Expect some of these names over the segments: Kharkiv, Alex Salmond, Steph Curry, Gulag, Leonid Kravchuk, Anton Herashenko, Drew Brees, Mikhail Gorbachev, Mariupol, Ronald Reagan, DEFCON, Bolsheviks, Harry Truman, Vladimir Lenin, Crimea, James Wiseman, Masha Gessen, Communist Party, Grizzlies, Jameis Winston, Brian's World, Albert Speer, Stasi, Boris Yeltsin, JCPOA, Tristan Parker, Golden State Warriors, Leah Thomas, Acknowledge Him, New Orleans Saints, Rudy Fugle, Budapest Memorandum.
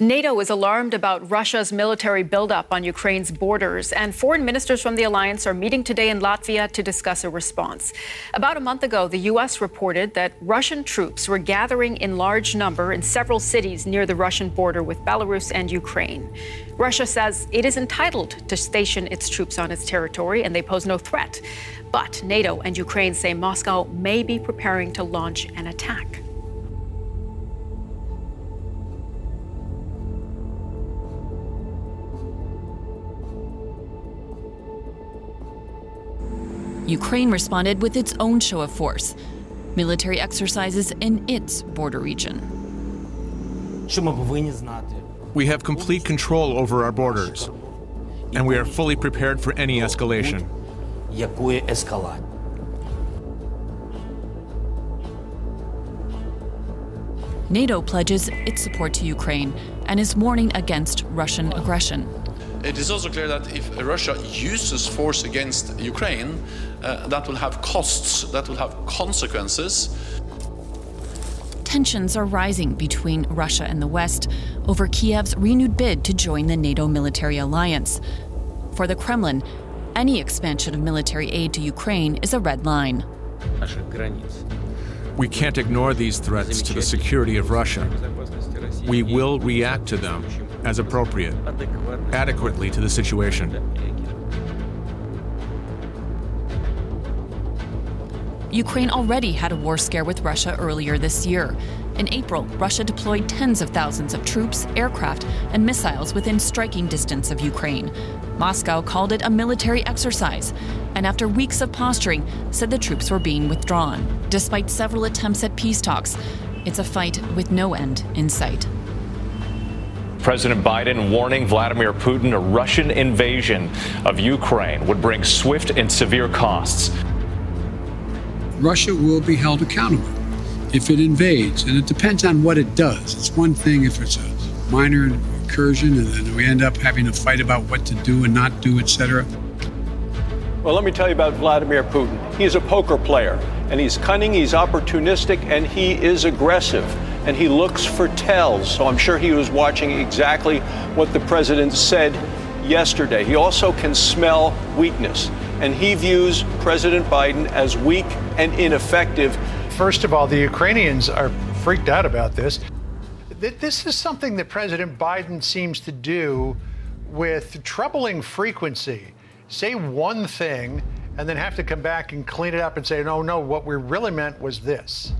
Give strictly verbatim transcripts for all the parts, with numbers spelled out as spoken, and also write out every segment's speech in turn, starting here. NATO is alarmed about Russia's military buildup on Ukraine's borders, and foreign ministers from the alliance are meeting today in Latvia to discuss a response. About a month ago, the U S reported that Russian troops were gathering in large number in several cities near the Russian border with Belarus and Ukraine. Russia says it is entitled to station its troops on its territory, and they pose no threat. But NATO and Ukraine say Moscow may be preparing to launch an attack. Ukraine responded with its own show of force, military exercises in its border region. We have complete control over our borders, and we are fully prepared for any escalation. NATO pledges its support to Ukraine and is warning against Russian aggression. It is also clear that if Russia uses force against Ukraine, uh, that will have costs, that will have consequences. Tensions are rising between Russia and the West over Kyiv's renewed bid to join the NATO military alliance. For the Kremlin, any expansion of military aid to Ukraine is a red line. We can't ignore these threats to the security of Russia. We will react to them as appropriate, adequately to the situation. Ukraine already had a war scare with Russia earlier this year. In April, Russia deployed tens of thousands of troops, aircraft, and missiles within striking distance of Ukraine. Moscow called it a military exercise, and after weeks of posturing, said the troops were being withdrawn. Despite several attempts at peace talks, it's a fight with no end in sight. President Biden warning Vladimir Putin a Russian invasion of Ukraine would bring swift and severe costs. Russia will be held accountable if it invades, and it depends on what it does. It's one thing if it's a minor incursion, and then we end up having a fight about what to do and not do, et cetera. Well, let me tell you about Vladimir Putin. He's a poker player, and he's cunning, he's opportunistic, and he is aggressive. And he looks for tells. So I'm sure he was watching exactly what the president said yesterday. He also can smell weakness, and he views President Biden as weak and ineffective. First of all, the Ukrainians are freaked out about this. This is something that President Biden seems to do with troubling frequency. Say one thing and then have to come back and clean it up and say, no, no, what we really meant was this.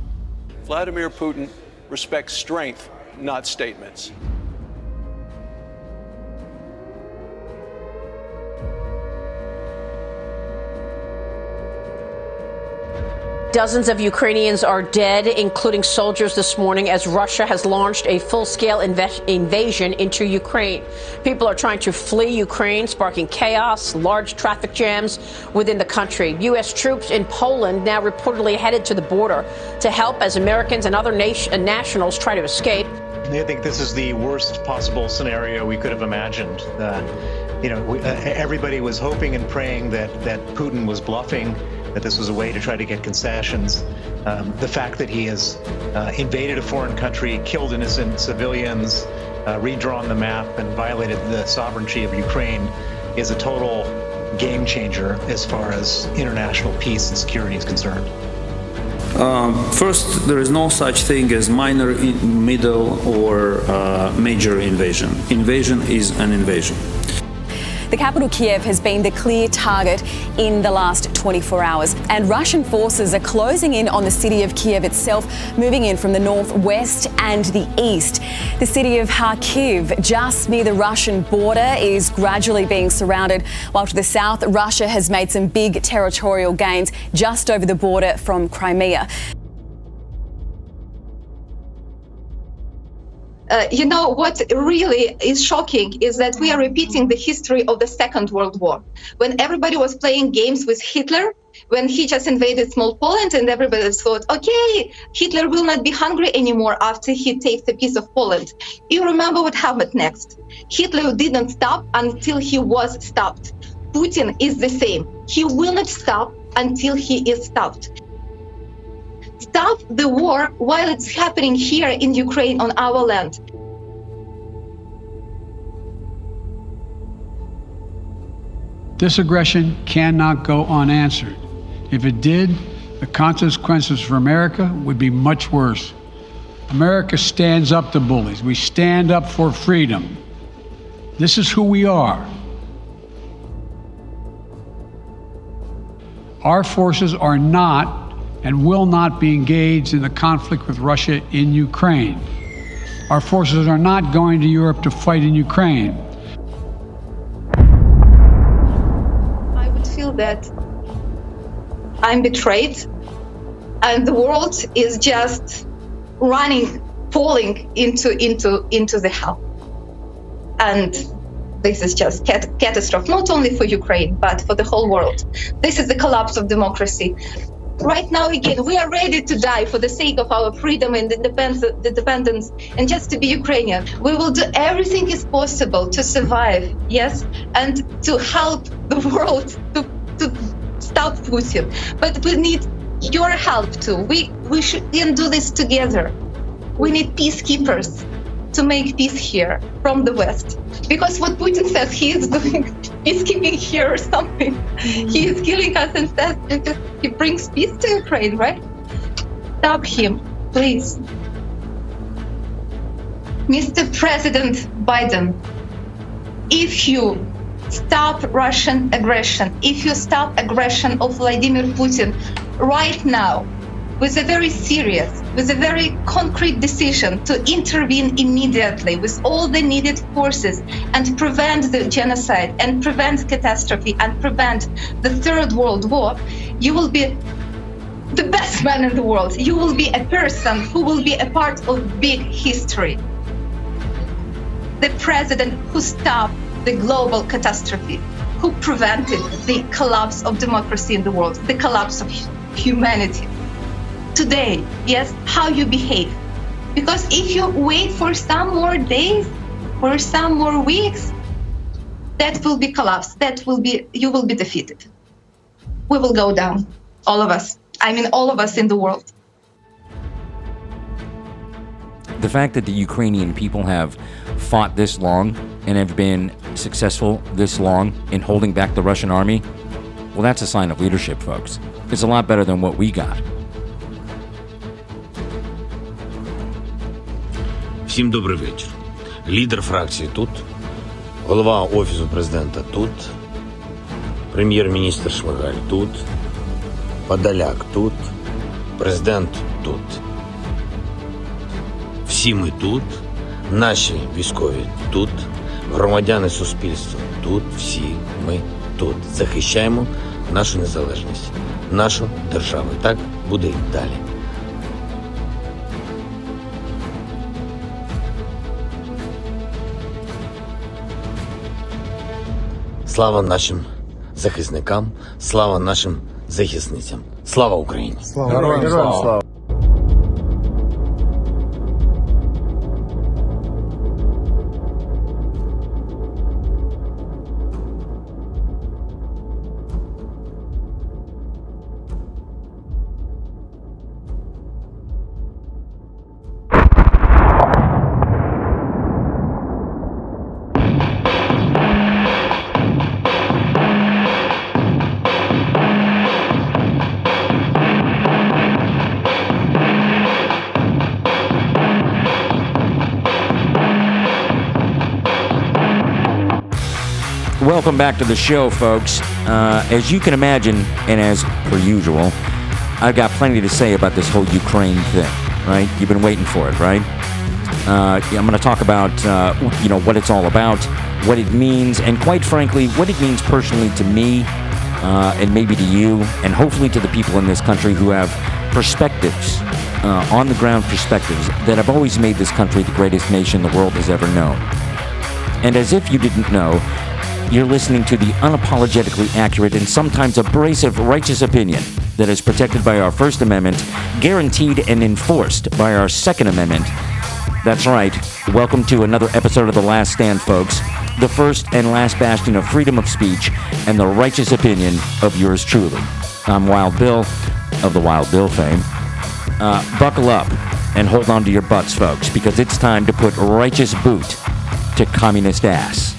Vladimir Putin respects strength, not statements. Dozens of Ukrainians are dead, including soldiers this morning, as Russia has launched a full-scale inv- invasion into Ukraine. People are trying to flee Ukraine, sparking chaos, large traffic jams within the country. U S troops in Poland now reportedly headed to the border to help as Americans and other nation- nationals try to escape. I think this is the worst possible scenario we could have imagined. Uh, you know, we, uh, everybody was hoping and praying that, that Putin was bluffing, that this was a way to try to get concessions. Um, the fact that he has uh, invaded a foreign country, killed innocent civilians, uh, redrawn the map, and violated the sovereignty of Ukraine is a total game changer as far as international peace and security is concerned. Um, first, there is no such thing as minor, in, middle, or uh, major invasion. Invasion is an invasion. The capital, Kyiv, has been the clear target in the last twenty-four hours, and Russian forces are closing in on the city of Kyiv itself, moving in from the northwest and the east. The city of Kharkiv, just near the Russian border, is gradually being surrounded, while to the south, Russia has made some big territorial gains just over the border from Crimea. Uh, you know, what really is shocking is that we are repeating the history of the Second World War, when everybody was playing games with Hitler, when he just invaded small Poland, and everybody thought, okay, Hitler will not be hungry anymore after he takes a piece of Poland. You remember what happened next. Hitler didn't stop until he was stopped. Putin is the same. He will not stop until he is stopped. Stop the war while it's happening here in Ukraine on our land. This aggression cannot go unanswered. If it did, the consequences for America would be much worse. America stands up to bullies. We stand up for freedom. This is who we are. Our forces are not and will not be engaged in the conflict with Russia in Ukraine. Our forces are not going to Europe to fight in Ukraine. I would feel that I'm betrayed, and the world is just running, falling into into into the hell. And this is just cat- catastrophe, not only for Ukraine, but for the whole world. This is the collapse of democracy. Right now, again, we are ready to die for the sake of our freedom and independence, independence, and just to be Ukrainian. We will do everything is possible to survive, yes, and to help the world to, to stop Putin. But we need your help too. We, we should do this together. We need peacekeepers to make peace here from the West. Because what Putin says, he is doing peacekeeping here or something. Mm-hmm. He is killing us and says because he brings peace to Ukraine, right? Stop him, please. Mister President Biden, if you stop Russian aggression, if you stop aggression of Vladimir Putin right now, with a very serious, with a very concrete decision to intervene immediately with all the needed forces and prevent the genocide and prevent catastrophe and prevent the Third World War, you will be the best man in the world. You will be a person who will be a part of big history. The president who stopped the global catastrophe, who prevented the collapse of democracy in the world, the collapse of humanity. Today, yes, how you behave. Because if you wait for some more days or some more weeks, that will be collapse. That will be, you will be defeated. We will go down, all of us. I mean, all of us in the world. The fact that the Ukrainian people have fought this long and have been successful this long in holding back the Russian army, well, that's a sign of leadership, folks. It's a lot better than what we got. Всім добрий вечір. Лідер фракції тут, голова Офісу Президента тут, прем'єр-міністр Шмигаль тут, Подоляк тут, президент тут. Всі ми тут, наші військові тут, громадяни суспільства тут, всі ми тут. Захищаємо нашу незалежність, нашу державу. Так буде і далі. Слава нашим захисникам, слава нашим захисницям. Слава Україні. Слава. Героям слава. Welcome back to the show, folks. Uh, as you can imagine, and as per usual, I've got plenty to say about this whole Ukraine thing, right? You've been waiting for it, right? Uh, I'm going to talk about, uh, you know, what it's all about, what it means, and quite frankly, what it means personally to me, uh, and maybe to you, and hopefully to the people in this country who have perspectives, uh, on-the-ground perspectives, that have always made this country the greatest nation the world has ever known. And as if you didn't know, you're listening to the unapologetically accurate and sometimes abrasive righteous opinion that is protected by our First Amendment, guaranteed and enforced by our Second Amendment. That's right. Welcome to another episode of The Last Stand, folks. The first and last bastion of freedom of speech and the righteous opinion of yours truly. I'm Wild Bill of the Wild Bill fame. Uh, buckle up and hold on to your butts, folks, because it's time to put righteous boot to communist ass.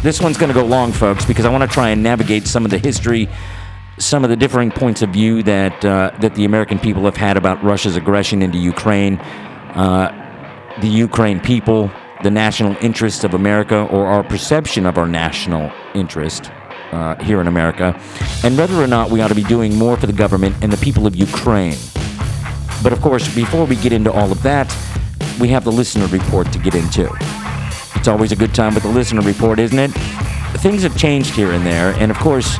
This one's going to go long, folks, because I want to try and navigate some of the history, some of the differing points of view that uh, that the American people have had about Russia's aggression into Ukraine, uh, the Ukraine people, the national interest of America, or our perception of our national interest uh, here in America, and whether or not we ought to be doing more for the government and the people of Ukraine. But of course, before we get into all of that, we have the listener report to get into. It's always a good time with the listener report, isn't it? Things have changed here and there, and of course,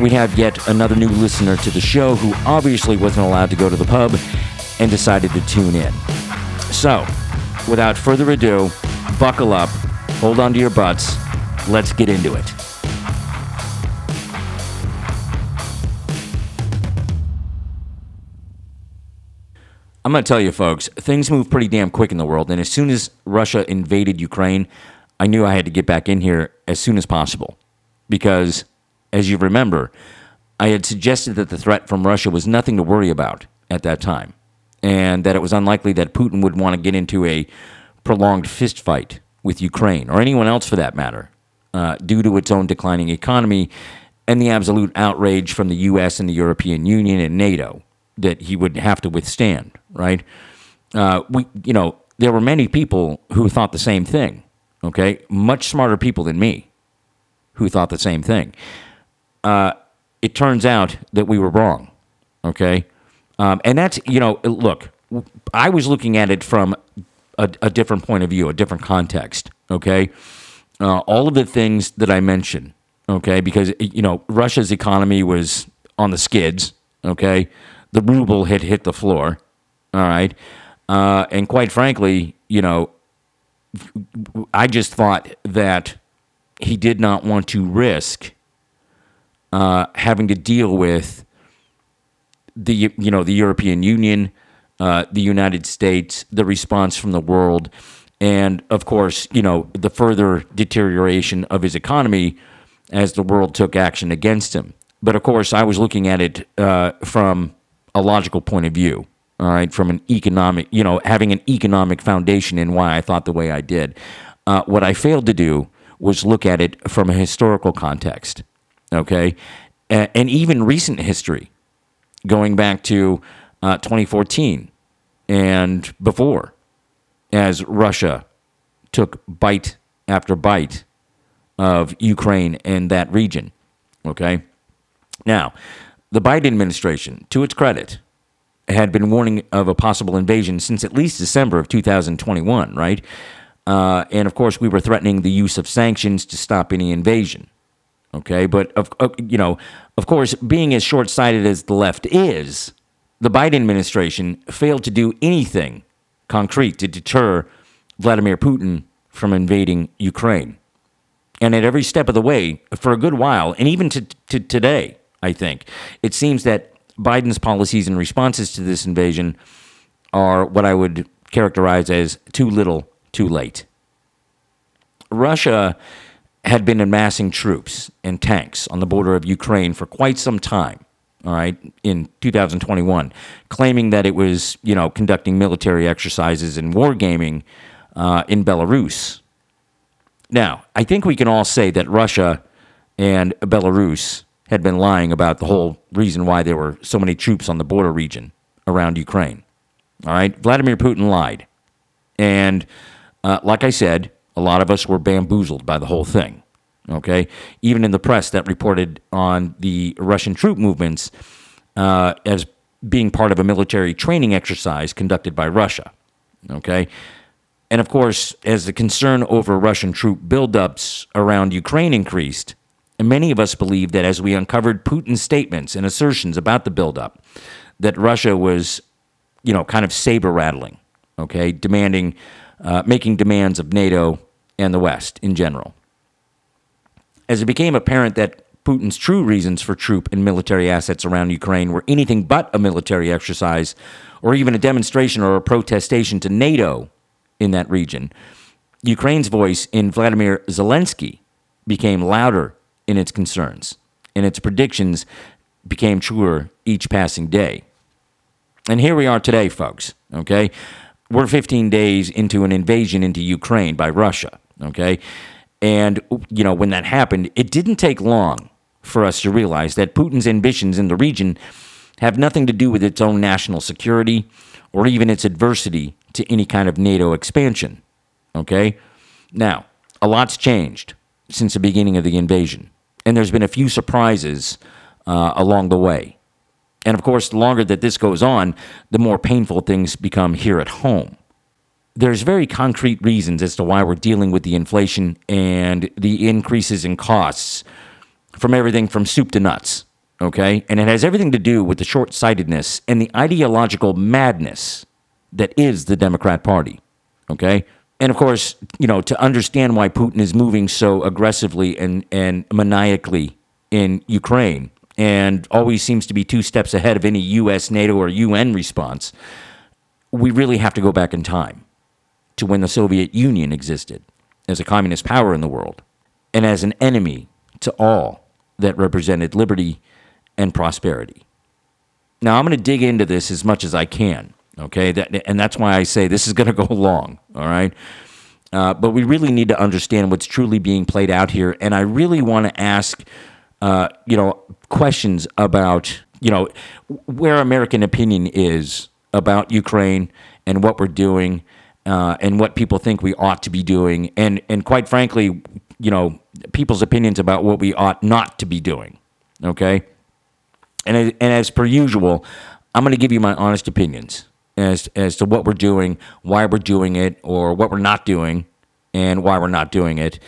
we have yet another new listener to the show who obviously wasn't allowed to go to the pub and decided to tune in. So, without further ado, buckle up, hold on to your butts, let's get into it. I'm going to tell you, folks, things move pretty damn quick in the world, and as soon as Russia invaded Ukraine, I knew I had to get back in here as soon as possible because, as you remember, I had suggested that the threat from Russia was nothing to worry about at that time and that it was unlikely that Putin would want to get into a prolonged fistfight with Ukraine or anyone else for that matter uh, due to its own declining economy and the absolute outrage from the U S and the European Union and NATO that he would have to withstand, right? Uh, we, you know, there were many people who thought the same thing, okay? Much smarter people than me who thought the same thing. Uh, it turns out that we were wrong, okay? Um, and that's, you know, look, I was looking at it from a, a different point of view, a different context, okay? Uh, all of the things that I mentioned, okay, because, you know, Russia's economy was on the skids, okay? The ruble had hit the floor, all right? Uh, and quite frankly, you know, I just thought that he did not want to risk uh, having to deal with the, you know, the European Union, uh, the United States, the response from the world, and, of course, you know, the further deterioration of his economy as the world took action against him. But, of course, I was looking at it uh, from a logical point of view, all right, from an economic, you know, having an economic foundation in why I thought the way I did. Uh, what I failed to do was look at it from a historical context, okay, a- and even recent history, going back to uh, twenty fourteen and before, as Russia took bite after bite of Ukraine and that region, okay. Now, the Biden administration, to its credit, had been warning of a possible invasion since at least December of two thousand twenty-one, right? Uh, and, of course, we were threatening the use of sanctions to stop any invasion, okay? But, of you know, of course, being as short-sighted as the left is, the Biden administration failed to do anything concrete to deter Vladimir Putin from invading Ukraine. And at every step of the way, for a good while, and even to, to today, I think. It seems that Biden's policies and responses to this invasion are what I would characterize as too little, too late. Russia had been amassing troops and tanks on the border of Ukraine for quite some time, all right, in two thousand twenty-one, claiming that it was, you know, conducting military exercises and wargaming uh, in Belarus. Now, I think we can all say that Russia and Belarus had been lying about the whole reason why there were so many troops on the border region around Ukraine. All right? Vladimir Putin lied. And uh, like I said, a lot of us were bamboozled by the whole thing. Okay? Even in the press that reported on the Russian troop movements uh, as being part of a military training exercise conducted by Russia. Okay? And of course, as the concern over Russian troop buildups around Ukraine increased, and many of us believe that as we uncovered Putin's statements and assertions about the buildup, that Russia was, you know, kind of saber-rattling, okay, demanding, uh, making demands of NATO and the West in general. As it became apparent that Putin's true reasons for troop and military assets around Ukraine were anything but a military exercise or even a demonstration or a protestation to NATO in that region, Ukraine's voice in Vladimir Zelensky became louder in its concerns, and its predictions became truer each passing day. And here we are today, folks, okay? We're fifteen days into an invasion into Ukraine by Russia, okay? And, you know, when that happened, it didn't take long for us to realize that Putin's ambitions in the region have nothing to do with its own national security or even its adversity to any kind of NATO expansion. Okay? Now, a lot's changed since the beginning of the invasion, and there's been a few surprises uh, along the way. And, of course, the longer that this goes on, the more painful things become here at home. There's very concrete reasons as to why we're dealing with the inflation and the increases in costs from everything from soup to nuts, okay? And it has everything to do with the short-sightedness and the ideological madness that is the Democrat Party, okay? And, of course, you know, to understand why Putin is moving so aggressively and, and maniacally in Ukraine and always seems to be two steps ahead of any U S, NATO, or U N response, we really have to go back in time to when the Soviet Union existed as a communist power in the world and as an enemy to all that represented liberty and prosperity. Now, I'm going to dig into this as much as I can, okay? That, and that's why I say this is going to go long, all right? Uh, but we really need to understand what's truly being played out here, and I really want to ask, uh, you know, questions about, you know, where American opinion is about Ukraine and what we're doing, Uh, and what people think we ought to be doing, and and quite frankly, you know, people's opinions about what we ought not to be doing, okay? And and as per usual, I'm going to give you my honest opinions as as to what we're doing, why we're doing it, or what we're not doing, and why we're not doing it.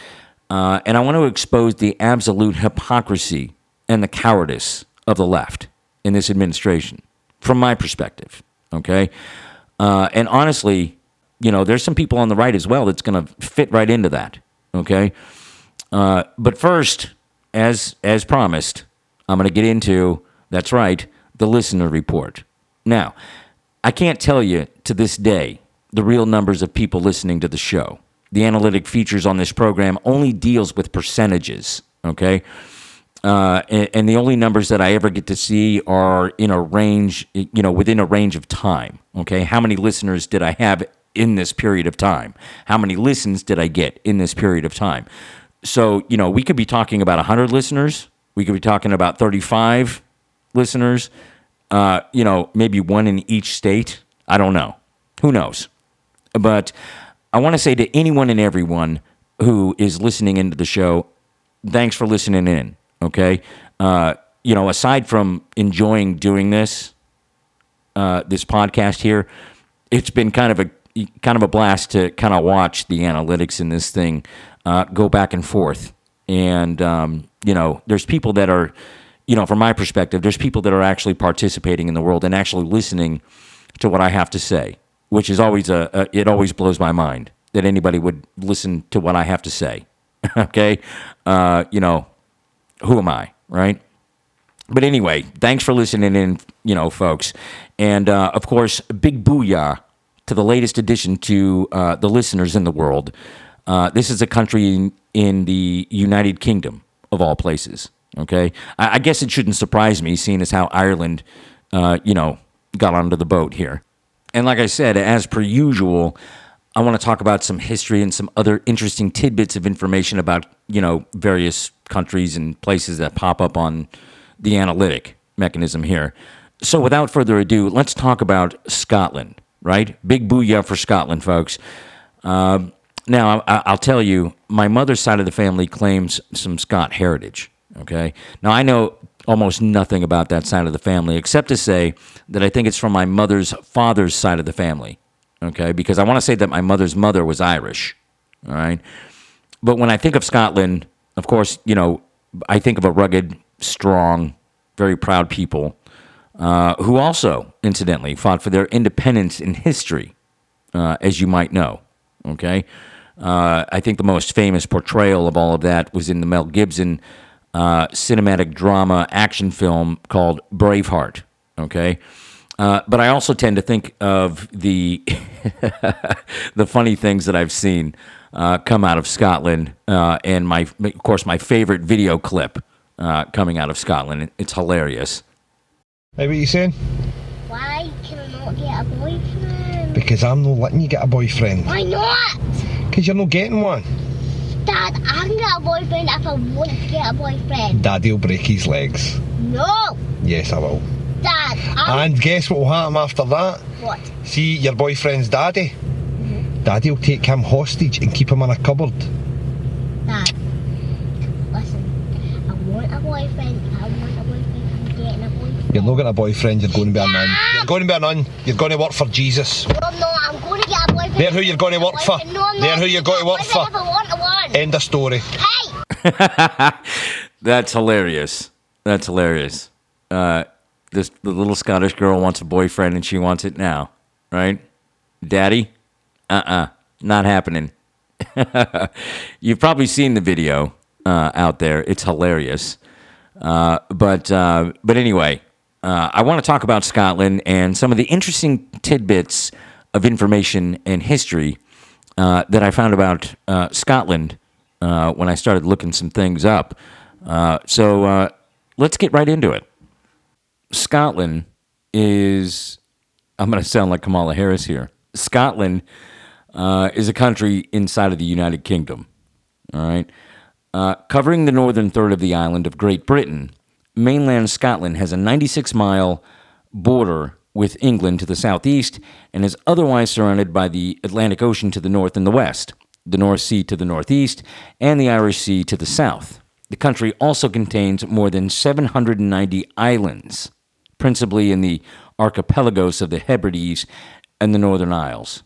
Uh, and I want to expose the absolute hypocrisy and the cowardice of the left in this administration, from my perspective, okay? Uh, and honestly, you know, there's some people on the right as well that's going to fit right into that, okay? Uh, but first, as as promised, I'm going to get into, that's right, the listener report. Now, I can't tell you to this day the real numbers of people listening to the show. The analytic features on this program only deals with percentages, okay? Uh, and, and the only numbers that I ever get to see are in a range, you know, within a range of time, okay? How many listeners did I have in this period of time? How many listens did I get in this period of time? So, you know, we could be talking about one hundred listeners. We could be talking about thirty-five listeners, uh, you know, maybe one in each state. I don't know. Who knows? But I want to say to anyone and everyone who is listening into the show, thanks for listening in, okay? Uh, you know, aside from enjoying doing this, uh, this podcast here, it's been kind of a kind of a blast to kind of watch the analytics in this thing uh, go back and forth. And, um, you know, there's people that are, you know, from my perspective, there's people that are actually participating in the world and actually listening to what I have to say, which is always a, a it always blows my mind that anybody would listen to what I have to say. Okay. Uh, you know, who am I? Right. But anyway, thanks for listening in, you know, folks. And uh, of course, big booyah to the latest addition to uh, the listeners in the world. Uh, this is a country in, in the United Kingdom, of all places, okay? I, I guess it shouldn't surprise me, seeing as how Ireland, uh, you know, got onto the boat here. And like I said, as per usual, I want to talk about some history and some other interesting tidbits of information about, you know, various countries and places that pop up on the analytic mechanism here. So without further ado, let's talk about Scotland. Right? Big booyah for Scotland, folks. Um, now, I, I'll tell you, my mother's side of the family claims some Scot heritage, okay? Now, I know almost nothing about that side of the family, except to say that I think it's from my mother's father's side of the family, okay? Because I want to say that my mother's mother was Irish, all right? But when I think of Scotland, of course, you know, I think of a rugged, strong, very proud people, Uh, who also, incidentally, fought for their independence in history, uh, as you might know, okay? Uh, I think the most famous portrayal of all of that was in the Mel Gibson uh, cinematic drama action film called Braveheart, okay? Uh, but I also tend to think of the the funny things that I've seen uh, come out of Scotland, uh, and, my, of course, my favorite video clip uh, coming out of Scotland. It's hilarious. Hey, what are you saying? Why can I not get a boyfriend? Because I'm not letting you get a boyfriend. Why not? Because you're not getting one. Dad, Dad. I'm not a boyfriend if I want to get a boyfriend. Daddy will break his legs. No. Yes, I will. Dad, I'm... And guess what will happen after that? What? See your boyfriend's daddy? Mm-hmm. Daddy will take him hostage and keep him in a cupboard. Dad, listen. I want a boyfriend. I want a boyfriend. I'm getting a boyfriend. You're not getting a boyfriend. You're going to be Dad! a nun. You're going to be a nun. You're going to work for Jesus. No, I'm not. I'm going to get a boyfriend. They're who you're going to work for. No, I'm not. They're who you're going to work for. I never want one. End of story. Hey! That's hilarious. That's hilarious. Uh... This the little Scottish girl wants a boyfriend and she wants it now, right? Daddy? Uh-uh. Not happening. You've probably seen the video uh, out there. It's hilarious. Uh, but uh, but anyway, uh, I want to talk about Scotland and some of the interesting tidbits of information and history uh, that I found about uh, Scotland uh, when I started looking some things up. Uh, so uh, let's get right into it. Scotland is, I'm going to sound like Kamala Harris here. Scotland uh, is a country inside of the United Kingdom, all right? Uh, covering the northern third of the island of Great Britain, mainland Scotland has a ninety-six mile border with England to the southeast and is otherwise surrounded by the Atlantic Ocean to the north and the west, the North Sea to the northeast, and the Irish Sea to the south. The country also contains more than seven hundred ninety islands, principally in the archipelagos of the Hebrides and the Northern Isles.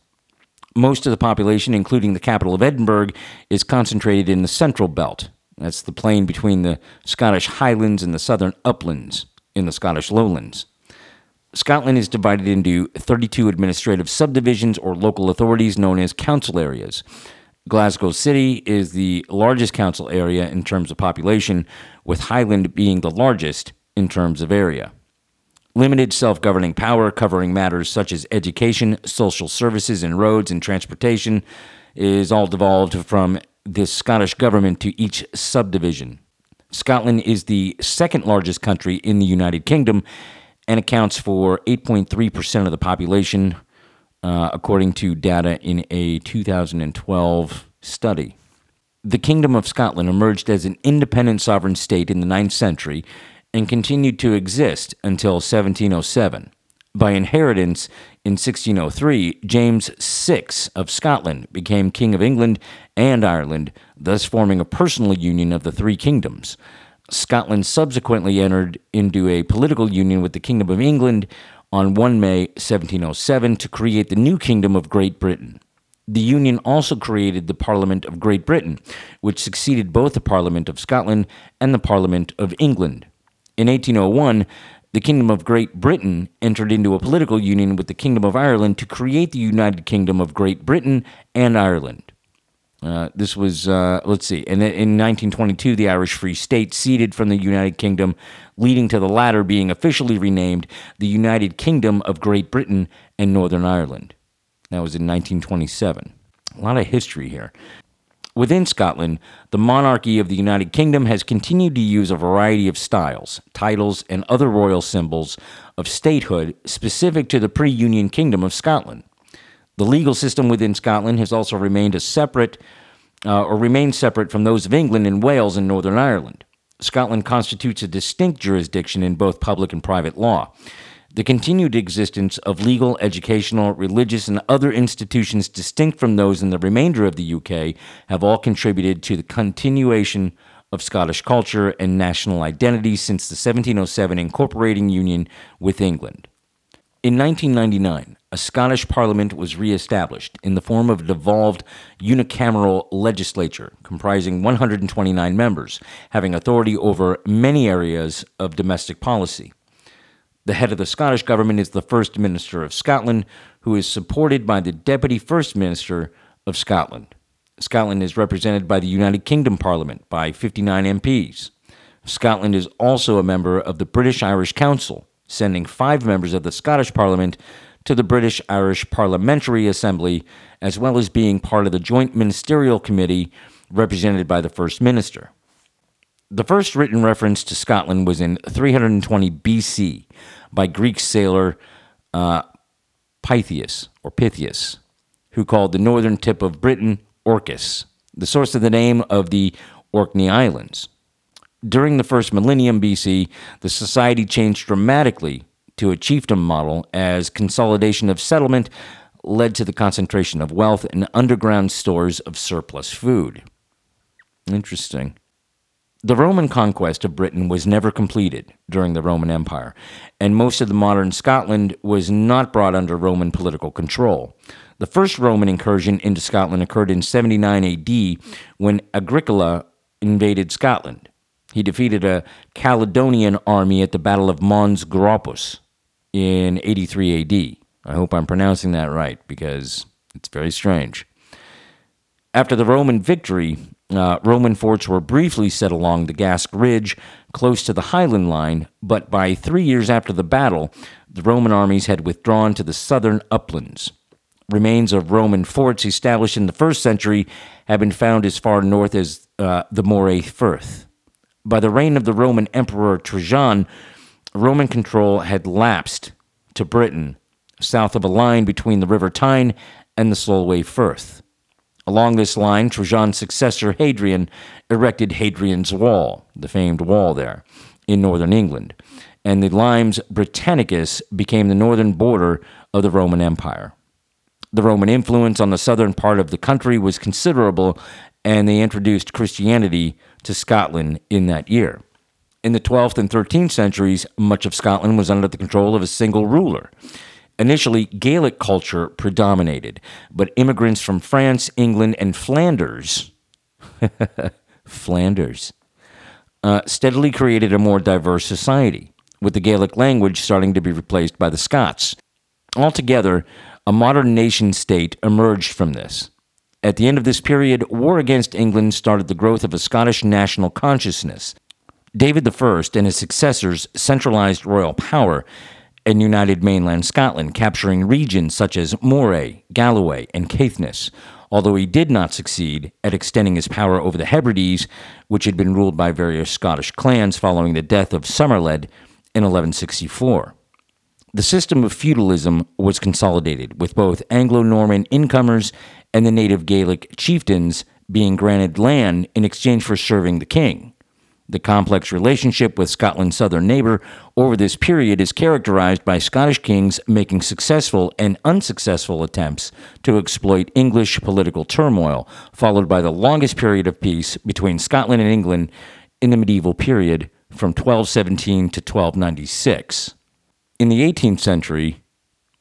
Most of the population, including the capital of Edinburgh, is concentrated in the Central Belt. That's the plain between the Scottish Highlands and the Southern Uplands in the Scottish Lowlands. Scotland is divided into thirty-two administrative subdivisions or local authorities known as council areas. Glasgow City is the largest council area in terms of population, with Highland being the largest in terms of area. Limited self-governing power covering matters such as education, social services and roads and transportation is all devolved from the Scottish government to each subdivision. Scotland is the second largest country in the United Kingdom and accounts for eight point three percent of the population, Uh, according to data in a two thousand twelve study. The Kingdom of Scotland emerged as an independent sovereign state in the ninth century and continued to exist until seventeen oh seven. By inheritance, in sixteen oh three, James the Sixth of Scotland became King of England and Ireland, thus forming a personal union of the three kingdoms. Scotland subsequently entered into a political union with the Kingdom of England on the first of May, seventeen oh seven, to create the new Kingdom of Great Britain. The Union also created the Parliament of Great Britain, which succeeded both the Parliament of Scotland and the Parliament of England. In eighteen oh one, the Kingdom of Great Britain entered into a political union with the Kingdom of Ireland to create the United Kingdom of Great Britain and Ireland. Uh, this was, uh, let's see, and in, in nineteen twenty-two, the Irish Free State ceded from the United Kingdom, leading to the latter being officially renamed the United Kingdom of Great Britain and Northern Ireland. That was in nineteen twenty-seven. A lot of history here. Within Scotland, the monarchy of the United Kingdom has continued to use a variety of styles, titles, and other royal symbols of statehood specific to the pre-Union Kingdom of Scotland. The legal system within Scotland has also remained a separate, uh, or remained separate from those of England and Wales and Northern Ireland. Scotland constitutes a distinct jurisdiction in both public and private law. The continued existence of legal, educational, religious, and other institutions distinct from those in the remainder of the U K have all contributed to the continuation of Scottish culture and national identity since the seventeen oh seven incorporating union with England. In nineteen ninety-nine, a Scottish Parliament was re-established in the form of a devolved unicameral legislature comprising one hundred twenty-nine members, having authority over many areas of domestic policy. The head of the Scottish government is the First Minister of Scotland, who is supported by the Deputy First Minister of Scotland. Scotland is represented by the United Kingdom Parliament by fifty-nine M Ps. Scotland is also a member of the British Irish Council, sending five members of the Scottish Parliament to the British Irish Parliamentary Assembly, as well as being part of the Joint Ministerial Committee represented by the First Minister. The first written reference to Scotland was in three hundred twenty B C by Greek sailor uh, Pythias, or Pythias, who called the northern tip of Britain Orcus, the source of the name of the Orkney Islands. During the first millennium B C, the society changed dramatically to a chiefdom model as consolidation of settlement led to the concentration of wealth and underground stores of surplus food. Interesting. The Roman conquest of Britain was never completed during the Roman Empire, and most of the modern Scotland was not brought under Roman political control. The first Roman incursion into Scotland occurred in seventy-nine A D when Agricola invaded Scotland. He defeated a Caledonian army at the Battle of Mons Graupus in eighty-three A D. I hope I'm pronouncing that right because it's very strange. After the Roman victory, Uh, Roman forts were briefly set along the Gask Ridge, close to the Highland Line, but by three years after the battle, the Roman armies had withdrawn to the southern uplands. Remains of Roman forts established in the first century have been found as far north as uh, the Moray Firth. By the reign of the Roman Emperor Trajan, Roman control had lapsed to Britain, south of a line between the River Tyne and the Solway Firth. Along this line, Trajan's successor Hadrian erected Hadrian's Wall, the famed wall there, in northern England, and the Limes Britannicus became the northern border of the Roman Empire. The Roman influence on the southern part of the country was considerable, and they introduced Christianity to Scotland in that year. In the twelfth and thirteenth centuries, much of Scotland was under the control of a single ruler. Initially, Gaelic culture predominated, but immigrants from France, England, and Flanders, Flanders, uh, steadily created a more diverse society, with the Gaelic language starting to be replaced by the Scots. Altogether, a modern nation-state emerged from this. At the end of this period, war against England started the growth of a Scottish national consciousness. David the First and his successors centralized royal power and united mainland Scotland, capturing regions such as Moray, Galloway, and Caithness, although he did not succeed at extending his power over the Hebrides, which had been ruled by various Scottish clans following the death of Somerled in eleven sixty-four. The system of feudalism was consolidated, with both Anglo-Norman incomers and the native Gaelic chieftains being granted land in exchange for serving the king. The complex relationship with Scotland's southern neighbor over this period is characterized by Scottish kings making successful and unsuccessful attempts to exploit English political turmoil, followed by the longest period of peace between Scotland and England in the medieval period from twelve seventeen to twelve ninety-six. In the eighteenth century,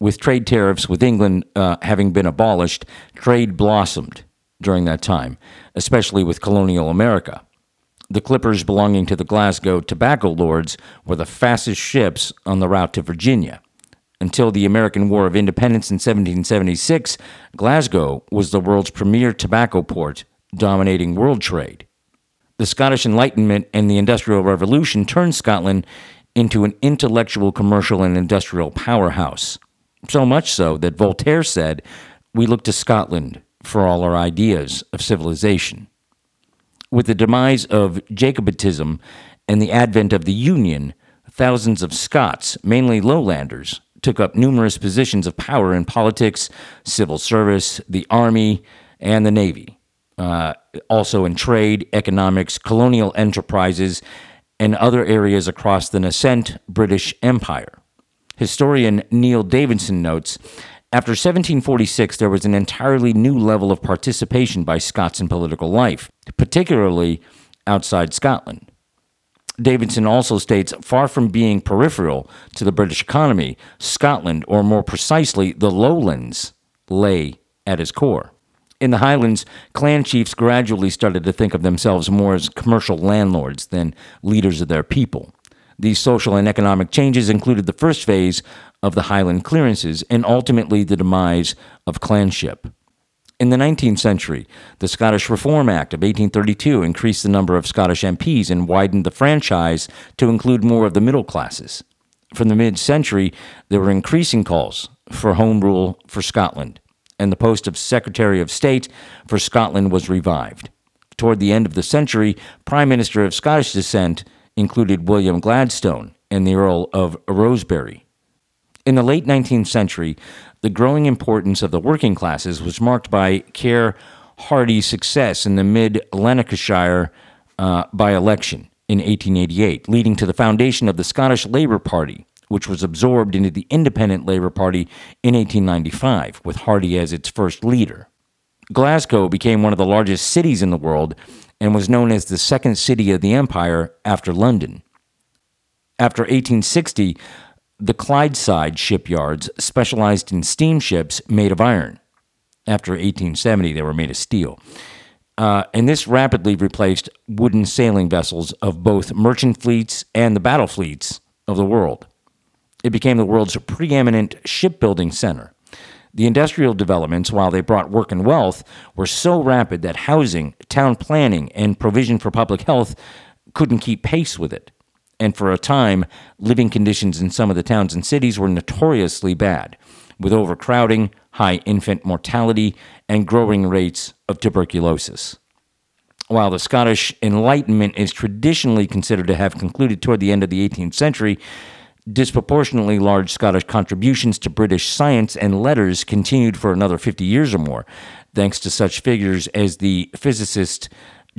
with trade tariffs with England uh, having been abolished, trade blossomed during that time, especially with colonial America. The clippers belonging to the Glasgow tobacco lords were the fastest ships on the route to Virginia. Until the American War of Independence in seventeen seventy-six, Glasgow was the world's premier tobacco port, dominating world trade. The Scottish Enlightenment and the Industrial Revolution turned Scotland into an intellectual, commercial, and industrial powerhouse. So much so that Voltaire said, "We look to Scotland for all our ideas of civilization." With the demise of Jacobitism and the advent of the Union, thousands of Scots, mainly lowlanders, took up numerous positions of power in politics, civil service, the army, and the navy, uh, also in trade, economics, colonial enterprises, and other areas across the nascent British Empire. Historian Neil Davidson notes, "After seventeen forty-six, there was an entirely new level of participation by Scots in political life, particularly outside Scotland." Davidson also states, "Far from being peripheral to the British economy, Scotland, or more precisely, the lowlands, lay at its core. In the Highlands, clan chiefs gradually started to think of themselves more as commercial landlords than leaders of their people. These social and economic changes included the first phase of the Highland clearances and ultimately the demise of clanship." In the nineteenth century, the Scottish Reform Act of eighteen thirty-two increased the number of Scottish M Ps and widened the franchise to include more of the middle classes. From the mid-century, there were increasing calls for Home Rule for Scotland, and the post of Secretary of State for Scotland was revived. Toward the end of the century, Prime Minister of Scottish descent included William Gladstone and the Earl of Rosebery. In the late nineteenth century, the growing importance of the working classes was marked by Ker hearty success in the mid-Lanarkshire uh, by-election in eighteen eighty-eight, leading to the foundation of the Scottish Labour Party, which was absorbed into the Independent Labour Party in eighteen ninety-five, with Hardy as its first leader. Glasgow became one of the largest cities in the world and was known as the second city of the empire after London. After eighteen sixty, the Clydeside shipyards specialized in steamships made of iron. After eighteen seventy, they were made of steel. Uh, and this rapidly replaced wooden sailing vessels of both merchant fleets and the battle fleets of the world. It became the world's preeminent shipbuilding center. The industrial developments, while they brought work and wealth, were so rapid that housing, town planning, and provision for public health couldn't keep pace with it. And for a time, living conditions in some of the towns and cities were notoriously bad, with overcrowding, high infant mortality, and growing rates of tuberculosis. While the Scottish Enlightenment is traditionally considered to have concluded toward the end of the eighteenth century, disproportionately large Scottish contributions to British science and letters continued for another fifty years or more, thanks to such figures as the physicist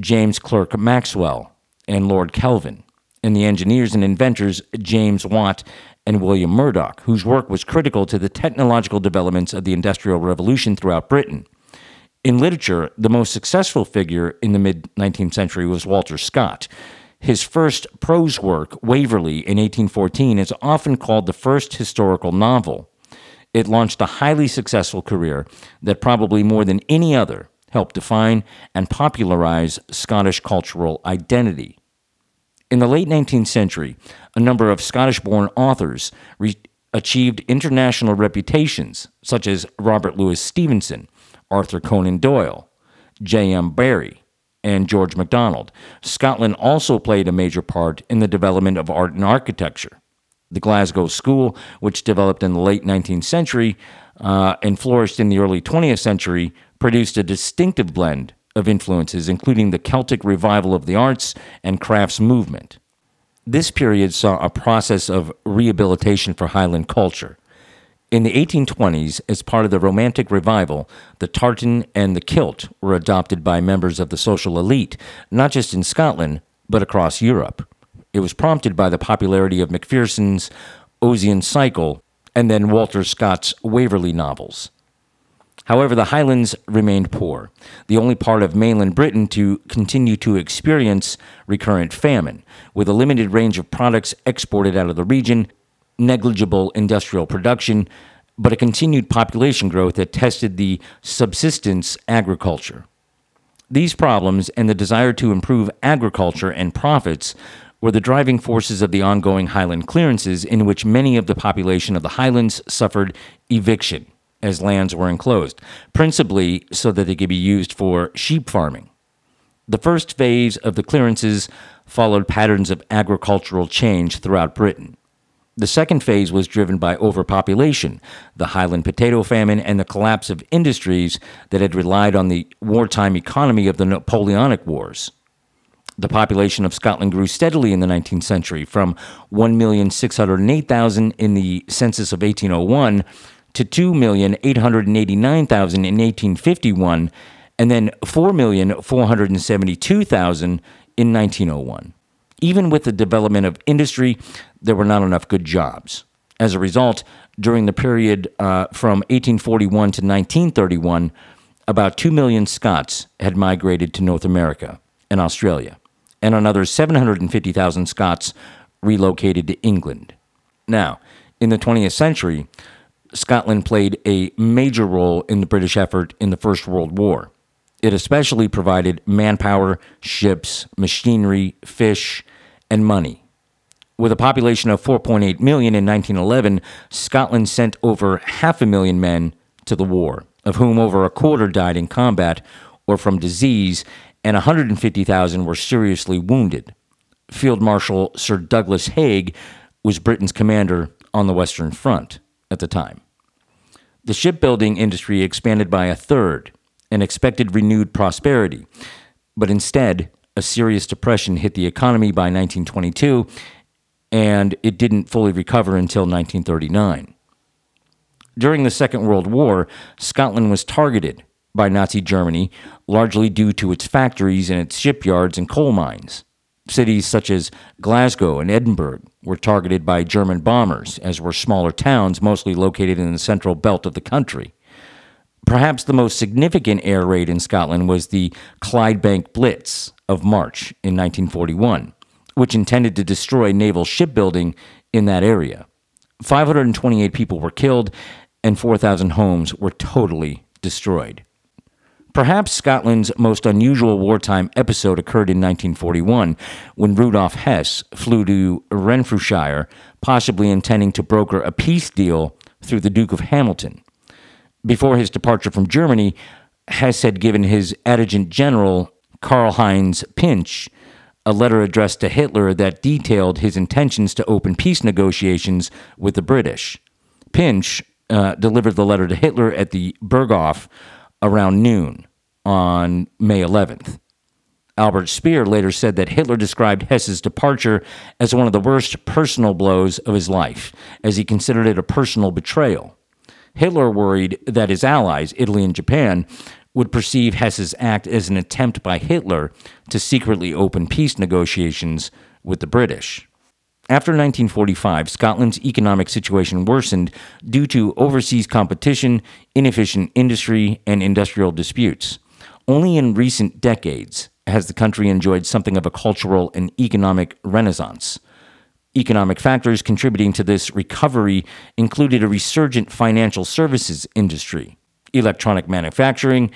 James Clerk Maxwell and Lord Kelvin, and the engineers and inventors James Watt and William Murdoch, whose work was critical to the technological developments of the Industrial Revolution throughout Britain. In literature, the most successful figure in the mid-nineteenth century was Walter Scott. His first prose work, Waverley, in eighteen fourteen, is often called the first historical novel. It launched a highly successful career that probably more than any other helped define and popularize Scottish cultural identity. In the late nineteenth century, a number of Scottish-born authors re- achieved international reputations, such as Robert Louis Stevenson, Arthur Conan Doyle, J M. Barrie, and George MacDonald. Scotland also played a major part in the development of art and architecture. The Glasgow School, which developed in the late nineteenth century uh, and flourished in the early twentieth century, produced a distinctive blend of influences, including the Celtic revival of the arts and crafts movement. This period saw a process of rehabilitation for Highland culture. In the eighteen twenties, as part of the Romantic Revival, the tartan and the kilt were adopted by members of the social elite, not just in Scotland, but across Europe. It was prompted by the popularity of Macpherson's Ossian Cycle and then Walter Scott's Waverley novels. However, the Highlands remained poor, the only part of mainland Britain to continue to experience recurrent famine, with a limited range of products exported out of the region, negligible industrial production, but a continued population growth that tested the subsistence agriculture. These problems and the desire to improve agriculture and profits were the driving forces of the ongoing Highland clearances, in which many of the population of the Highlands suffered eviction as lands were enclosed, principally so that they could be used for sheep farming. The first phase of the clearances followed patterns of agricultural change throughout Britain. The second phase was driven by overpopulation, the Highland potato famine, and the collapse of industries that had relied on the wartime economy of the Napoleonic Wars. The population of Scotland grew steadily in the nineteenth century, from one million six hundred eight thousand in the census of eighteen oh one to two million eight hundred eighty-nine thousand in eighteen fifty-one, and then four million four hundred seventy-two thousand in nineteen oh one. Even with the development of industry, there were not enough good jobs. As a result, during the period uh, from eighteen forty-one to nineteen thirty-one, about two million Scots had migrated to North America and Australia, and another seven hundred fifty thousand Scots relocated to England. Now, in the twentieth century, Scotland played a major role in the British effort in the First World War. It especially provided manpower, ships, machinery, fish, and money. With a population of four point eight million in nineteen eleven, Scotland sent over half a million men to the war, of whom over a quarter died in combat or from disease, and one hundred fifty thousand were seriously wounded. Field Marshal Sir Douglas Haig was Britain's commander on the Western Front at the time. The shipbuilding industry expanded by a third, and expected renewed prosperity. But instead, a serious depression hit the economy by nineteen twenty-two, and it didn't fully recover until nineteen thirty-nine. During the Second World War, Scotland was targeted by Nazi Germany, largely due to its factories and its shipyards and coal mines. Cities such as Glasgow and Edinburgh were targeted by German bombers, as were smaller towns mostly located in the central belt of the country. Perhaps the most significant air raid in Scotland was the Clydebank Blitz of March in nineteen forty-one, which intended to destroy naval shipbuilding in that area. five hundred twenty-eight people were killed and four thousand homes were totally destroyed. Perhaps Scotland's most unusual wartime episode occurred in nineteen forty-one, when Rudolf Hess flew to Renfrewshire, possibly intending to broker a peace deal through the Duke of Hamilton. Before his departure from Germany, Hess had given his adjutant general, Karl-Heinz Pinch, a letter addressed to Hitler that detailed his intentions to open peace negotiations with the British. Pinch uh, delivered the letter to Hitler at the Berghof around noon on May eleventh. Albert Speer later said that Hitler described Hess's departure as one of the worst personal blows of his life, as he considered it a personal betrayal. Hitler worried that his allies, Italy and Japan, would perceive Hess's act as an attempt by Hitler to secretly open peace negotiations with the British. After nineteen forty-five, Scotland's economic situation worsened due to overseas competition, inefficient industry, and industrial disputes. Only in recent decades has the country enjoyed something of a cultural and economic renaissance. Economic factors contributing to this recovery included a resurgent financial services industry, electronic manufacturing,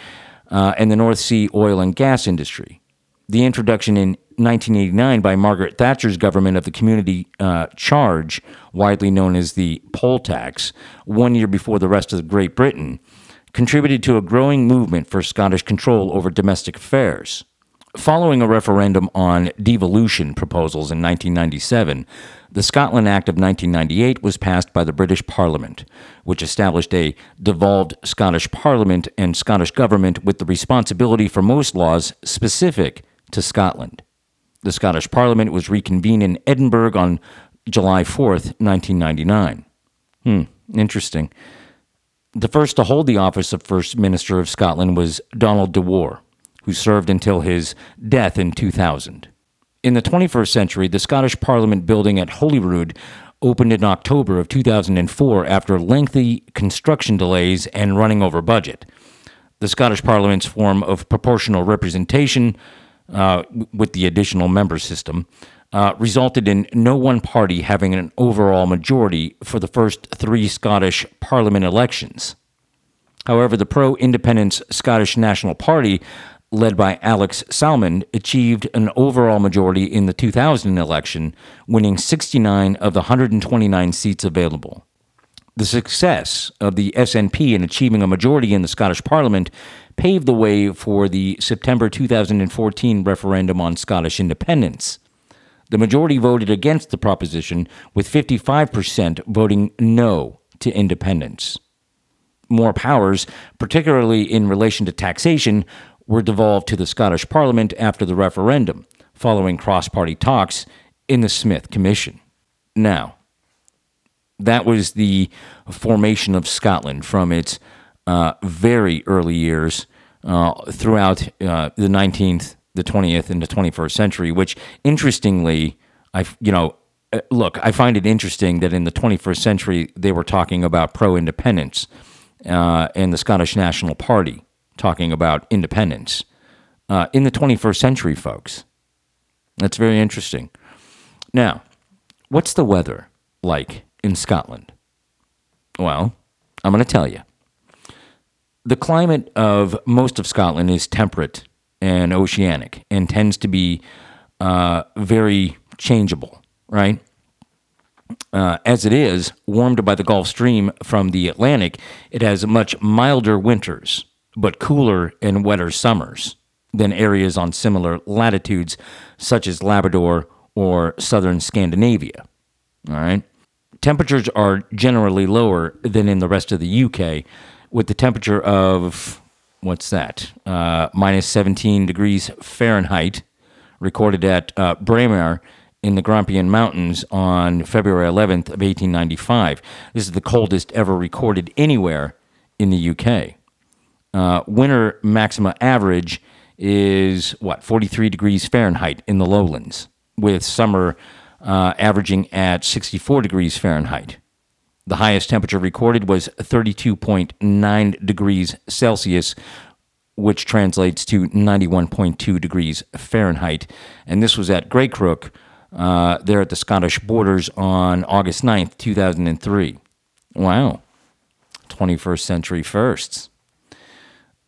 uh, and the North Sea oil and gas industry. The introduction in nineteen eighty-nine by Margaret Thatcher's government of the community uh, charge, widely known as the poll tax, one year before the rest of Great Britain, contributed to a growing movement for Scottish control over domestic affairs. Following a referendum on devolution proposals in nineteen ninety-seven, the Scotland Act of nineteen ninety-eight was passed by the British Parliament, which established a devolved Scottish Parliament and Scottish government with the responsibility for most laws specific to Scotland. The Scottish Parliament was reconvened in Edinburgh on July fourth, nineteen ninety-nine. Hmm, interesting. The first to hold the office of First Minister of Scotland was Donald DeWar, who served until his death in two thousand. In the twenty-first century, the Scottish Parliament building at Holyrood opened in October of two thousand four after lengthy construction delays and running over budget. The Scottish Parliament's form of proportional representation, Uh, with the additional member system, uh, resulted in no one party having an overall majority for the first three Scottish Parliament elections. However, the pro-independence Scottish National Party, led by Alex Salmond, achieved an overall majority in the two thousand election, winning sixty-nine of the one hundred twenty-nine seats available. The success of the S N P in achieving a majority in the Scottish Parliament paved the way for the September two thousand fourteen referendum on Scottish independence. The majority voted against the proposition, with fifty-five percent voting no to independence. More powers, particularly in relation to taxation, were devolved to the Scottish Parliament after the referendum, following cross-party talks in the Smith Commission. Now, that was the formation of Scotland from its uh, very early years uh, throughout uh, the nineteenth, the twentieth, and the twenty-first century, which, interestingly, I, you know, look, I find it interesting that in the twenty-first century they were talking about pro-independence uh, and the Scottish National Party talking about independence. Uh, in the twenty-first century, folks, that's very interesting. Now, what's the weather like in Scotland? Well, I'm going to tell you. The climate of most of Scotland is temperate and oceanic and tends to be uh, very changeable, right? Uh, as it is, warmed by the Gulf Stream from the Atlantic, it has much milder winters, but cooler and wetter summers than areas on similar latitudes, such as Labrador or southern Scandinavia, all right? Temperatures are generally lower than in the rest of the U K, with the temperature of, what's that, uh, minus seventeen degrees Fahrenheit, recorded at uh, Braemar in the Grampian Mountains on February eleventh of eighteen ninety-five. This is the coldest ever recorded anywhere in the U K. uh, winter maxima average is, what, forty-three degrees Fahrenheit in the lowlands, with summer uh, averaging at sixty-four degrees Fahrenheit. The highest temperature recorded was thirty-two point nine degrees Celsius, which translates to ninety-one point two degrees Fahrenheit. And this was at Grey Crook, uh, there at the Scottish borders on August ninth, two thousand three. Wow. twenty-first century firsts.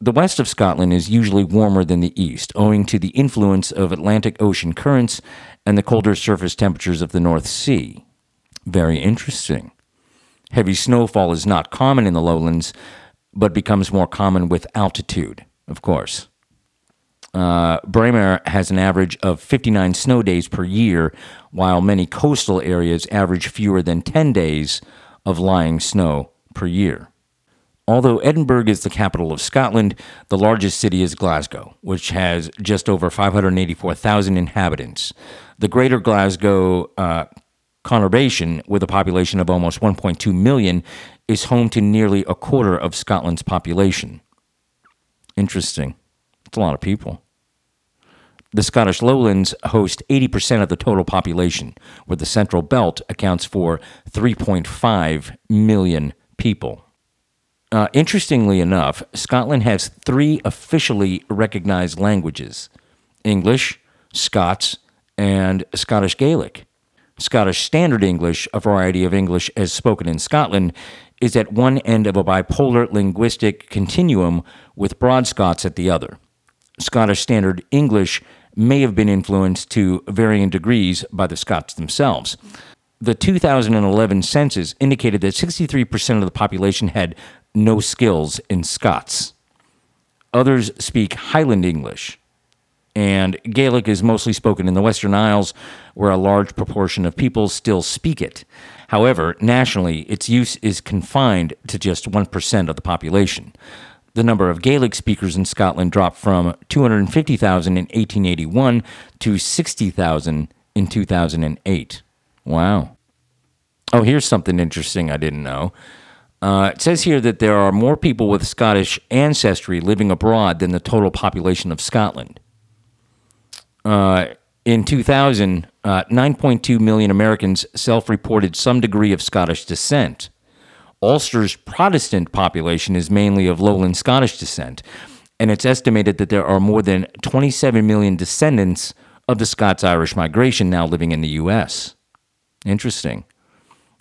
The west of Scotland is usually warmer than the east, owing to the influence of Atlantic Ocean currents and the colder surface temperatures of the North Sea. Very interesting. Heavy snowfall is not common in the lowlands, but becomes more common with altitude, of course. Uh, Bremer has an average of fifty-nine snow days per year, while many coastal areas average fewer than ten days of lying snow per year. Although Edinburgh is the capital of Scotland, the largest city is Glasgow, which has just over five hundred eighty-four thousand inhabitants. The greater Glasgow uh, conurbation, with a population of almost one point two million, is home to nearly a quarter of Scotland's population. Interesting. That's a lot of people. The Scottish lowlands host eighty percent of the total population, where the Central Belt accounts for three point five million people. Uh, interestingly enough, Scotland has three officially recognized languages: English, Scots, and Scottish Gaelic. Scottish Standard English, a variety of English as spoken in Scotland, is at one end of a bipolar linguistic continuum with Broad Scots at the other. Scottish Standard English may have been influenced to varying degrees by the Scots themselves. The two thousand eleven census indicated that sixty-three percent of the population had no skills in Scots. Others speak Highland English, and Gaelic is mostly spoken in the Western Isles, where a large proportion of people still speak it. However, nationally, its use is confined to just one percent of the population. The number of Gaelic speakers in Scotland dropped from two hundred fifty thousand in eighteen eighty-one to sixty thousand in two thousand eight. Wow. Oh, here's something interesting I didn't know. Uh, it says here that there are more people with Scottish ancestry living abroad than the total population of Scotland. Uh, in two thousand, uh, nine point two million Americans self-reported some degree of Scottish descent. Ulster's Protestant population is mainly of lowland Scottish descent, and it's estimated that there are more than twenty-seven million descendants of the Scots-Irish migration now living in the U S. Interesting.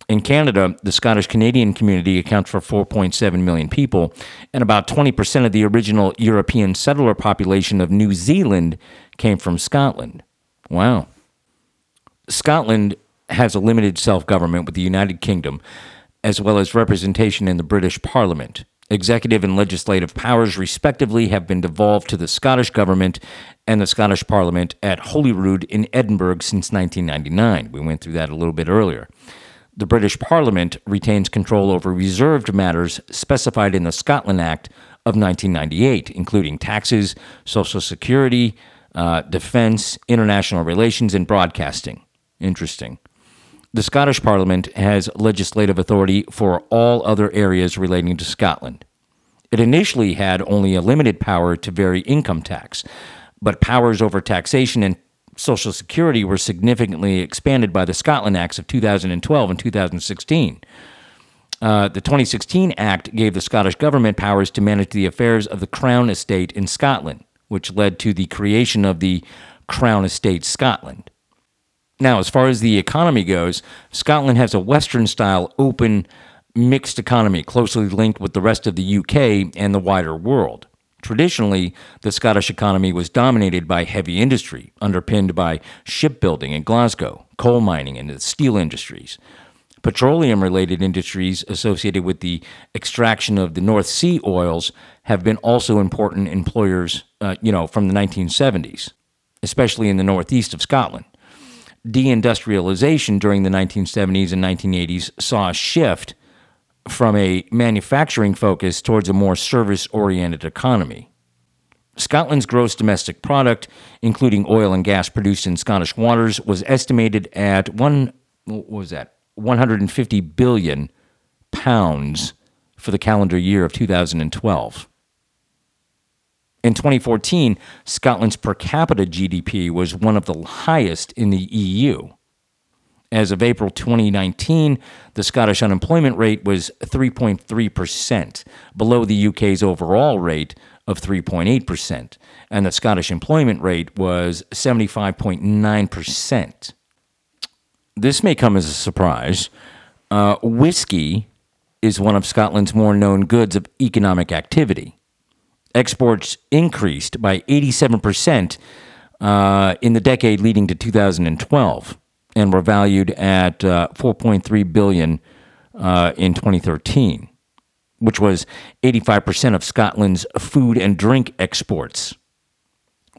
In Canada, the Scottish-Canadian community accounts for four point seven million people, and about twenty percent of the original European settler population of New Zealand came from Scotland. Wow. Scotland has a limited self-government with the United Kingdom, as well as representation in the British Parliament. Executive and legislative powers, respectively, have been devolved to the Scottish government and the Scottish Parliament at Holyrood in Edinburgh since nineteen ninety-nine. We went through that a little bit earlier. The British Parliament retains control over reserved matters specified in the Scotland Act of nineteen ninety-eight, including taxes, social security, uh, defense, international relations, and broadcasting. Interesting. The Scottish Parliament has legislative authority for all other areas relating to Scotland. It initially had only a limited power to vary income tax, but powers over taxation and social security were significantly expanded by the Scotland Acts of two thousand twelve and two thousand sixteen. Uh, the twenty sixteen Act gave the Scottish government powers to manage the affairs of the Crown Estate in Scotland, which led to the creation of the Crown Estate Scotland. Now, as far as the economy goes, Scotland has a Western-style, open, mixed economy closely linked with the rest of the U K and the wider world. Traditionally, the Scottish economy was dominated by heavy industry, underpinned by shipbuilding in Glasgow, coal mining, and the steel industries. Petroleum-related industries associated with the extraction of the North Sea oils have been also important employers, uh, you know, from the nineteen seventies, especially in the northeast of Scotland. Deindustrialization during the nineteen seventies and nineteen eighties saw a shift from a manufacturing focus towards a more service-oriented economy. Scotland's gross domestic product, including oil and gas produced in Scottish waters, was estimated at one what was that one hundred fifty billion pounds for the calendar year of two thousand twelve. In twenty fourteen, Scotland's per capita G D P was one of the highest in the E U. As of April twenty nineteen, the Scottish unemployment rate was three point three percent, below the U K's overall rate of three point eight percent, and the Scottish employment rate was seventy-five point nine percent. This may come as a surprise. Uh, whiskey is one of Scotland's more known goods of economic activity. Exports increased by eighty-seven percent uh, in the decade leading to two thousand twelve. And were valued at uh, four point three billion dollars uh, in twenty thirteen, which was eighty-five percent of Scotland's food and drink exports.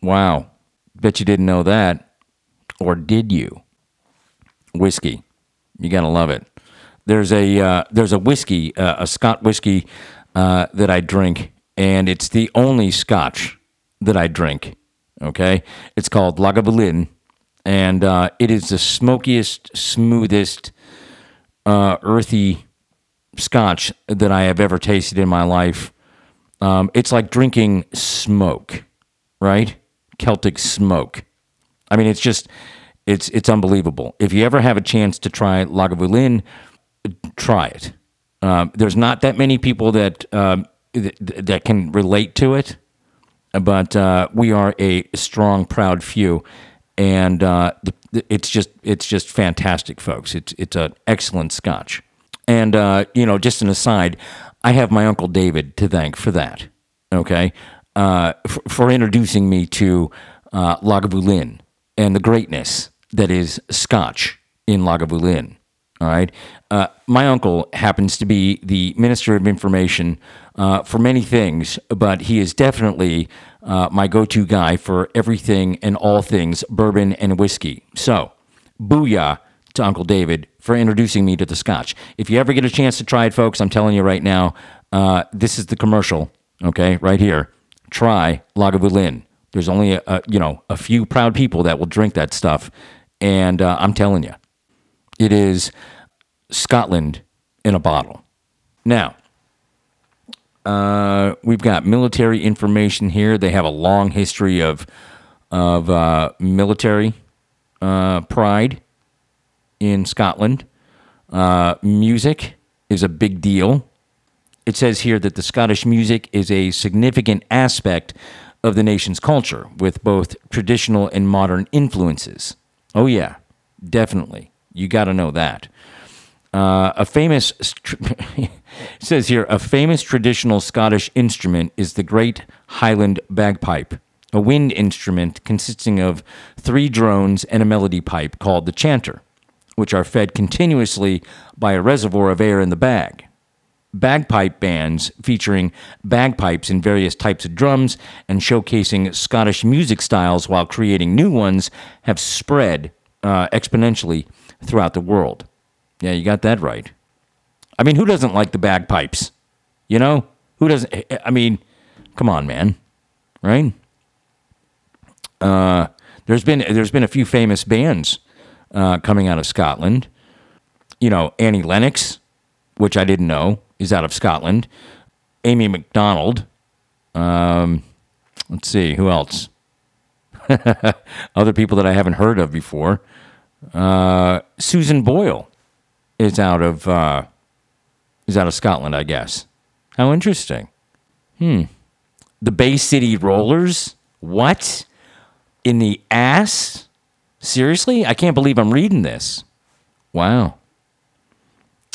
Wow. Bet you didn't know that. Or did you? Whiskey. You got to love it. There's a, uh, there's a whiskey, uh, a Scotch whiskey uh, that I drink, and it's the only Scotch that I drink, okay? It's called Lagavulin. And uh, it is the smokiest, smoothest, uh, earthy Scotch that I have ever tasted in my life. Um, it's like drinking smoke, right? Celtic smoke. I mean, it's just, it's it's unbelievable. If you ever have a chance to try Lagavulin, try it. Um, there's not that many people that um, th- that can relate to it, but uh, we are a strong, proud few. And uh, it's just it's just fantastic, folks. It's it's an excellent Scotch. And, uh, you know, just an aside, I have my Uncle David to thank for that, okay, uh, for, for introducing me to uh, Lagavulin and the greatness that is Scotch in Lagavulin, all right? Uh, my uncle happens to be the Minister of Information uh, for many things, but he is definitely... Uh, my go-to guy for everything and all things bourbon and whiskey. So, booyah to Uncle David for introducing me to the Scotch. If you ever get a chance to try it, folks, I'm telling you right now, uh, this is the commercial, okay, right here. Try Lagavulin. There's only, a, a, you know, a few proud people that will drink that stuff, and uh, I'm telling you, it is Scotland in a bottle. Now, Uh, we've got military information here. They have a long history of of uh, military uh, pride in Scotland. Uh, music is a big deal. It says here that the Scottish music is a significant aspect of the nation's culture, with both traditional and modern influences. Oh, yeah, definitely. You got to know that. Uh, a famous, it says here, a famous traditional Scottish instrument is the Great Highland Bagpipe, a wind instrument consisting of three drones and a melody pipe called the chanter, which are fed continuously by a reservoir of air in the bag. Bagpipe bands featuring bagpipes in various types of drums and showcasing Scottish music styles while creating new ones have spread uh, exponentially throughout the world. Yeah, you got that right. I mean, who doesn't like the bagpipes? You know? Who doesn't? I mean, come on, man. Right? Uh, there's been there's been a few famous bands uh, coming out of Scotland. You know, Annie Lennox, which I didn't know, is out of Scotland. Amy MacDonald. Um, let's see, who else? Other people that I haven't heard of before. Uh, Susan Boyle. Is out of uh, is out of Scotland, I guess. How interesting. Hmm. The Bay City Rollers? What? In the ass? Seriously? I can't believe I'm reading this. Wow.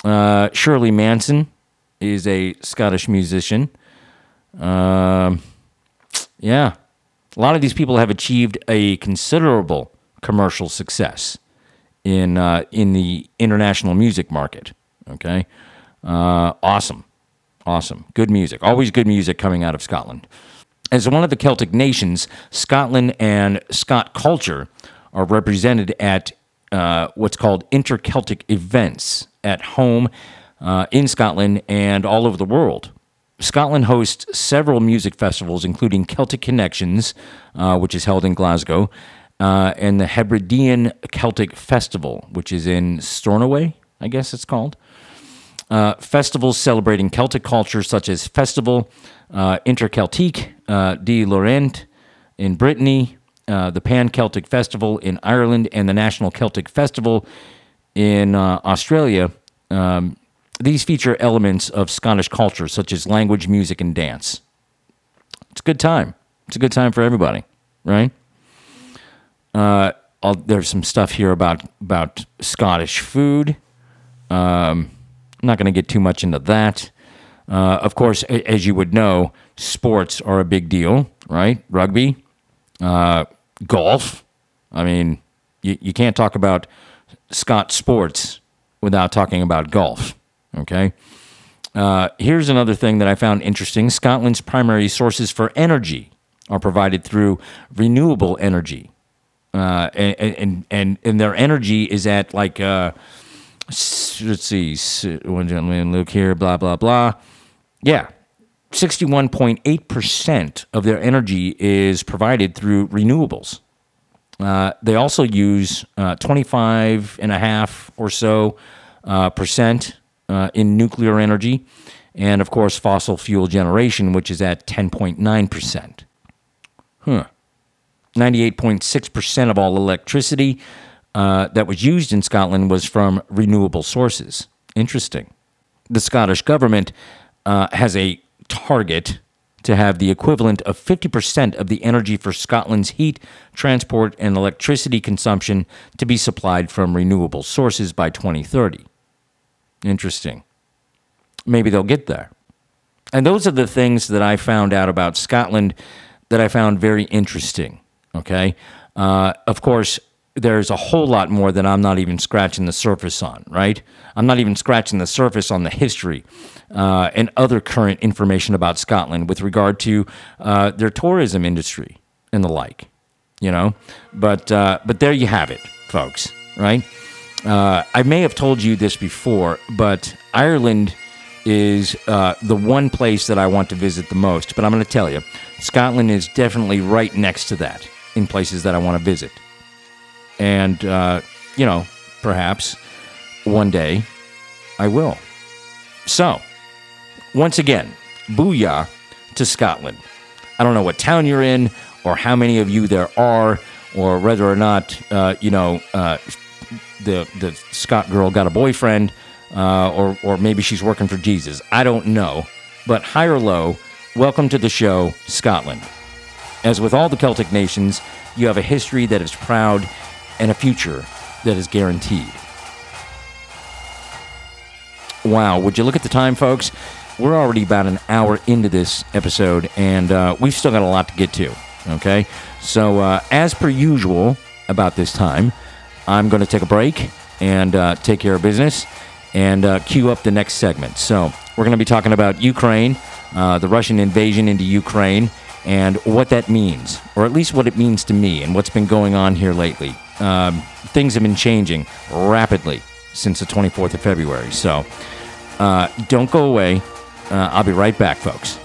Uh, Shirley Manson is a Scottish musician. Um, yeah. A lot of these people have achieved a considerable commercial success in uh, in the international music market, okay? Uh, awesome. Awesome. Good music. Always good music coming out of Scotland. As one of the Celtic nations, Scotland and Scot culture are represented at uh, what's called inter-Celtic events at home uh, in Scotland and all over the world. Scotland hosts several music festivals, including Celtic Connections, uh, which is held in Glasgow, Uh, and the Hebridean Celtic Festival, which is in Stornoway, I guess it's called. Uh, festivals celebrating Celtic culture, such as Festival uh, Interceltique uh, de Lorient in Brittany, uh, the Pan-Celtic Festival in Ireland, and the National Celtic Festival in uh, Australia. Um, these feature elements of Scottish culture, such as language, music, and dance. It's a good time. It's a good time for everybody, right? Uh, I'll, there's some stuff here about, about Scottish food. Um, I'm not going to get too much into that. Uh, of course, a, as you would know, sports are a big deal, right? Rugby, uh, golf. I mean, you, you can't talk about Scott sports without talking about golf, okay? Uh, here's another thing that I found interesting. Scotland's primary sources for energy are provided through renewable energy. Uh, and, and and and their energy is at like, uh, let's see, one gentleman, Luke here, blah, blah, blah. Yeah, sixty-one point eight percent of their energy is provided through renewables. Uh, they also use uh, twenty-five and a half or so uh, percent uh, in nuclear energy. And, of course, fossil fuel generation, which is at ten point nine percent. Huh. ninety-eight point six percent of all electricity uh, that was used in Scotland was from renewable sources. Interesting. The Scottish government uh, has a target to have the equivalent of fifty percent of the energy for Scotland's heat, transport, and electricity consumption to be supplied from renewable sources by twenty thirty. Interesting. Maybe they'll get there. And those are the things that I found out about Scotland that I found very interesting, okay? Uh, of course, there's a whole lot more that I'm not even scratching the surface on, right? I'm not even scratching the surface on the history uh, and other current information about Scotland with regard to uh, their tourism industry and the like, you know? But uh, but there you have it, folks, right? Uh, I may have told you this before, but Ireland is uh, the one place that I want to visit the most. But I'm going to tell you, Scotland is definitely right next to that in places that I want to visit. And, uh, you know, perhaps one day I will. So, once again, booyah to Scotland. I don't know what town you're in or how many of you there are or whether or not, uh, you know, uh, the, the Scot girl got a boyfriend. Uh, or or maybe she's working for Jesus. I don't know. But high or low, welcome to the show, Scotland. As with all the Celtic nations, you have a history that is proud and a future that is guaranteed. Wow, would you look at the time, folks? We're already about an hour into this episode, and uh, we've still got a lot to get to, okay? So uh, as per usual about this time, I'm going to take a break and uh, take care of business. And uh, queue up the next segment. So we're going to be talking about Ukraine, uh, the Russian invasion into Ukraine, and what that means, or at least what it means to me and what's been going on here lately. Um, things have been changing rapidly since the twenty-fourth of February. So uh, don't go away. Uh, I'll be right back, folks.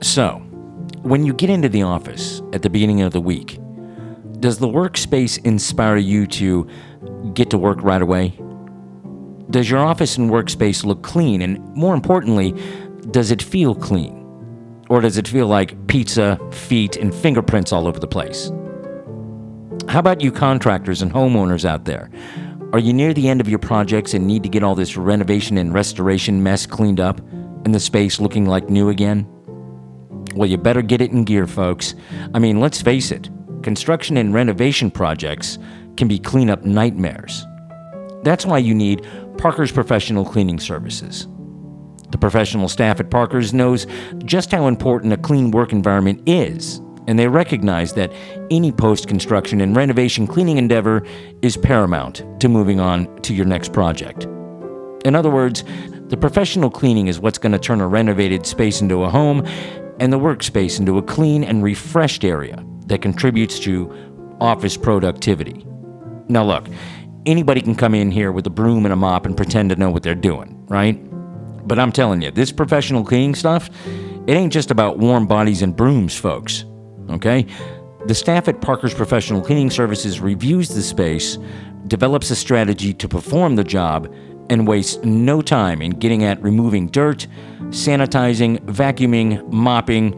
So, when you get into the office at the beginning of the week, does the workspace inspire you to get to work right away? Does your office and workspace look clean? And more importantly, does it feel clean? Or does it feel like pizza, feet, and fingerprints all over the place? How about you contractors and homeowners out there? Are you near the end of your projects and need to get all this renovation and restoration mess cleaned up and the space looking like new again? Well, you better get it in gear, folks. I mean, let's face it, construction and renovation projects can be cleanup nightmares. That's why you need Parker's Professional Cleaning Services. The professional staff at Parker's knows just how important a clean work environment is, and they recognize that any post-construction and renovation cleaning endeavor is paramount to moving on to your next project. In other words, the professional cleaning is what's going to turn a renovated space into a home and the workspace into a clean and refreshed area that contributes to office productivity. Now look, anybody can come in here with a broom and a mop and pretend to know what they're doing, right? But I'm telling you, this professional cleaning stuff, it ain't just about warm bodies and brooms, folks, okay? The staff at Parker's Professional Cleaning Services reviews the space, develops a strategy to perform the job, and wastes no time in getting at removing dirt, sanitizing, vacuuming, mopping,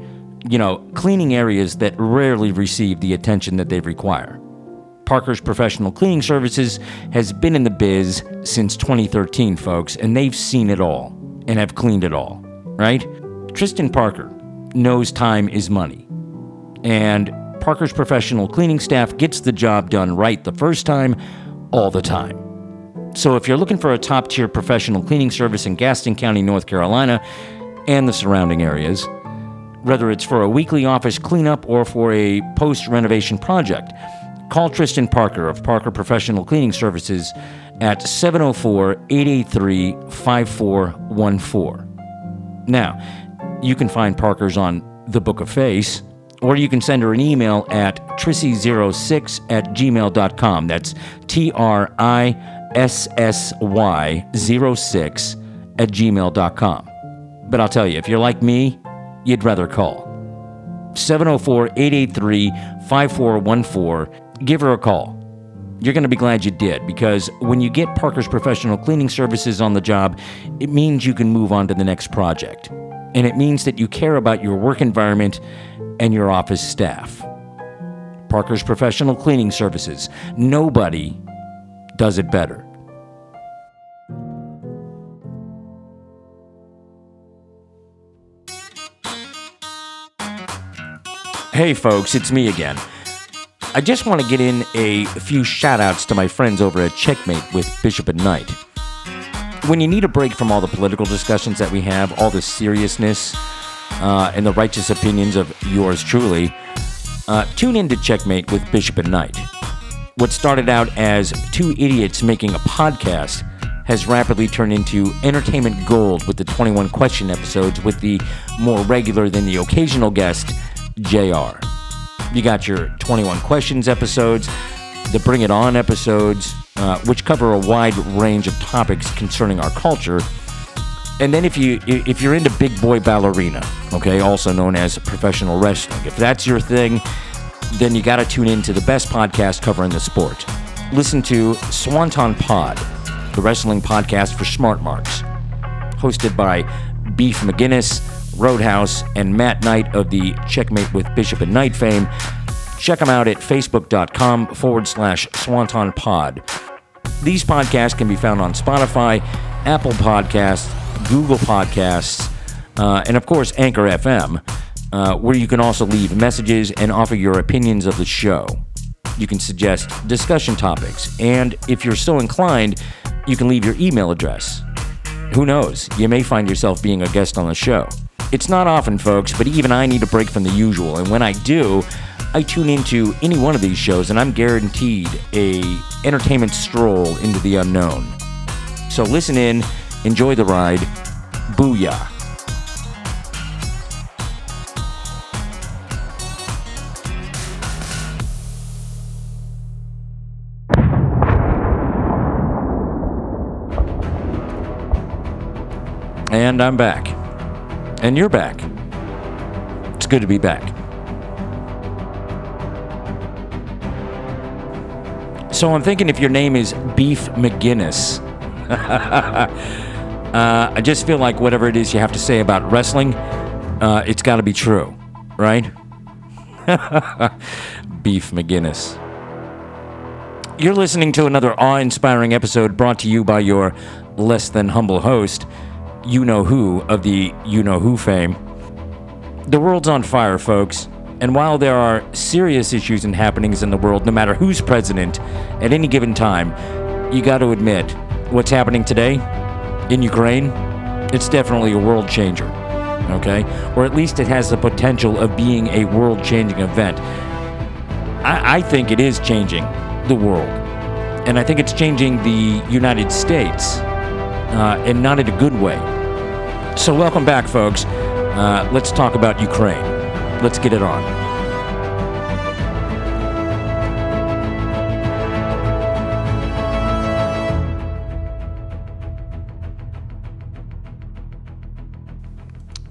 you know, cleaning areas that rarely receive the attention that they require. Parker's Professional Cleaning Services has been in the biz since twenty thirteen, folks, and they've seen it all. And have cleaned it all, right? Tristan Parker knows time is money, and Parker's professional cleaning staff gets the job done right the first time, all the time. So if you're looking for a top-tier professional cleaning service in Gaston County, North Carolina, and the surrounding areas, whether it's for a weekly office cleanup or for a post-renovation project, call Tristan Parker of Parker Professional Cleaning Services at seven oh four, eight eight three, five four one four. Now, you can find Parker's on the Book of Face, or you can send her an email at trissy zero six at gmail dot com. That's T R I S S Y zero six at gmail dot com. But I'll tell you, if you're like me, you'd rather call. seven oh four, eight eight three, five four one four. Give her a call. You're going to be glad you did, because when you get Parker's Professional Cleaning Services on the job, it means you can move on to the next project. And it means that you care about your work environment and your office staff. Parker's Professional Cleaning Services. Nobody does it better. Hey folks, it's me again. I just want to get in a few shout-outs to my friends over at Checkmate with Bishop and Knight. When you need a break from all the political discussions that we have, all the seriousness, uh, and the righteous opinions of yours truly, uh, tune in to Checkmate with Bishop and Knight. What started out as two idiots making a podcast has rapidly turned into entertainment gold with the twenty-one question episodes with the more regular than the occasional guest, J R. You got your twenty-one questions episodes, the Bring It On episodes, uh, which cover a wide range of topics concerning our culture. And then if, you, if you're into Big Boy Ballerina, okay, also known as professional wrestling, if that's your thing, then you got to tune in to the best podcast covering the sport. Listen to Swanton Pod, the wrestling podcast for smart marks, hosted by Beef McGinnis, Roadhouse, and Matt Knight of the Checkmate with Bishop and Knight fame. Check them out at facebook.com forward slash Swanton Pod. These podcasts can be found on Spotify, Apple Podcasts, Google Podcasts, uh, and of course Anchor F M, uh, where you can also leave messages and offer your opinions of the show. You can suggest discussion topics, and if you're so inclined, you can leave your email address. Who knows? You may find yourself being a guest on the show. It's not often, folks, but even I need a break from the usual, and when I do, I tune into any one of these shows, and I'm guaranteed a entertainment stroll into the unknown. So listen in, enjoy the ride, booyah. And I'm back. And you're back. It's good to be back. So I'm thinking if your name is Beef McGinnis, uh, I just feel like whatever it is you have to say about wrestling, uh, it's got to be true, right? Beef McGinnis. You're listening to another awe-inspiring episode brought to you by your less-than-humble host, you-know-who of the you-know-who fame. The world's on fire, folks. And while there are serious issues and happenings in the world, no matter who's president at any given time, you got to admit, what's happening today in Ukraine, it's definitely a world changer, okay? Or at least it has the potential of being a world-changing event. I, I think it is changing the world. And I think it's changing the United States, uh, and not in a good way. So welcome back, folks. Uh, let's talk about Ukraine. Let's get it on.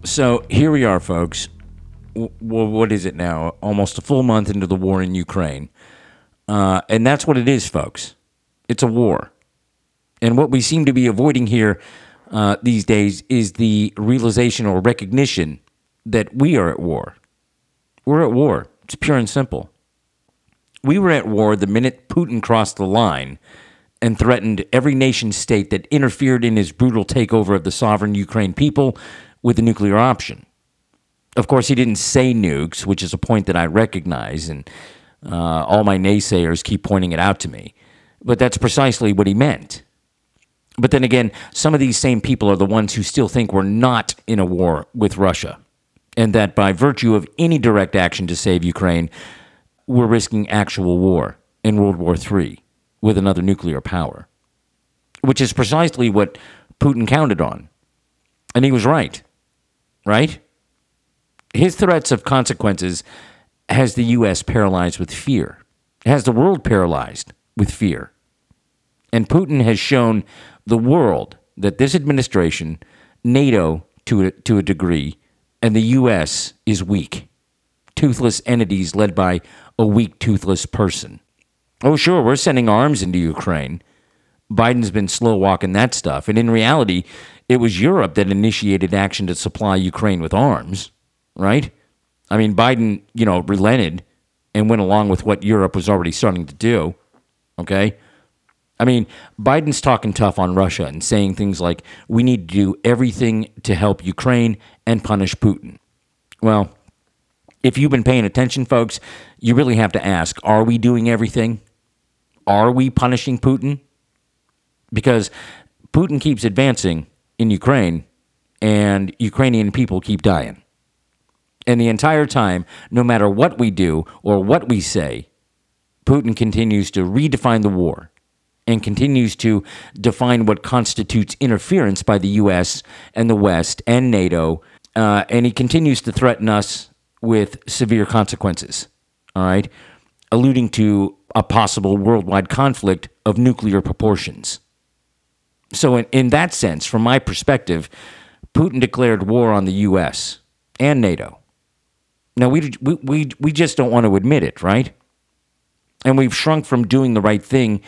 So here we are, folks. W- what is it now? Almost a full month into the war in Ukraine. Uh, and that's what it is, folks. It's a war. And what we seem to be avoiding here Uh, these days is the realization or recognition that we are at war. We're at war. It's pure and simple. We were at war the minute Putin crossed the line and threatened every nation state that interfered in his brutal takeover of the sovereign Ukraine people with a nuclear option. Of course, he didn't say nukes, which is a point that I recognize, and uh, all my naysayers keep pointing it out to me. But that's precisely what he meant. But then again, some of these same people are the ones who still think we're not in a war with Russia, and that by virtue of any direct action to save Ukraine, we're risking actual war in World War Three with another nuclear power, which is precisely what Putin counted on. And he was right, right? His threats of consequences has the U S paralyzed with fear, has the world paralyzed with fear. And Putin has shown the world that this administration, NATO to a, to a degree, and the U S is weak. Toothless entities led by a weak, toothless person. Oh, sure, we're sending arms into Ukraine. Biden's been slow walking that stuff. And in reality, it was Europe that initiated action to supply Ukraine with arms, right? I mean, Biden, you know, relented and went along with what Europe was already starting to do, okay? I mean, Biden's talking tough on Russia and saying things like, we need to do everything to help Ukraine and punish Putin. Well, if you've been paying attention, folks, you really have to ask, are we doing everything? Are we punishing Putin? Because Putin keeps advancing in Ukraine, and Ukrainian people keep dying. And the entire time, no matter what we do or what we say, Putin continues to redefine the war and continues to define what constitutes interference by the U S and the West and NATO, uh, and he continues to threaten us with severe consequences, all right, alluding to a possible worldwide conflict of nuclear proportions. So in, in that sense, from my perspective, Putin declared war on the U S and NATO. Now, we we we, we just don't want to admit it, right? And we've shrunk from doing the right thing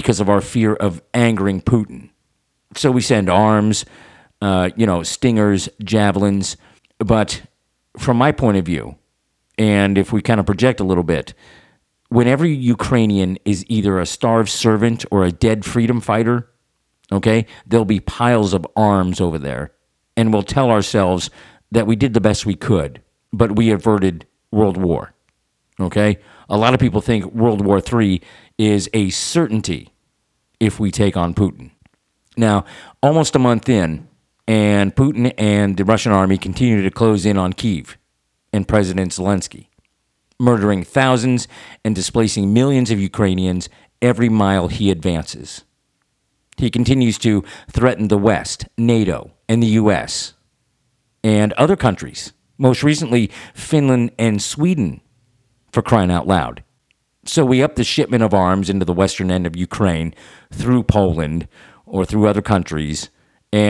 because of our fear of angering Putin. So we send arms, uh, you know, stingers, javelins. But from my point of view, and if we kind of project a little bit, whenever Ukrainian is either a starved servant or a dead freedom fighter, okay, there'll be piles of arms over there. And we'll tell ourselves that we did the best we could, but we averted World War, okay? A lot of people think World War Three is a certainty if we take on Putin. Now, almost a month in, and Putin and the Russian army continue to close in on Kyiv and President Zelensky, murdering thousands and displacing millions of Ukrainians every mile he advances. He continues to threaten the West, NATO, and the U S, and other countries, most recently Finland and Sweden, for crying out loud. So we up the shipment of arms into the western end of Ukraine through Poland or through other countries.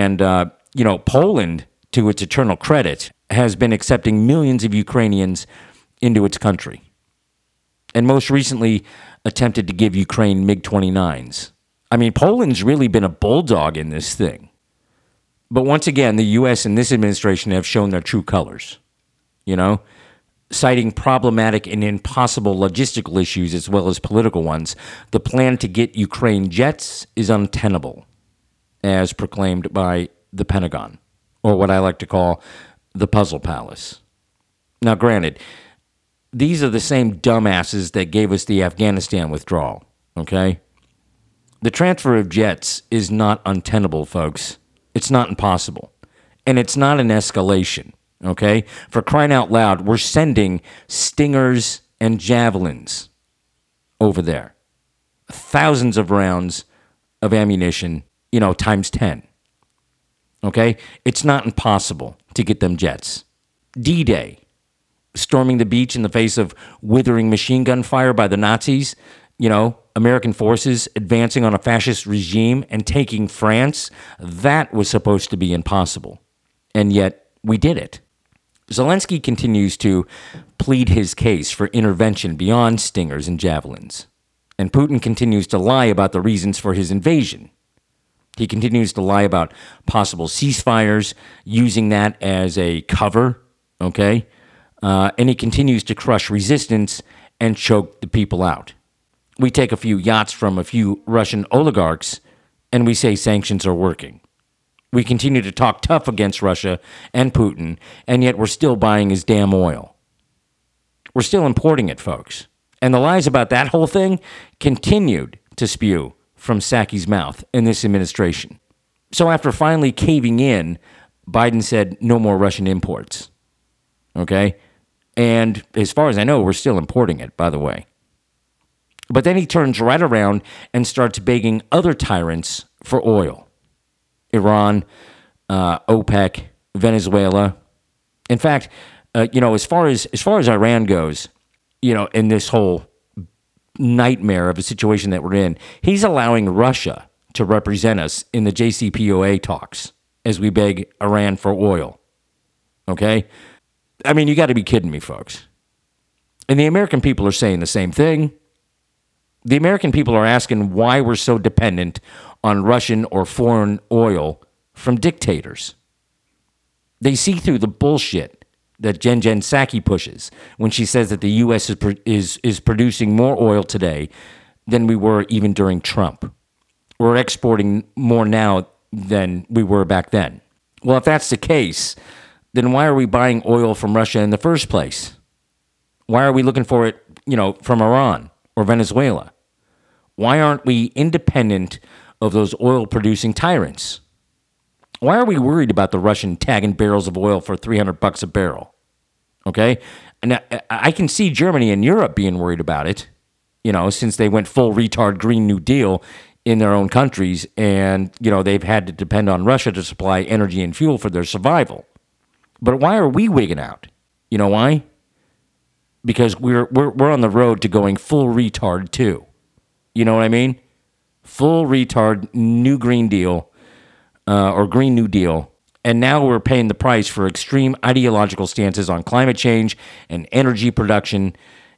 And, uh, you know, Poland, to its eternal credit, has been accepting millions of Ukrainians into its country. And most recently attempted to give Ukraine mig twenty-nines. I mean, Poland's really been a bulldog in this thing. But once again, the U S and this administration have shown their true colors, you know, citing problematic and impossible logistical issues as well as political ones. The plan to get Ukraine jets is untenable, as proclaimed by the Pentagon, or what I like to call the Puzzle Palace. Now, granted, these are the same dumbasses that gave us the Afghanistan withdrawal, okay? The transfer of jets is not untenable, folks. It's not impossible. And it's not an escalation, okay? For crying out loud, we're sending Stingers and Javelins over there. Thousands of rounds of ammunition, you know, times ten. Okay? It's not impossible to get them jets. D-Day, storming the beach in the face of withering machine gun fire by the Nazis, you know, American forces advancing on a fascist regime and taking France, that was supposed to be impossible. And yet, we did it. Zelensky continues to plead his case for intervention beyond Stingers and Javelins. And Putin continues to lie about the reasons for his invasion. He continues to lie about possible ceasefires, using that as a cover, okay? Uh, and he continues to crush resistance and choke the people out. We take a few yachts from a few Russian oligarchs, and we say sanctions are working. We continue to talk tough against Russia and Putin, and yet we're still buying his damn oil. We're still importing it, folks. And the lies about that whole thing continued to spew from Saki's mouth in this administration. So after finally caving in, Biden said no more Russian imports. Okay? And as far as I know, we're still importing it, by the way. But then he turns right around and starts begging other tyrants for oil. Iran, uh, OPEC, Venezuela. In fact, uh, you know, as far as as far as Iran goes, you know, in this whole nightmare of a situation that we're in, he's allowing Russia to represent us in the J C P O A talks as we beg Iran for oil. Okay? I mean, you got to be kidding me, folks. And the American people are saying the same thing. The American people are asking why we're so dependent on Russian or foreign oil from dictators. They see through the bullshit that Jen Jen Psaki pushes when she says that the U S is is is producing more oil today than we were even during Trump. We're exporting more now than we were back then. Well, if that's the case, then why are we buying oil from Russia in the first place? Why are we looking for it, you know, from Iran or Venezuela? Why aren't we independent of those oil-producing tyrants? Why are we worried about the Russian tagging barrels of oil for three hundred bucks a barrel? Okay? And I, I can see Germany and Europe being worried about it, you know, since they went full retard Green New Deal in their own countries, and, you know, they've had to depend on Russia to supply energy and fuel for their survival. But why are we wigging out? You know why? Because we're we're we're on the road to going full retard too. You know what I mean? Full retard, new Green Deal, uh, or Green New Deal. And now we're paying the price for extreme ideological stances on climate change and energy production,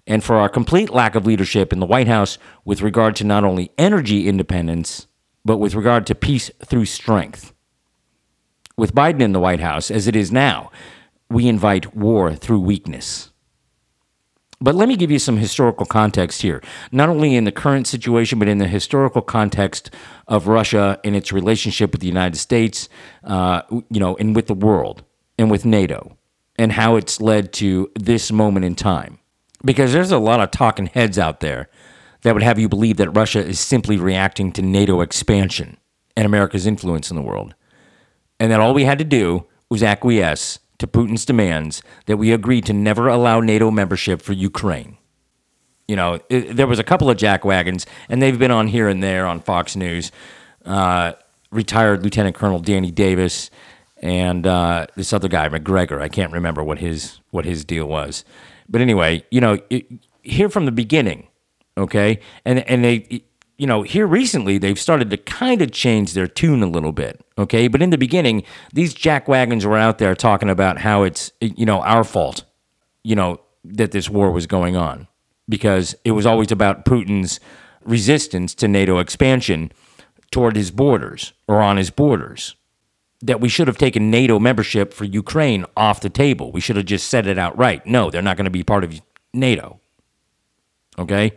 and for our complete lack of leadership in the White House with regard to not only energy independence, but with regard to peace through strength. With Biden in the White House, as it is now, we invite war through weakness. But let me give you some historical context here, not only in the current situation, but in the historical context of Russia and its relationship with the United States, uh, you know, and with the world, and with NATO, and how it's led to this moment in time. Because there's a lot of talking heads out there that would have you believe that Russia is simply reacting to NATO expansion and America's influence in the world, and that all we had to do was acquiesce to Putin's demands that we agreed to never allow NATO membership for Ukraine. You know, it, there was a couple of jackwagons, and they've been on here and there on Fox News, uh, retired Lieutenant Colonel Danny Davis and uh, this other guy, McGregor. I can't remember what his what his deal was. But anyway, you know, it, here from the beginning, okay? And, and they... It, You know, here recently, they've started to kind of change their tune a little bit, okay? But in the beginning, these jackwagons were out there talking about how it's, you know, our fault, you know, that this war was going on. Because it was always about Putin's resistance to NATO expansion toward his borders or on his borders. that we should have taken NATO membership for Ukraine off the table. We should have just said it outright. No, they're not going to be part of NATO. Okay?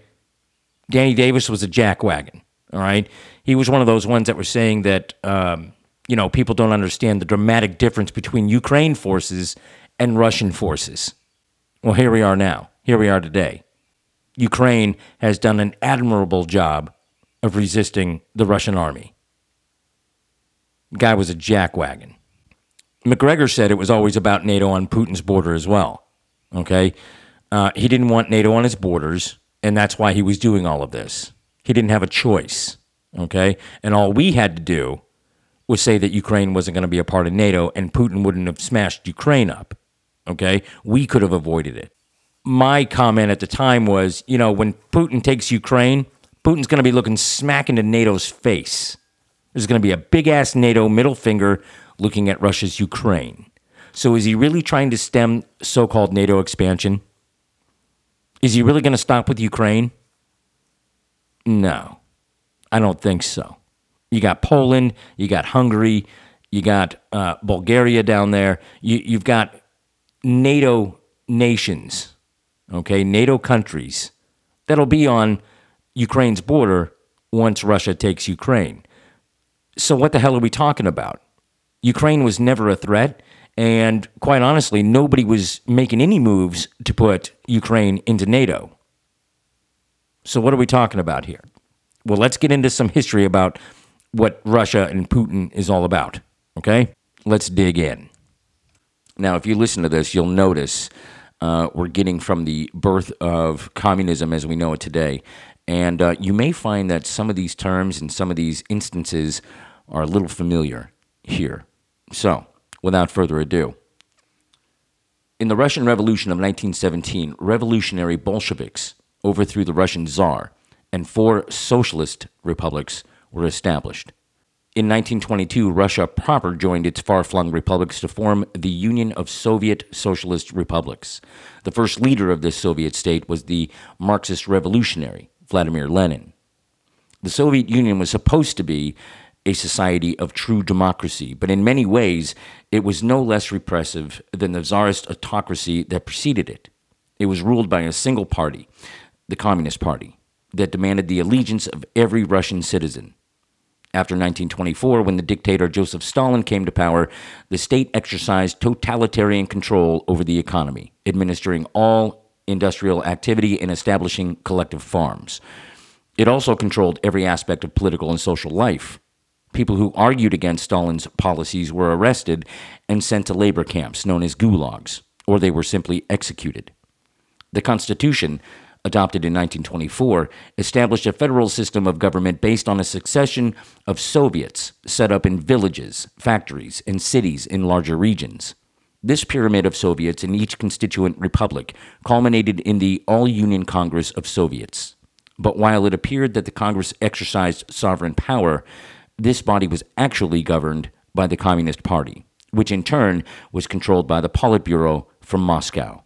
Danny Davis was a jackwagon, all right? He was one of those ones that were saying that, um, you know, people don't understand the dramatic difference between Ukraine forces and Russian forces. Well, here we are now. Here we are today. Ukraine has done an admirable job of resisting the Russian army. Guy was a jackwagon. McGregor said it was always about NATO on Putin's border as well. Okay? Uh, he didn't want NATO on his borders, and that's why he was doing all of this. He didn't have a choice. Okay? And all we had to do was say that Ukraine wasn't going to be a part of NATO, and Putin wouldn't have smashed Ukraine up. Okay? We could have avoided it. My comment at the time was, you know, when Putin takes Ukraine, Putin's going to be looking smack into NATO's face. There's going to be a big-ass NATO middle finger looking at Russia's Ukraine. So is he really trying to stem so-called NATO expansion? Is he really going to stop with Ukraine? No, I don't think so. You got Poland, you got Hungary, you got uh, Bulgaria down there. You, you've got NATO nations, okay, NATO countries that'll be on Ukraine's border once Russia takes Ukraine. So what the hell are we talking about? Ukraine was never a threat, and quite honestly, nobody was making any moves to put Ukraine into NATO. So what are we talking about here? Well, let's get into some history about what Russia and Putin is all about, okay? Let's dig in. Now, if you listen to this, you'll notice uh, we're getting from the birth of communism as we know it today. And uh, you may find that some of these terms and some of these instances are a little familiar here. So, without further ado, in the Russian Revolution of nineteen seventeen, revolutionary Bolsheviks overthrew the Russian Tsar, and four socialist republics were established. In nineteen twenty-two, Russia proper joined its far-flung republics to form the Union of Soviet Socialist Republics. The first leader of this Soviet state was the Marxist revolutionary, Vladimir Lenin. The Soviet Union was supposed to be a society of true democracy, but in many ways, it was no less repressive than the Tsarist autocracy that preceded it. It was ruled by a single party, the Communist Party, that demanded the allegiance of every Russian citizen. After nineteen twenty-four, when the dictator Joseph Stalin came to power, the state exercised totalitarian control over the economy, administering all industrial activity and establishing collective farms. It also controlled every aspect of political and social life. People who argued against Stalin's policies were arrested and sent to labor camps known as gulags, or they were simply executed. The Constitution, adopted in nineteen twenty-four, established a federal system of government based on a succession of Soviets set up in villages, factories, and cities in larger regions. This pyramid of Soviets in each constituent republic culminated in the All-Union Congress of Soviets. But while it appeared that the Congress exercised sovereign power, this body was actually governed by the Communist Party, which in turn was controlled by the Politburo from Moscow.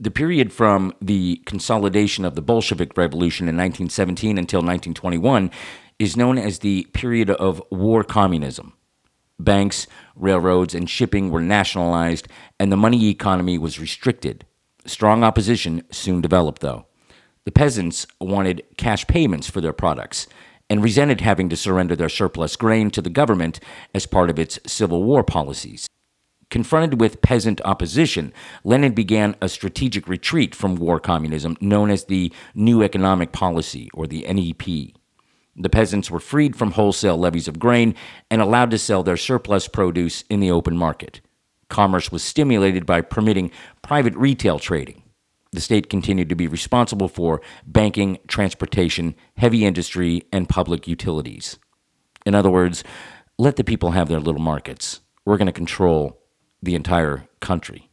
The period from the consolidation of the Bolshevik Revolution in nineteen seventeen until nineteen twenty-one is known as the period of war communism. Banks, railroads, and shipping were nationalized, and the money economy was restricted. Strong opposition soon developed, though. The peasants wanted cash payments for their products and resented having to surrender their surplus grain to the government as part of its civil war policies. Confronted with peasant opposition, Lenin began a strategic retreat from war communism known as the New Economic Policy, or the N E P. The peasants were freed from wholesale levies of grain and allowed to sell their surplus produce in the open market. Commerce was stimulated by permitting private retail trading. The state continued to be responsible for banking, transportation, heavy industry, and public utilities. In other words, let the people have their little markets. We're going to control the entire country.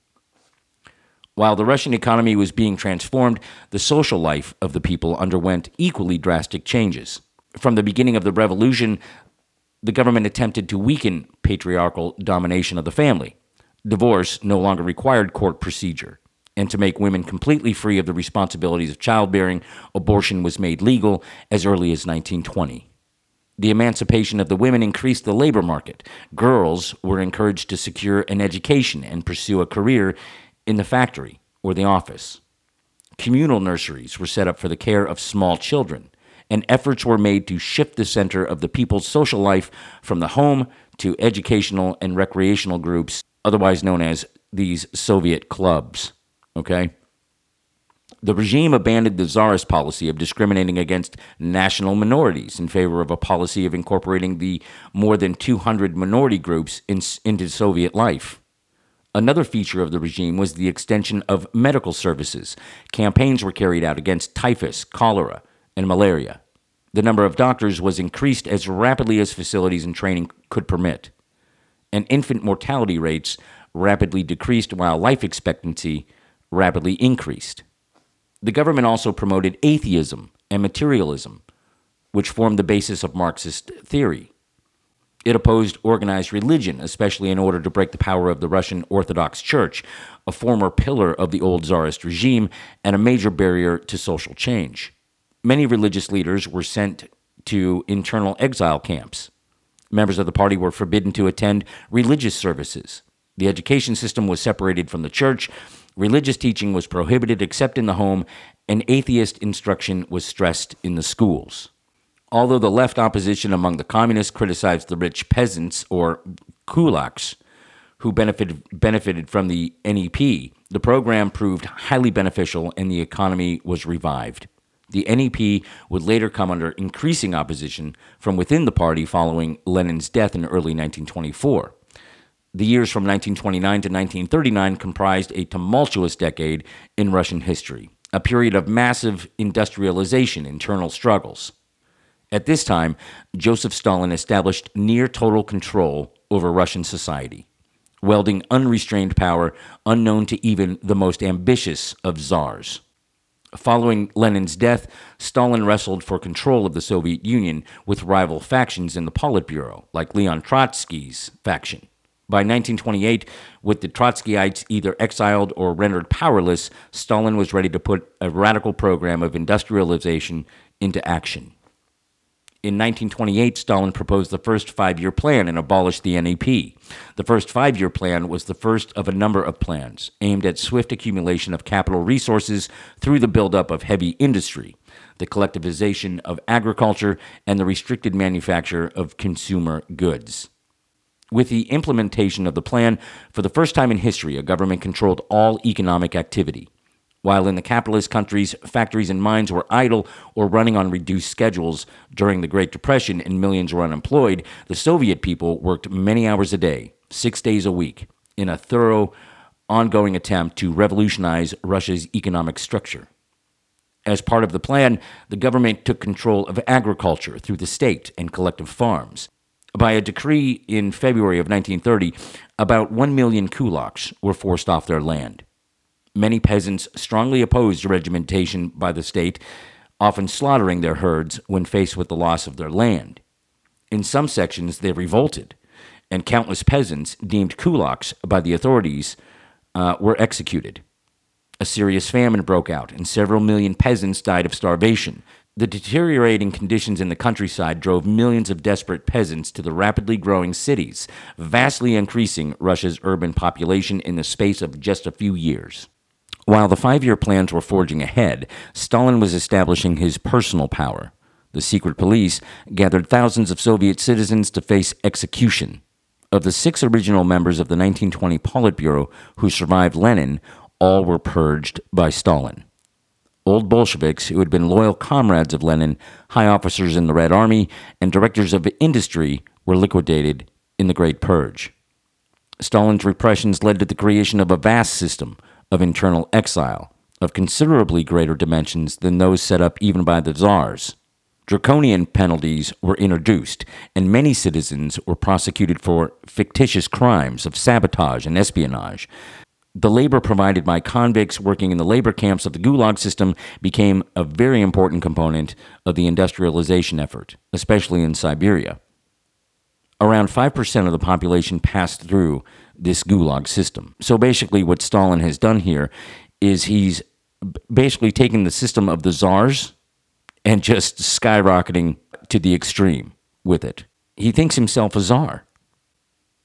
While the Russian economy was being transformed, the social life of the people underwent equally drastic changes. From the beginning of the revolution, the government attempted to weaken patriarchal domination of the family. Divorce no longer required court procedure, and to make women completely free of the responsibilities of childbearing, abortion was made legal as early as nineteen twenty. The emancipation of the women increased the labor market. Girls were encouraged to secure an education and pursue a career in the factory or the office. Communal nurseries were set up for the care of small children, and efforts were made to shift the center of the people's social life from the home to educational and recreational groups, otherwise known as these Soviet clubs, okay? The regime abandoned the czarist policy of discriminating against national minorities in favor of a policy of incorporating the more than two hundred minority groups in, into Soviet life. Another feature of the regime was the extension of medical services. Campaigns were carried out against typhus, cholera, and malaria. The number of doctors was increased as rapidly as facilities and training could permit. And infant mortality rates rapidly decreased while life expectancy rapidly increased. The government also promoted atheism and materialism, which formed the basis of Marxist theory. It opposed organized religion, especially in order to break the power of the Russian Orthodox Church, a former pillar of the old czarist regime and a major barrier to social change. Many religious leaders were sent to internal exile camps. Members of the party were forbidden to attend religious services. The education system was separated from the church. Religious teaching was prohibited except in the home, and atheist instruction was stressed in the schools. Although the left opposition among the communists criticized the rich peasants, or kulaks, who benefited, benefited from the N E P, the program proved highly beneficial and the economy was revived. The N E P would later come under increasing opposition from within the party following Lenin's death in early nineteen twenty-four. The years from nineteen twenty-nine to nineteen thirty-nine comprised a tumultuous decade in Russian history, a period of massive industrialization, internal struggles. At this time, Joseph Stalin established near-total control over Russian society, wielding unrestrained power unknown to even the most ambitious of czars. Following Lenin's death, Stalin wrestled for control of the Soviet Union with rival factions in the Politburo, like Leon Trotsky's faction. By nineteen twenty-eight, with the Trotskyites either exiled or rendered powerless, Stalin was ready to put a radical program of industrialization into action. In nineteen twenty-eight, Stalin proposed the first five-year plan and abolished the N E P. The first five-year plan was the first of a number of plans aimed at swift accumulation of capital resources through the buildup of heavy industry, the collectivization of agriculture, and the restricted manufacture of consumer goods. With the implementation of the plan, for the first time in history, a government controlled all economic activity. While in the capitalist countries, factories and mines were idle or running on reduced schedules during the Great Depression and millions were unemployed, the Soviet people worked many hours a day, six days a week, in a thorough, ongoing attempt to revolutionize Russia's economic structure. As part of the plan, the government took control of agriculture through the state and collective farms. By a decree in February of nineteen thirty, about one million kulaks were forced off their land. Many peasants strongly opposed regimentation by the state, often slaughtering their herds when faced with the loss of their land. In some sections, they revolted, and countless peasants deemed kulaks by the authorities uh, were executed. A serious famine broke out, and several million peasants died of starvation. The deteriorating conditions in the countryside drove millions of desperate peasants to the rapidly growing cities, vastly increasing Russia's urban population in the space of just a few years. While the five-year plans were forging ahead, Stalin was establishing his personal power. The secret police gathered thousands of Soviet citizens to face execution. Of the six original members of the nineteen twenty Politburo who survived Lenin, all were purged by Stalin. Old Bolsheviks who had been loyal comrades of Lenin, high officers in the Red Army, and directors of industry were liquidated in the Great Purge. Stalin's repressions led to the creation of a vast system of internal exile of considerably greater dimensions than those set up even by the czars. Draconian penalties were introduced, and many citizens were prosecuted for fictitious crimes of sabotage and espionage. The labor provided by convicts working in the labor camps of the Gulag system became a very important component of the industrialization effort, especially in Siberia. Around five percent of the population passed through this Gulag system. So basically what Stalin has done here is he's basically taken the system of the czars and just skyrocketing to the extreme. with it. He thinks himself a czar.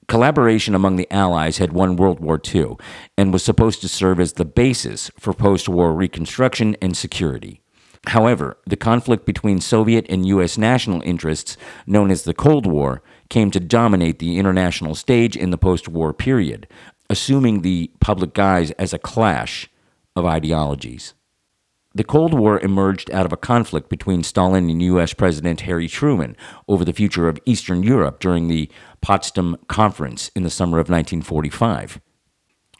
Collaboration among the Allies had won World War Two and was supposed to serve as the basis for post-war reconstruction and security. However, the conflict between Soviet and U S national interests, known as the Cold War, came to dominate the international stage in the post-war period, assuming the public guise as a clash of ideologies. The Cold War emerged out of a conflict between Stalin and U S President Harry Truman over the future of Eastern Europe during the Potsdam Conference in the summer of nineteen forty-five.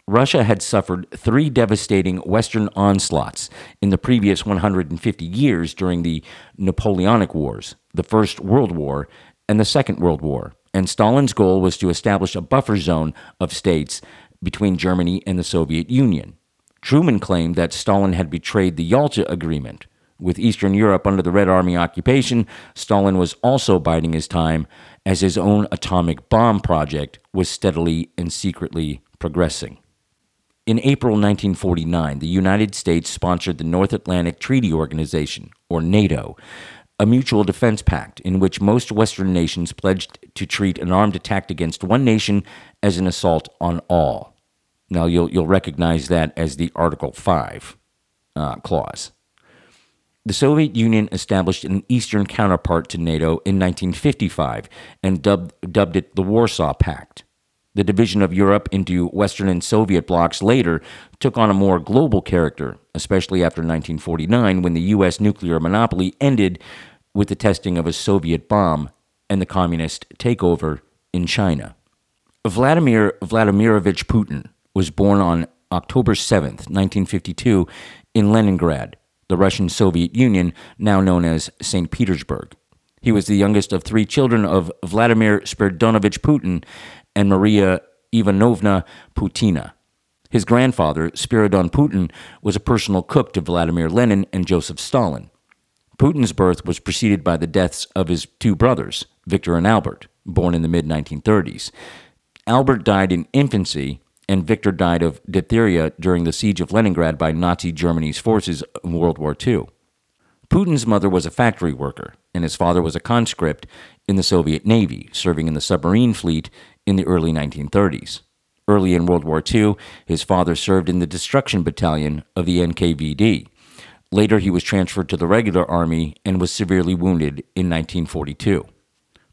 Russia had suffered three devastating Western onslaughts in the previous one hundred fifty years during the Napoleonic Wars, the First World War, and the Second World War, and Stalin's goal was to establish a buffer zone of states between Germany and the Soviet Union. Truman claimed that Stalin had betrayed the Yalta Agreement. With Eastern Europe under the Red Army occupation, Stalin was also biding his time as his own atomic bomb project was steadily and secretly progressing. In April nineteen forty-nine, the United States sponsored the North Atlantic Treaty Organization, or NATO, a mutual defense pact in which most Western nations pledged to treat an armed attack against one nation as an assault on all. Now, you'll you'll recognize that as the Article five uh, clause. The Soviet Union established an Eastern counterpart to NATO in nineteen fifty-five and dubbed, dubbed it the Warsaw Pact. The division of Europe into Western and Soviet blocs later took on a more global character, especially after nineteen forty-nine, when the U S nuclear monopoly ended with the testing of a Soviet bomb and the communist takeover in China. Vladimir Vladimirovich Putin was born on October seventh, nineteen fifty-two, in Leningrad, the Russian Soviet Union, now known as Saint Petersburg. He was the youngest of three children of Vladimir Spiridonovich Putin and Maria Ivanovna Putina. His grandfather, Spiridon Putin, was a personal cook to Vladimir Lenin and Joseph Stalin. Putin's birth was preceded by the deaths of his two brothers, Victor and Albert, born in the mid nineteen thirties. Albert died in infancy, and Victor died of diphtheria during the siege of Leningrad by Nazi Germany's forces in World War Two. Putin's mother was a factory worker, and his father was a conscript in the Soviet Navy, serving in the submarine fleet in the early nineteen thirties. Early in World War Two, his father served in the destruction battalion of the N K V D. Later, he was transferred to the regular army and was severely wounded in nineteen forty-two.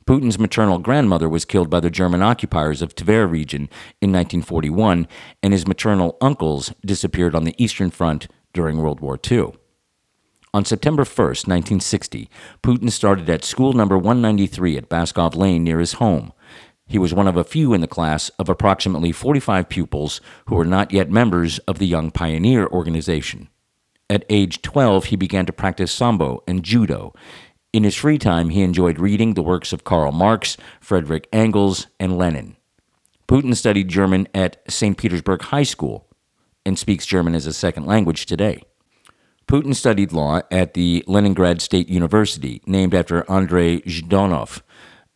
Putin's maternal grandmother was killed by the German occupiers of Tver region in nineteen forty-one, and his maternal uncles disappeared on the Eastern Front during World War Two. On September first, nineteen sixty, Putin started at school number one ninety-three at Baskov Lane near his home. He was one of a few in the class of approximately forty-five pupils who were not yet members of the Young Pioneer Organization. At age twelve, he began to practice sambo and judo. In his free time, he enjoyed reading the works of Karl Marx, Frederick Engels, and Lenin. Putin studied German at Saint Petersburg High School and speaks German as a second language today. Putin studied law at the Leningrad State University, named after Andrei Zhdanov.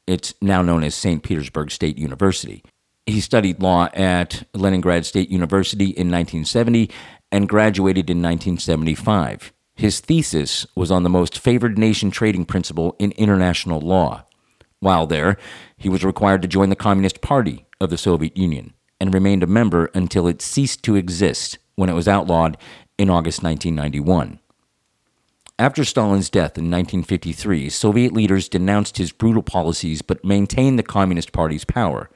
It's now known as Saint Petersburg State University. He studied law at Leningrad State University in nineteen seventy and graduated in nineteen seventy-five. His thesis was on the most favored nation trading principle in international law. While there, he was required to join the Communist Party of the Soviet Union and remained a member until it ceased to exist when it was outlawed in August nineteen ninety-one. After Stalin's death in nineteen fifty-three, Soviet leaders denounced his brutal policies but maintained the Communist Party's power.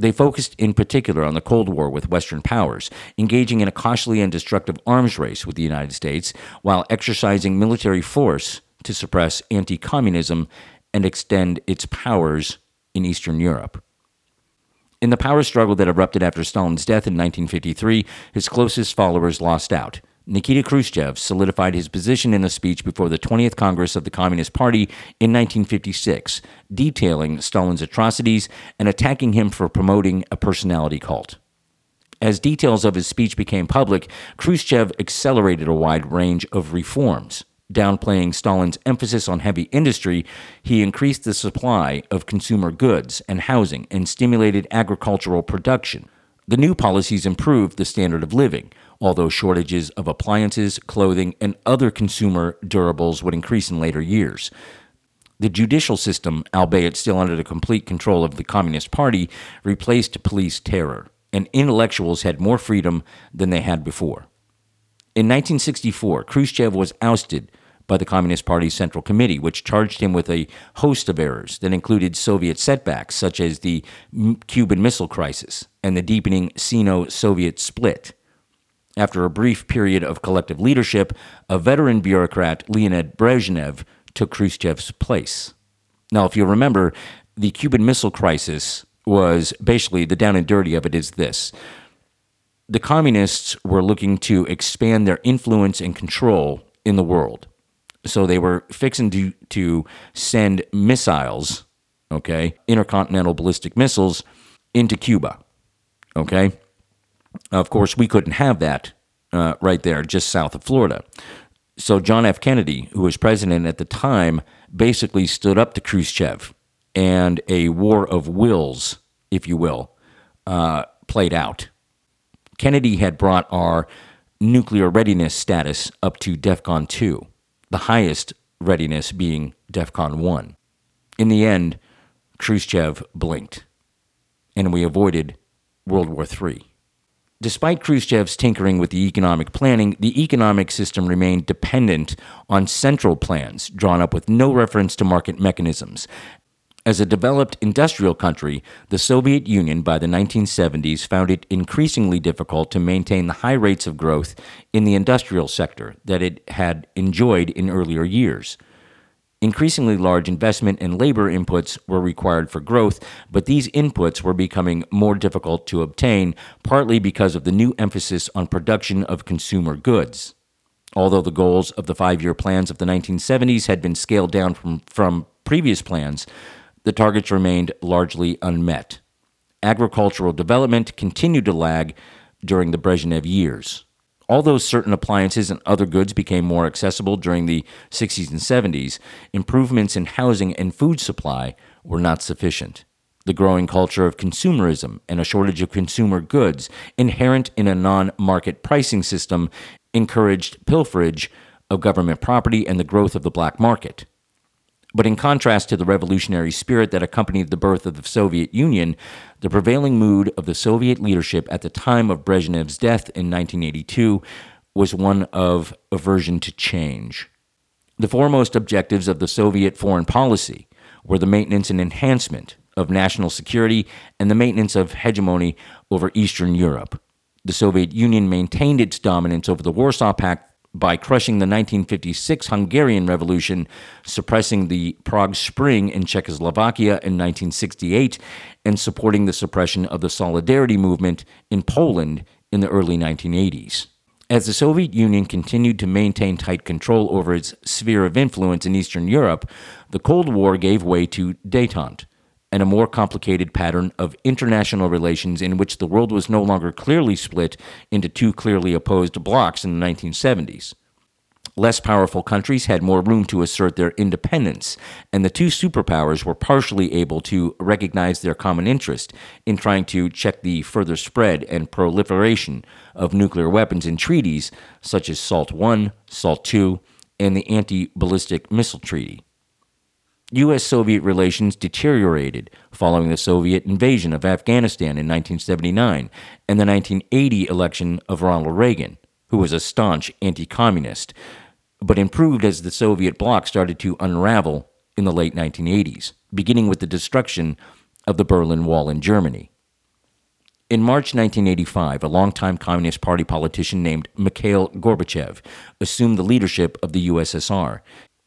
They focused in particular on the Cold War with Western powers, engaging in a costly and destructive arms race with the United States while exercising military force to suppress anti-communism and extend its powers in Eastern Europe. In the power struggle that erupted after Stalin's death in nineteen fifty-three, his closest followers lost out. Nikita Khrushchev solidified his position in a speech before the twentieth Congress of the Communist Party in nineteen fifty-six, detailing Stalin's atrocities and attacking him for promoting a personality cult. As details of his speech became public, Khrushchev accelerated a wide range of reforms. Downplaying Stalin's emphasis on heavy industry, he increased the supply of consumer goods and housing and stimulated agricultural production. The new policies improved the standard of living, although shortages of appliances, clothing, and other consumer durables would increase in later years. The judicial system, albeit still under the complete control of the Communist Party, replaced police terror, and intellectuals had more freedom than they had before. In nineteen sixty-four, Khrushchev was ousted by the Communist Party's Central Committee, which charged him with a host of errors that included Soviet setbacks, such as the Cuban Missile Crisis and the deepening Sino-Soviet split. After a brief period of collective leadership, a veteran bureaucrat, Leonid Brezhnev, took Khrushchev's place. Now, if you'll remember, the Cuban Missile Crisis was basically, the down and dirty of it is this. The communists were looking to expand their influence and control in the world. So they were fixing to, to send missiles, okay, intercontinental ballistic missiles, into Cuba, okay? Of course, we couldn't have that uh, right there, just south of Florida. So John F. Kennedy, who was president at the time, basically stood up to Khrushchev, and a war of wills, if you will, uh, played out. Kennedy had brought our nuclear readiness status up to DEFCON two. The highest readiness being DEFCON one. In the end, Khrushchev blinked, and we avoided World War Three. Despite Khrushchev's tinkering with the economic planning, the economic system remained dependent on central plans drawn up with no reference to market mechanisms. As a developed industrial country, the Soviet Union by the nineteen seventies found it increasingly difficult to maintain the high rates of growth in the industrial sector that it had enjoyed in earlier years. Increasingly large investment and labor inputs were required for growth, but these inputs were becoming more difficult to obtain, partly because of the new emphasis on production of consumer goods. Although the goals of the five-year plans of the nineteen seventies had been scaled down from, from previous plans, the targets remained largely unmet. Agricultural development continued to lag during the Brezhnev years. Although certain appliances and other goods became more accessible during the sixties and seventies, improvements in housing and food supply were not sufficient. The growing culture of consumerism and a shortage of consumer goods inherent in a non-market pricing system encouraged pilferage of government property and the growth of the black market. But in contrast to the revolutionary spirit that accompanied the birth of the Soviet Union, the prevailing mood of the Soviet leadership at the time of Brezhnev's death in nineteen eighty-two was one of aversion to change. The foremost objectives of the Soviet foreign policy were the maintenance and enhancement of national security and the maintenance of hegemony over Eastern Europe. The Soviet Union maintained its dominance over the Warsaw Pact by crushing the nineteen fifty-six Hungarian Revolution, suppressing the Prague Spring in Czechoslovakia in nineteen sixty-eight, and supporting the suppression of the Solidarity movement in Poland in the early nineteen eighties. As the Soviet Union continued to maintain tight control over its sphere of influence in Eastern Europe, the Cold War gave way to détente and a more complicated pattern of international relations in which the world was no longer clearly split into two clearly opposed blocs in the nineteen seventies. Less powerful countries had more room to assert their independence, and the two superpowers were partially able to recognize their common interest in trying to check the further spread and proliferation of nuclear weapons in treaties such as SALT one, SALT two, and the Anti-Ballistic Missile Treaty. U S-Soviet relations deteriorated following the Soviet invasion of Afghanistan in nineteen seventy-nine and the nineteen eighty election of Ronald Reagan, who was a staunch anti-communist, but improved as the Soviet bloc started to unravel in the late nineteen eighties, beginning with the destruction of the Berlin Wall in Germany. In March nineteen eighty-five, a longtime Communist Party politician named Mikhail Gorbachev assumed the leadership of the U S S R.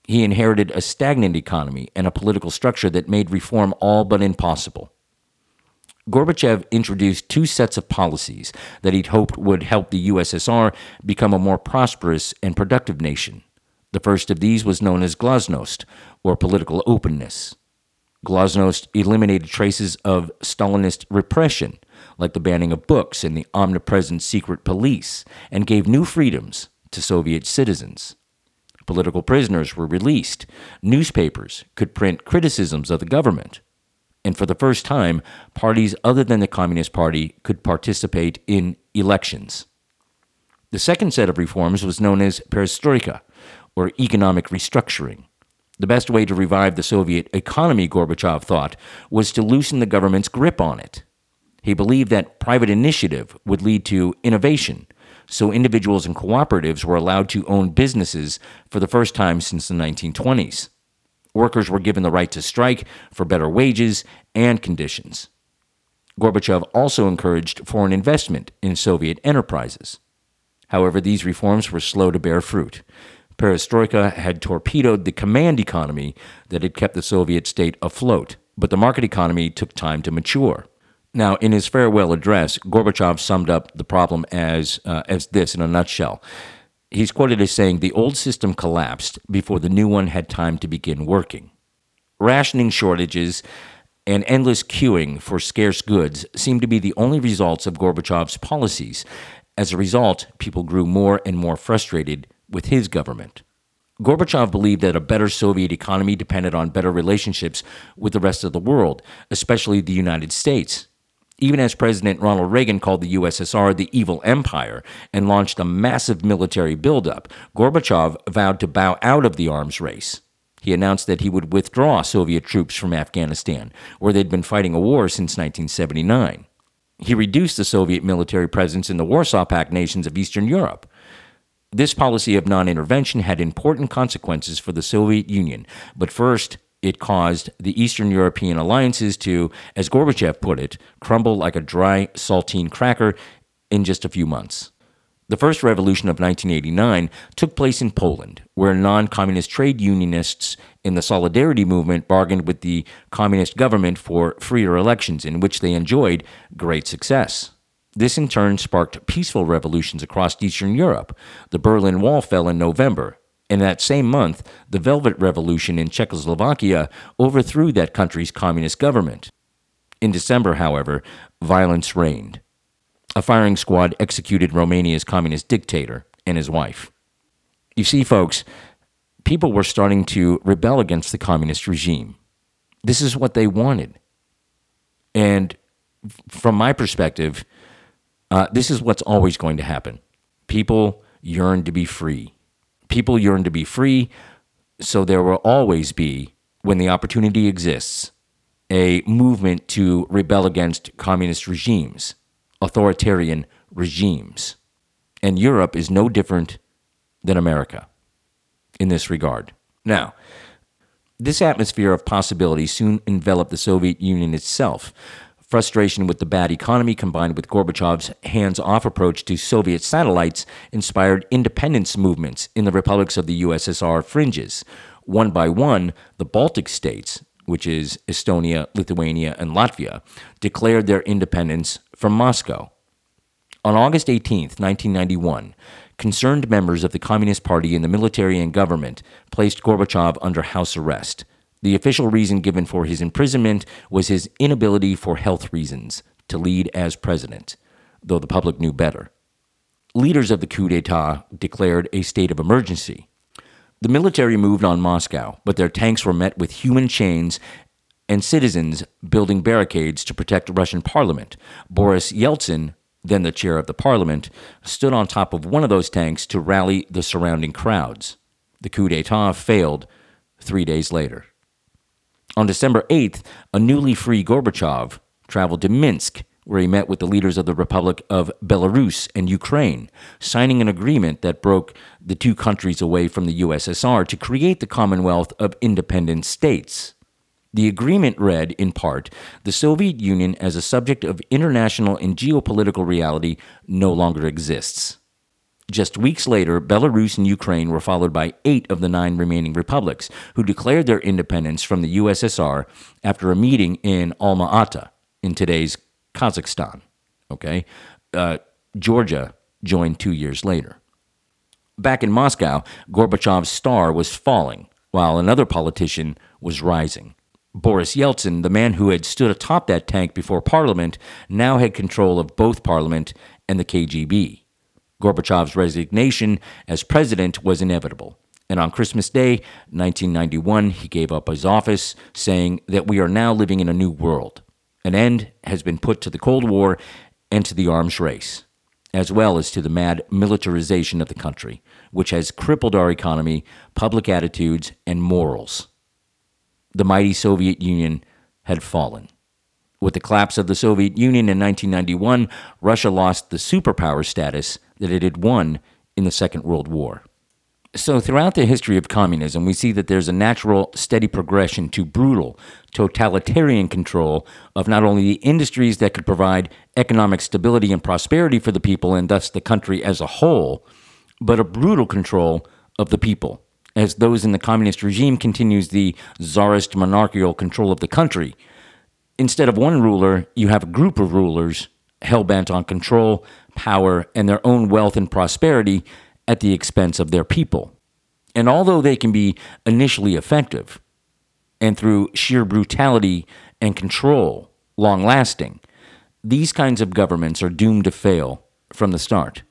He inherited a stagnant economy and a political structure that made reform all but impossible. Gorbachev introduced two sets of policies that he'd hoped would help the U S S R become a more prosperous and productive nation. The first of these was known as glasnost, or political openness. Glasnost eliminated traces of Stalinist repression, like the banning of books and the omnipresent secret police, and gave new freedoms to Soviet citizens. Political prisoners were released, newspapers could print criticisms of the government, and for the first time, parties other than the Communist Party could participate in elections. The second set of reforms was known as perestroika, or economic restructuring. The best way to revive the Soviet economy, Gorbachev thought, was to loosen the government's grip on it. He believed that private initiative would lead to innovation, so individuals and cooperatives were allowed to own businesses for the first time since the nineteen twenties. Workers were given the right to strike for better wages and conditions. Gorbachev also encouraged foreign investment in Soviet enterprises. However, these reforms were slow to bear fruit. Perestroika had torpedoed the command economy that had kept the Soviet state afloat, but the market economy took time to mature. Now, in his farewell address, Gorbachev summed up the problem as uh, as this in a nutshell. He's quoted as saying, "The old system collapsed before the new one had time to begin working. Rationing shortages and endless queuing for scarce goods seemed to be the only results of Gorbachev's policies. As a result, people grew more and more frustrated with his government." Gorbachev believed that a better Soviet economy depended on better relationships with the rest of the world, especially the United States. Even as President Ronald Reagan called the U S S R the evil empire and launched a massive military buildup, Gorbachev vowed to bow out of the arms race. He announced that he would withdraw Soviet troops from Afghanistan, where they'd been fighting a war since nineteen seventy-nine. He reduced the Soviet military presence in the Warsaw Pact nations of Eastern Europe. This policy of non-intervention had important consequences for the Soviet Union, but first, it caused the Eastern European alliances to, as Gorbachev put it, crumble like a dry saltine cracker in just a few months. The first revolution of nineteen eighty-nine took place in Poland, where non-communist trade unionists in the Solidarity movement bargained with the communist government for freer elections, in which they enjoyed great success. This in turn sparked peaceful revolutions across Eastern Europe. The Berlin Wall fell in November. In that same month, the Velvet Revolution in Czechoslovakia overthrew that country's communist government. In December, however, violence reigned. A firing squad executed Romania's communist dictator and his wife. You see, folks, people were starting to rebel against the communist regime. This is what they wanted. And from my perspective, uh, this is what's always going to happen. People yearn to be free. People yearn to be free, so there will always be, when the opportunity exists, a movement to rebel against communist regimes, authoritarian regimes. And Europe is no different than America in this regard. Now, this atmosphere of possibility soon enveloped the Soviet Union itself. Frustration with the bad economy combined with Gorbachev's hands-off approach to Soviet satellites inspired independence movements in the republics of the U S S R fringes. One by one, the Baltic states, which is Estonia, Lithuania, and Latvia, declared their independence from Moscow. On August eighteenth, nineteen ninety-one, concerned members of the Communist Party and the military and government placed Gorbachev under house arrest. The official reason given for his imprisonment was his inability for health reasons to lead as president, though the public knew better. Leaders of the coup d'etat declared a state of emergency. The military moved on Moscow, but their tanks were met with human chains and citizens building barricades to protect Russian parliament. Boris Yeltsin, then the chair of the parliament, stood on top of one of those tanks to rally the surrounding crowds. The coup d'etat failed three days later. On December eighth, a newly free Gorbachev traveled to Minsk, where he met with the leaders of the Republic of Belarus and Ukraine, signing an agreement that broke the two countries away from the U S S R to create the Commonwealth of Independent States. The agreement read, in part, "The Soviet Union as a subject of international and geopolitical reality no longer exists." Just weeks later, Belarus and Ukraine were followed by eight of the nine remaining republics, who declared their independence from the U S S R after a meeting in Alma-Ata, in today's Kazakhstan. Okay, uh, Georgia joined two years later. Back in Moscow, Gorbachev's star was falling, while another politician was rising. Boris Yeltsin, the man who had stood atop that tank before parliament, now had control of both parliament and the K G B. Gorbachev's resignation as president was inevitable, and on Christmas Day, nineteen ninety-one, he gave up his office, saying that we are now living in a new world. An end has been put to the Cold War and to the arms race, as well as to the mad militarization of the country, which has crippled our economy, public attitudes, and morals. the mighty Soviet Union had fallen. With the collapse of the Soviet Union in nineteen ninety-one, Russia lost the superpower status that it had won in the Second World War. So throughout the history of communism, we see that there's a natural, steady progression to brutal, totalitarian control of not only the industries that could provide economic stability and prosperity for the people and thus the country as a whole, but a brutal control of the people, as those in the communist regime continues the czarist monarchical control of the country. Instead of one ruler, you have a group of rulers hell-bent on control, power, and their own wealth and prosperity at the expense of their people. And although they can be initially effective, and through sheer brutality and control, long-lasting, these kinds of governments are doomed to fail from the start.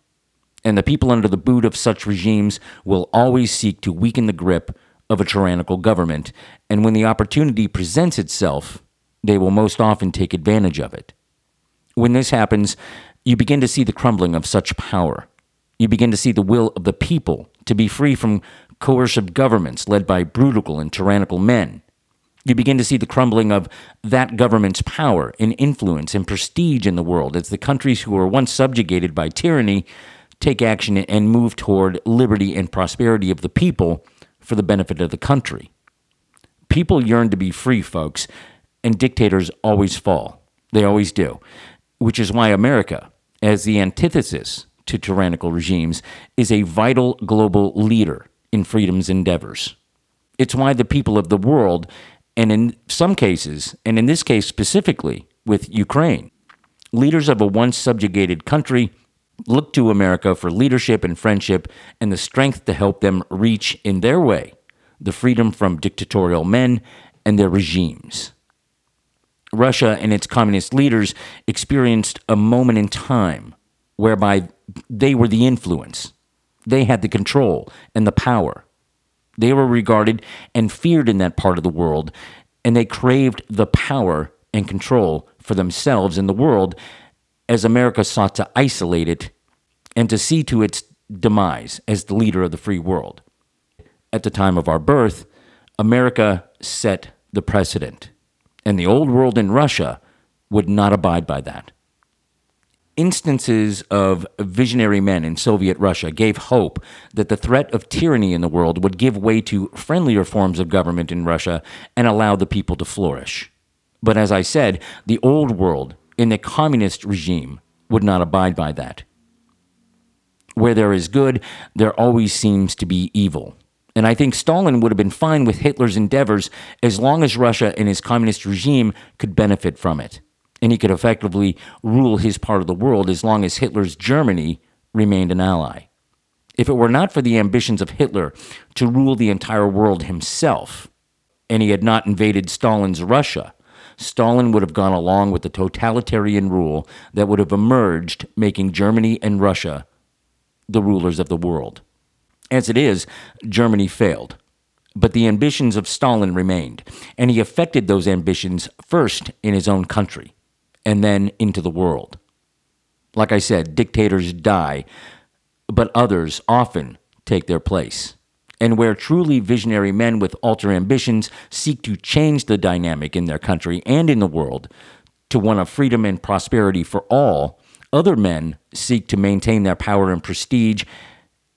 And the people under the boot of such regimes will always seek to weaken the grip of a tyrannical government, and when the opportunity presents itself, they will most often take advantage of it. When this happens, you begin to see the crumbling of such power. You begin to see the will of the people to be free from coercive governments led by brutal and tyrannical men. You begin to see the crumbling of that government's power and influence and prestige in the world as the countries who were once subjugated by tyranny take action and move toward liberty and prosperity of the people for the benefit of the country. People yearn to be free, folks, and dictators always fall. They always do. Which is why America, as the antithesis to tyrannical regimes, is a vital global leader in freedom's endeavors. It's why the people of the world, and in some cases, and in this case specifically with Ukraine, leaders of a once subjugated country look to America for leadership and friendship and the strength to help them reach, in their way, the freedom from dictatorial men and their regimes. Russia and its communist leaders experienced a moment in time whereby they were the influence. They had the control and the power. They were regarded and feared in that part of the world, and they craved the power and control for themselves and the world as America sought to isolate it and to see to its demise as the leader of the free world. At the time of our birth, America set the precedent, and the old world in Russia would not abide by that. Instances of visionary men in Soviet Russia gave hope that the threat of tyranny in the world would give way to friendlier forms of government in Russia and allow the people to flourish. But as I said, the old world in the communist regime would not abide by that. Where there is good, there always seems to be evil. And I think Stalin would have been fine with Hitler's endeavors as long as Russia and his communist regime could benefit from it. And he could effectively rule his part of the world as long as Hitler's Germany remained an ally. If it were not for the ambitions of Hitler to rule the entire world himself, and he had not invaded Stalin's Russia, Stalin would have gone along with the totalitarian rule that would have emerged, making Germany and Russia the rulers of the world. As it is, Germany failed. But the ambitions of Stalin remained, and he effected those ambitions first in his own country, and then into the world. Like I said, dictators die, but others often take their place. And where truly visionary men with alter ambitions seek to change the dynamic in their country and in the world to one of freedom and prosperity for all, other men seek to maintain their power and prestige,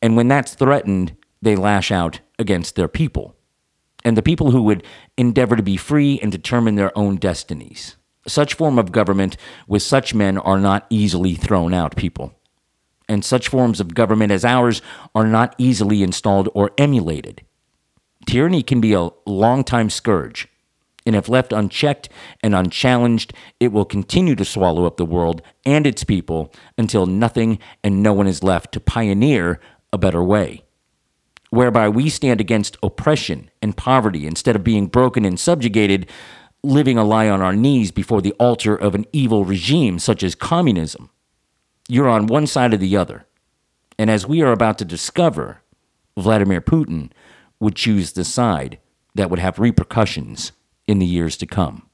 and when that's threatened, they lash out against their people, and the people who would endeavor to be free and determine their own destinies. Such form of government with such men are not easily thrown out, people. And such forms of government as ours are not easily installed or emulated. Tyranny can be a long-time scourge, and if left unchecked and unchallenged, it will continue to swallow up the world and its people until nothing and no one is left to pioneer a better way, whereby we stand against oppression and poverty instead of being broken and subjugated, living a lie on our knees before the altar of an evil regime such as communism. You're on one side or the other. And as we are about to discover, Vladimir Putin would choose the side that would have repercussions in the years to come.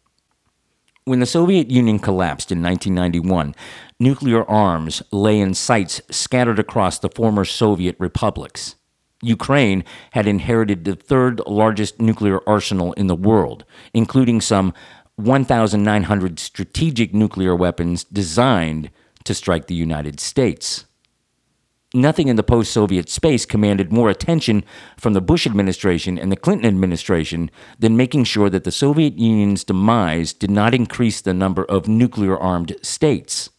When the Soviet Union collapsed in nineteen ninety-one, nuclear arms lay in sites scattered across the former Soviet republics. Ukraine had inherited the third largest nuclear arsenal in the world, including some one thousand nine hundred strategic nuclear weapons designed to strike the United States. Nothing in the post-Soviet space commanded more attention from the Bush administration and the Clinton administration than making sure that the Soviet Union's demise did not increase the number of nuclear-armed states.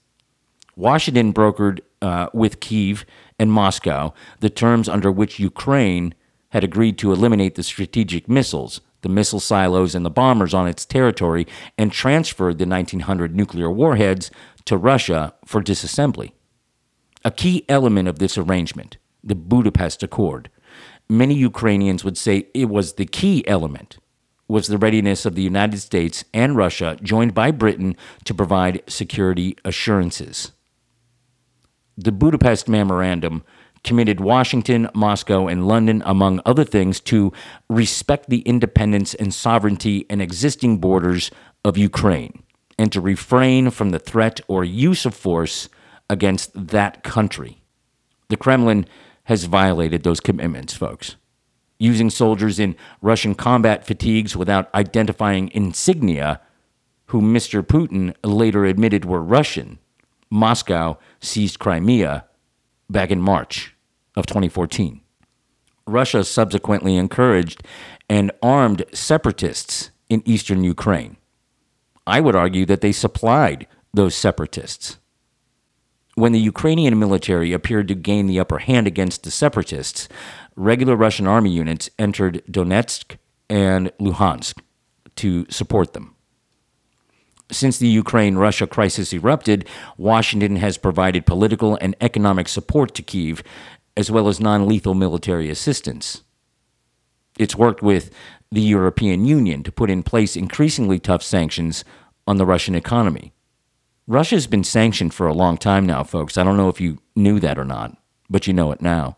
Washington brokered uh, with Kyiv and Moscow the terms under which Ukraine had agreed to eliminate the strategic missiles, the missile silos, and the bombers on its territory, and transferred the nineteen hundred nuclear warheads to Russia for disassembly. A key element of this arrangement, the Budapest Accord, many Ukrainians would say it was the key element, was the readiness of the United States and Russia, joined by Britain, to provide security assurances. The Budapest Memorandum committed Washington, Moscow, and London, among other things, to respect the independence and sovereignty and existing borders of Ukraine, and to refrain from the threat or use of force against that country. The Kremlin has violated those commitments, folks, using soldiers in Russian combat fatigues without identifying insignia, who Mister Putin later admitted were Russian. Moscow seized Crimea back in March of twenty fourteen. Russia subsequently encouraged and armed separatists in eastern Ukraine. I would argue that they supplied those separatists. When the Ukrainian military appeared to gain the upper hand against the separatists, regular Russian army units entered Donetsk and Luhansk to support them. Since the Ukraine-Russia crisis erupted, Washington has provided political and economic support to Kyiv, as well as non-lethal military assistance. It's worked with the European Union to put in place increasingly tough sanctions on the Russian economy. Russia's been sanctioned for a long time now, folks. I don't know if you knew that or not, but you know it now.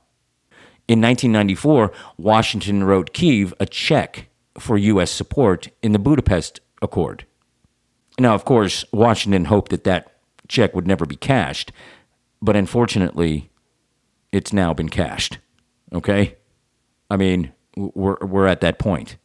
In nineteen ninety-four, Washington wrote Kyiv a check for U S support in the Budapest Accord. Now, of course, Washington hoped that that check would never be cashed, but unfortunately, it's now been cashed, okay? I mean, we're we're at that point.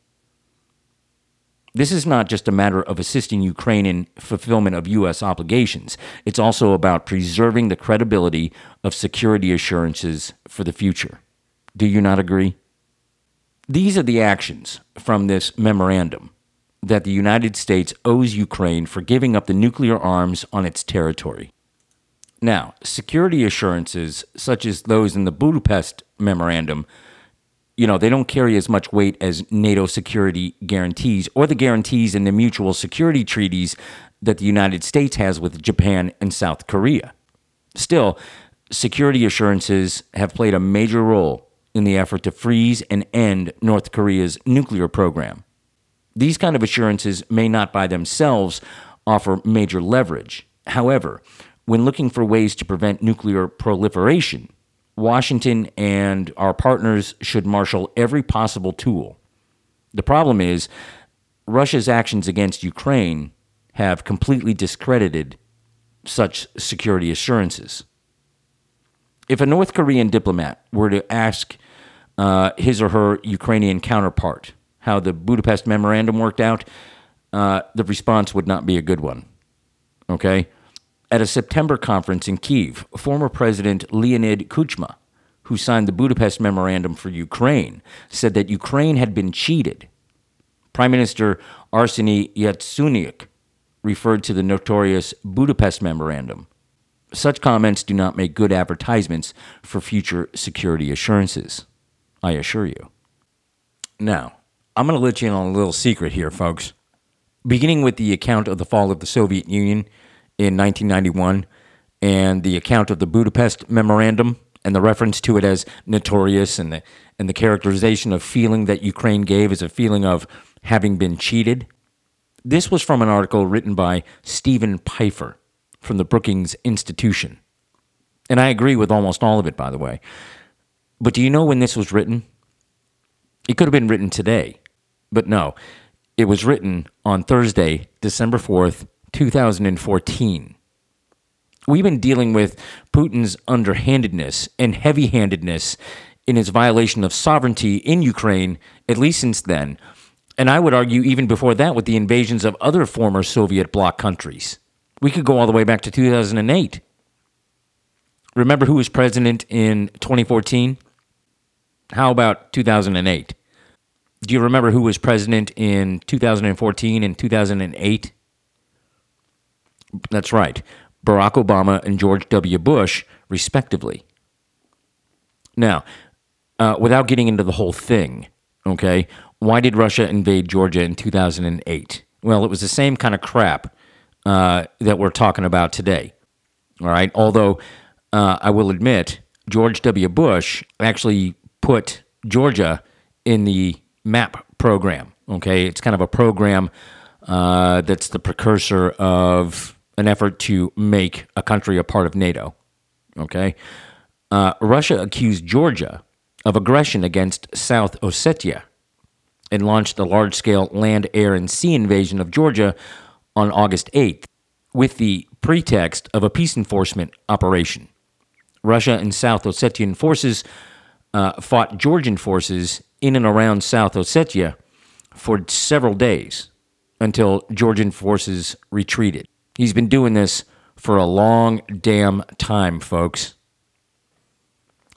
This is not just a matter of assisting Ukraine in fulfillment of U S obligations. It's also about preserving the credibility of security assurances for the future. Do you not agree? These are the actions from this memorandum that the United States owes Ukraine for giving up the nuclear arms on its territory. Now, security assurances, such as those in the Budapest Memorandum, you know, they don't carry as much weight as NATO security guarantees or the guarantees in the mutual security treaties that the United States has with Japan and South Korea. Still, security assurances have played a major role in the effort to freeze and end North Korea's nuclear program. These kind of assurances may not by themselves offer major leverage. However, when looking for ways to prevent nuclear proliferation, Washington and our partners should marshal every possible tool. The problem is, Russia's actions against Ukraine have completely discredited such security assurances. If a North Korean diplomat were to ask uh, his or her Ukrainian counterpart how the Budapest Memorandum worked out, uh, the response would not be a good one, okay? At a September conference in Kyiv, former President Leonid Kuchma, who signed the Budapest Memorandum for Ukraine, said that Ukraine had been cheated. Prime Minister Arseniy Yatsenyuk referred to the notorious Budapest Memorandum. Such comments do not make good advertisements for future security assurances, I assure you. Now, I'm going to let you in on a little secret here, folks. Beginning with the account of the fall of the Soviet Union in nineteen ninety-one and the account of the Budapest Memorandum and the reference to it as notorious and the, and the characterization of feeling that Ukraine gave as a feeling of having been cheated. This was from an article written by Stephen Pfeiffer from the Brookings Institution. And I agree with almost all of it, by the way. But do you know when this was written? It could have been written today. But no, it was written on Thursday, December fourth, two thousand fourteen. We've been dealing with Putin's underhandedness and heavy-handedness in its violation of sovereignty in Ukraine, at least since then, and I would argue even before that with the invasions of other former Soviet bloc countries. We could go all the way back to two thousand eight. Remember who was president in twenty fourteen? How about two thousand eight? Do you remember who was president in two thousand fourteen and two thousand eight? That's right. Barack Obama and George W. Bush, respectively. Now, uh, without getting into the whole thing, okay, why did Russia invade Georgia in two thousand eight? Well, it was the same kind of crap uh, that we're talking about today, all right? Although, uh, I will admit, George W. Bush actually put Georgia in the MAP program, okay? It's kind of a program uh, that's the precursor of an effort to make a country a part of NATO, okay? Uh, Russia accused Georgia of aggression against South Ossetia and launched a large-scale land, air, and sea invasion of Georgia on August eighth with the pretext of a peace enforcement operation. Russia and South Ossetian forces uh, fought Georgian forces in and around South Ossetia for several days until Georgian forces retreated. He's been doing this for a long damn time, folks.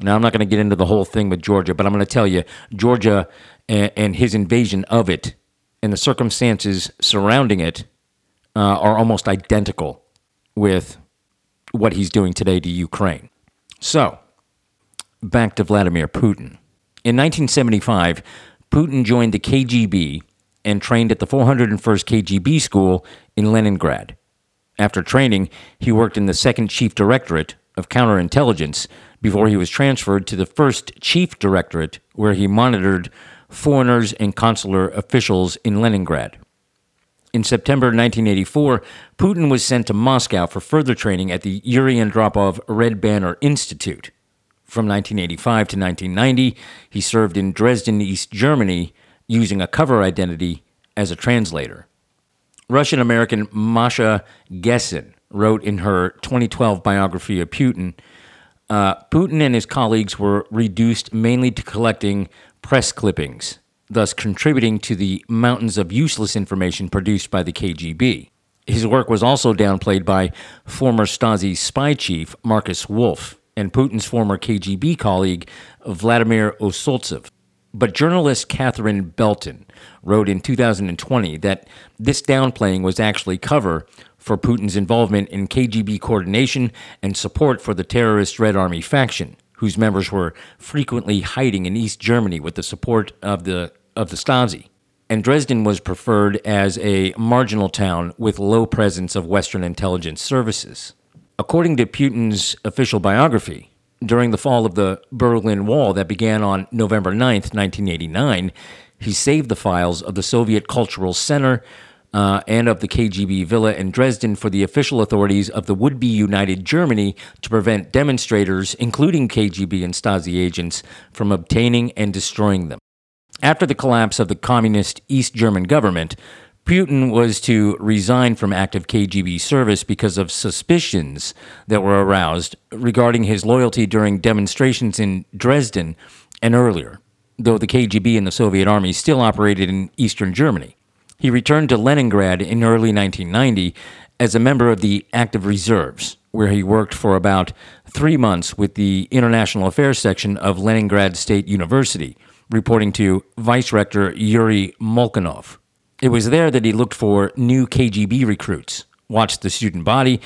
Now, I'm not going to get into the whole thing with Georgia, but I'm going to tell you, Georgia and, and his invasion of it and the circumstances surrounding it uh, are almost identical with what he's doing today to Ukraine. So, back to Vladimir Putin. In nineteen seventy-five, Putin joined the K G B and trained at the four hundred first K G B school in Leningrad. After training, he worked in the second Chief Directorate of Counterintelligence before he was transferred to the first Chief Directorate, where he monitored foreigners and consular officials in Leningrad. In September nineteen eighty-four, Putin was sent to Moscow for further training at the Yuri Andropov Red Banner Institute. From nineteen eighty-five to nineteen ninety, he served in Dresden, East Germany, using a cover identity as a translator. Russian-American Masha Gessen wrote in her twenty twelve biography of Putin, uh, Putin and his colleagues were reduced mainly to collecting press clippings, thus contributing to the mountains of useless information produced by the K G B. His work was also downplayed by former Stasi spy chief Marcus Wolf and Putin's former K G B colleague Vladimir Osoltsev. But journalist Catherine Belton wrote in two thousand twenty that this downplaying was actually cover for Putin's involvement in K G B coordination and support for the terrorist Red Army faction, whose members were frequently hiding in East Germany with the support of the of the Stasi. And Dresden was preferred as a marginal town with low presence of Western intelligence services. According to Putin's official biography, during the fall of the Berlin Wall that began on November ninth, nineteen eighty-nine, he saved the files of the Soviet Cultural Center uh, and of the K G B villa in Dresden for the official authorities of the would-be United Germany to prevent demonstrators, including K G B and Stasi agents, from obtaining and destroying them. After the collapse of the communist East German government, Putin was to resign from active K G B service because of suspicions that were aroused regarding his loyalty during demonstrations in Dresden and earlier, though the K G B and the Soviet army still operated in Eastern Germany. He returned to Leningrad in early nineteen ninety as a member of the active reserves, where he worked for about three months with the International Affairs section of Leningrad State University, reporting to Vice-Rector Yuri Molchanov. It was there that he looked for new K G B recruits, watched the student body,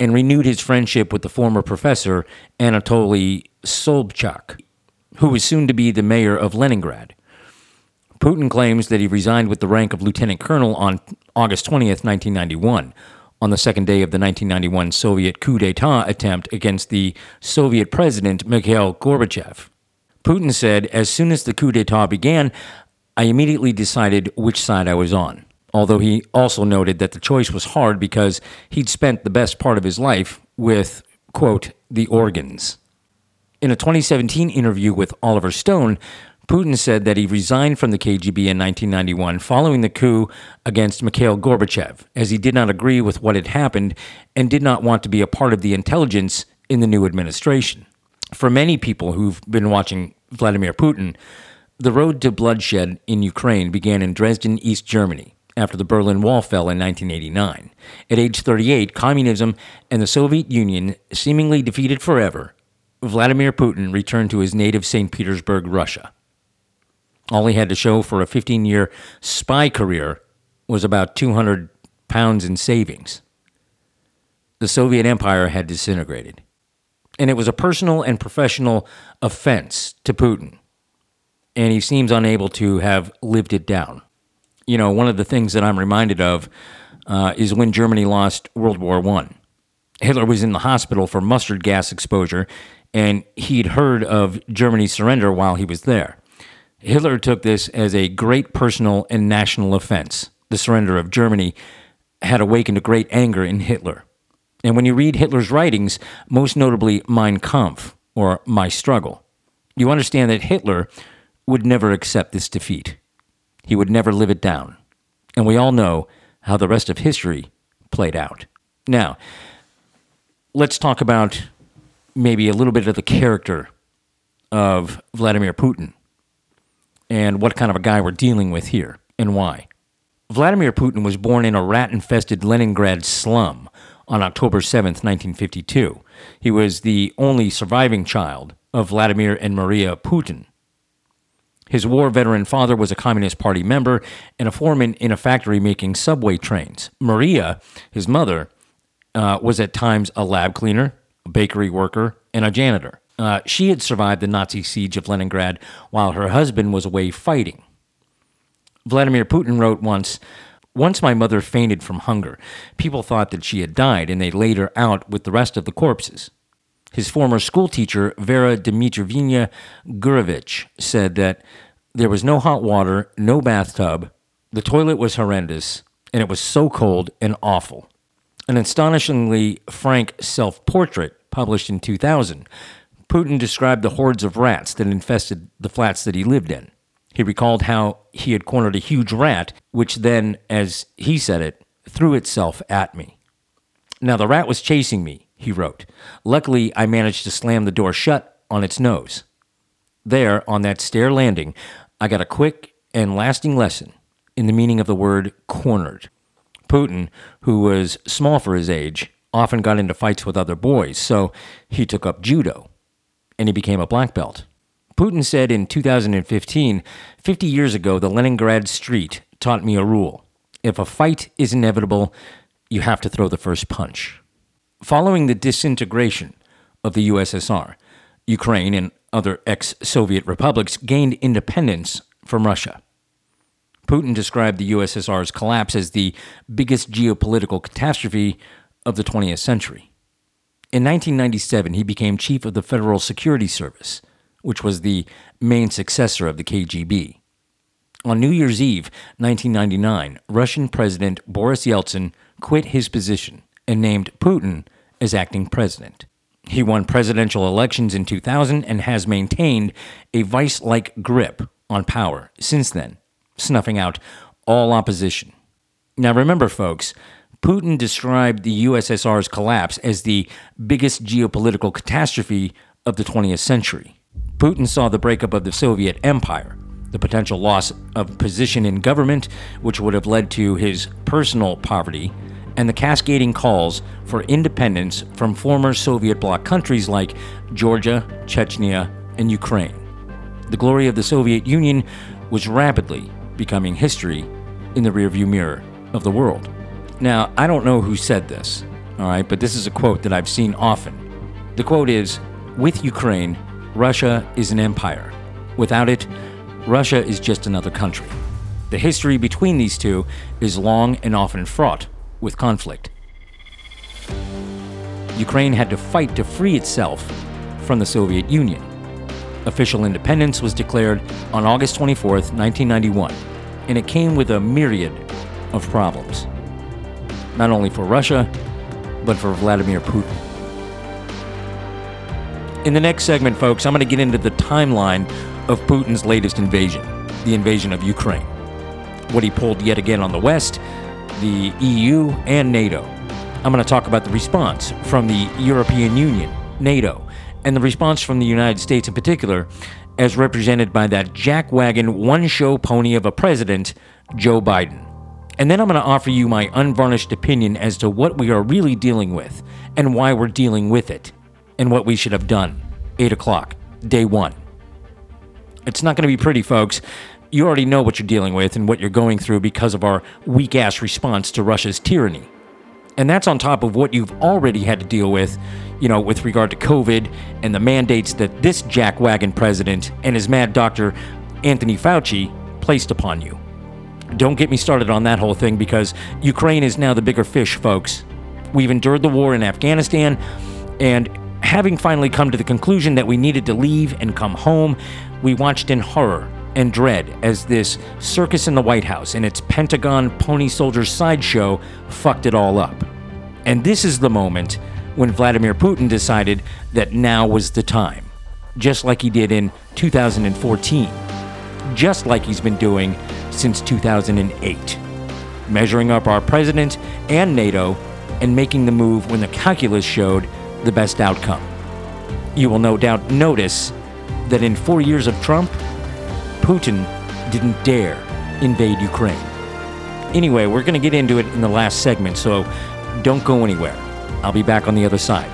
and renewed his friendship with the former professor Anatoly Sobchak, who was soon to be the mayor of Leningrad. Putin claims that he resigned with the rank of lieutenant colonel on August twentieth, nineteen ninety-one, on the second day of the nineteen ninety-one Soviet coup d'etat attempt against the Soviet president Mikhail Gorbachev. Putin said, "As soon as the coup d'etat began, I immediately decided which side I was on," although he also noted that the choice was hard because he'd spent the best part of his life with, quote, the organs. In a twenty seventeen interview with Oliver Stone, Putin said that he resigned from the K G B in nineteen ninety-one following the coup against Mikhail Gorbachev, as he did not agree with what had happened and did not want to be a part of the intelligence in the new administration. For many people who've been watching Vladimir Putin, the road to bloodshed in Ukraine began in Dresden, East Germany, after the Berlin Wall fell in nineteen eighty-nine. At age thirty-eight, communism and the Soviet Union seemingly defeated forever, Vladimir Putin returned to his native Saint Petersburg, Russia. All he had to show for a fifteen-year spy career was about two hundred pounds in savings. The Soviet Empire had disintegrated, and it was a personal and professional offense to Putin, and he seems unable to have lived it down. You know, one of the things that I'm reminded of uh, is when Germany lost World War One. Hitler was in the hospital for mustard gas exposure, and he'd heard of Germany's surrender while he was there. Hitler took this as a great personal and national offense. The surrender of Germany had awakened a great anger in Hitler. And when you read Hitler's writings, most notably Mein Kampf, or My Struggle, you understand that Hitler would never accept this defeat. He would never live it down. And we all know how the rest of history played out. Now, let's talk about maybe a little bit of the character of Vladimir Putin and what kind of a guy we're dealing with here and why. Vladimir Putin was born in a rat-infested Leningrad slum on October seventh, nineteen fifty-two. He was the only surviving child of Vladimir and Maria Putin. His war veteran father was a Communist Party member and a foreman in a factory making subway trains. Maria, his mother, uh, was at times a lab cleaner, a bakery worker, and a janitor. Uh, she had survived the Nazi siege of Leningrad while her husband was away fighting. Vladimir Putin wrote once, "Once my mother fainted from hunger. People thought that she had died, and they laid her out with the rest of the corpses." His former school teacher, Vera Dmitrievna Gurevich, said that there was no hot water, no bathtub, the toilet was horrendous, and it was so cold and awful. An astonishingly frank self-portrait published in two thousand, Putin described the hordes of rats that infested the flats that he lived in. He recalled how he had cornered a huge rat, which then, as he said it, threw itself at me. "Now the rat was chasing me," he wrote. "Luckily, I managed to slam the door shut on its nose. There, on that stair landing, I got a quick and lasting lesson in the meaning of the word cornered." Putin, who was small for his age, often got into fights with other boys, so he took up judo, and he became a black belt. Putin said in two thousand fifteen, fifty years ago, the Leningrad street taught me a rule. If a fight is inevitable, you have to throw the first punch." Following the disintegration of the U S S R, Ukraine and other ex-Soviet republics gained independence from Russia. Putin described the U S S R's collapse as the biggest geopolitical catastrophe of the twentieth century. In nineteen ninety-seven, he became chief of the Federal Security Service, which was the main successor of the K G B. On New Year's Eve, nineteen ninety-nine, Russian President Boris Yeltsin quit his position and named Putin as acting president. He won presidential elections in two thousand and has maintained a vice-like grip on power since then, snuffing out all opposition. Now remember, folks, Putin described the U S S R's collapse as the biggest geopolitical catastrophe of the twentieth century. Putin saw the breakup of the Soviet Empire, the potential loss of position in government, which would have led to his personal poverty, and the cascading calls for independence from former Soviet bloc countries like Georgia, Chechnya, and Ukraine. The glory of the Soviet Union was rapidly becoming history in the rearview mirror of the world. Now, I don't know who said this, all right, but this is a quote that I've seen often. The quote is, "With Ukraine, Russia is an empire. Without it, Russia is just another country." The history between these two is long and often fraught with conflict. Ukraine had to fight to free itself from the Soviet Union. Official independence was declared on August twenty-fourth, nineteen ninety-one, and it came with a myriad of problems, not only for Russia, but for Vladimir Putin. In the next segment, folks, I'm going to get into the timeline of Putin's latest invasion, the invasion of Ukraine, what he pulled yet again on the West, the E U, and NATO. I'm going to talk about the response from the European Union, NATO, and the response from the United States in particular as represented by that jackwagon, one-show pony of a president, Joe Biden. And then I'm going to offer you my unvarnished opinion as to what we are really dealing with and why we're dealing with it and what we should have done. eight o'clock, day one. It's not going to be pretty, folks. You already know what you're dealing with and what you're going through because of our weak-ass response to Russia's tyranny. And that's on top of what you've already had to deal with, you know, with regard to COVID and the mandates that this jackwagon president and his mad doctor, Anthony Fauci, placed upon you. Don't get me started on that whole thing because Ukraine is now the bigger fish, folks. We've endured the war in Afghanistan, and having finally come to the conclusion that we needed to leave and come home, we watched in horror and dread as this circus in the White House and its Pentagon pony soldier sideshow fucked it all up. And this is the moment when Vladimir Putin decided that now was the time, just like he did in two thousand fourteen, just like he's been doing since two thousand eight, measuring up our president and NATO and making the move when the calculus showed the best outcome. You will no doubt notice that in four years of Trump, Putin didn't dare invade Ukraine. Anyway, we're going to get into it in the last segment, so don't go anywhere. I'll be back on the other side.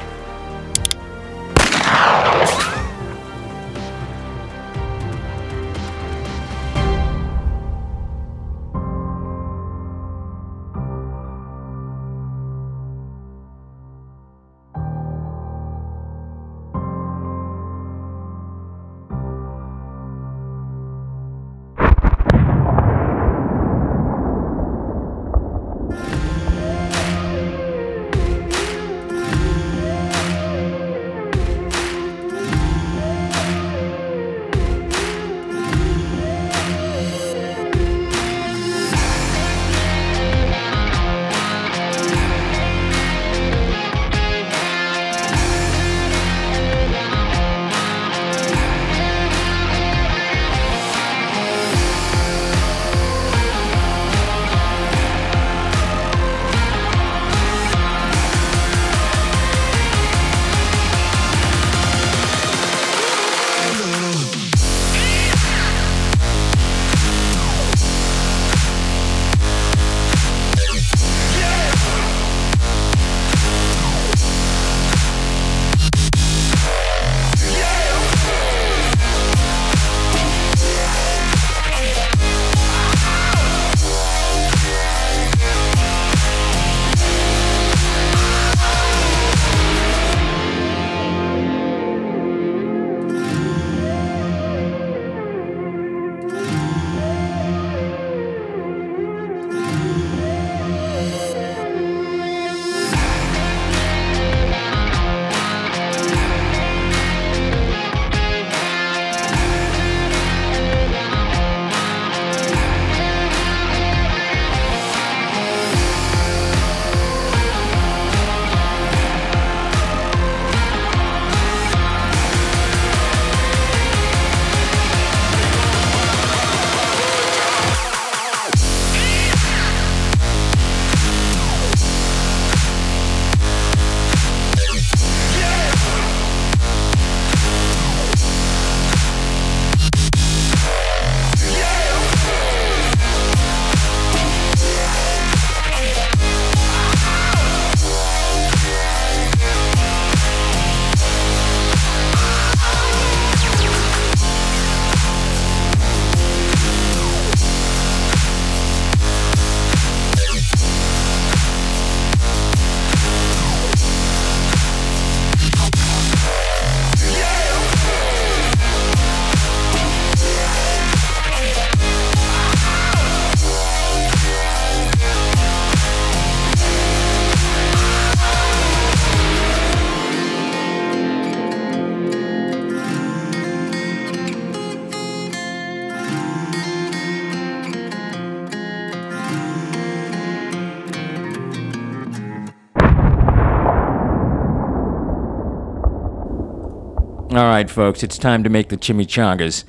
All right, folks, it's time to make the chimichangas.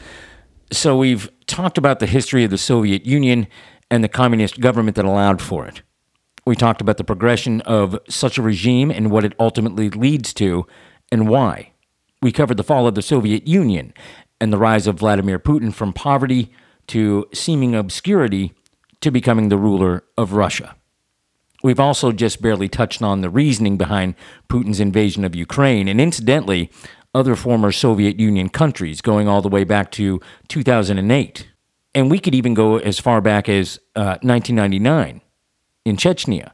So we've talked about the history of the Soviet Union and the communist government that allowed for it. We talked about the progression of such a regime and what it ultimately leads to and why. We covered the fall of the Soviet Union and the rise of Vladimir Putin from poverty to seeming obscurity to becoming the ruler of Russia. We've also just barely touched on the reasoning behind Putin's invasion of Ukraine, and incidentally, other former Soviet Union countries going all the way back to two thousand eight. And we could even go as far back as uh, nineteen ninety-nine in Chechnya,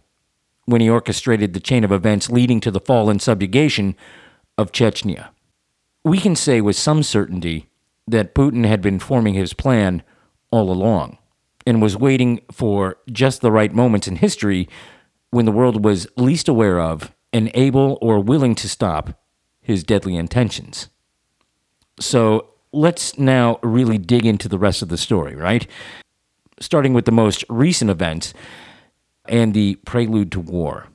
when he orchestrated the chain of events leading to the fall and subjugation of Chechnya. We can say with some certainty that Putin had been forming his plan all along and was waiting for just the right moments in history when the world was least aware of and able or willing to stop his deadly intentions. So let's now really dig into the rest of the story, right? Starting with the most recent events and the prelude to war.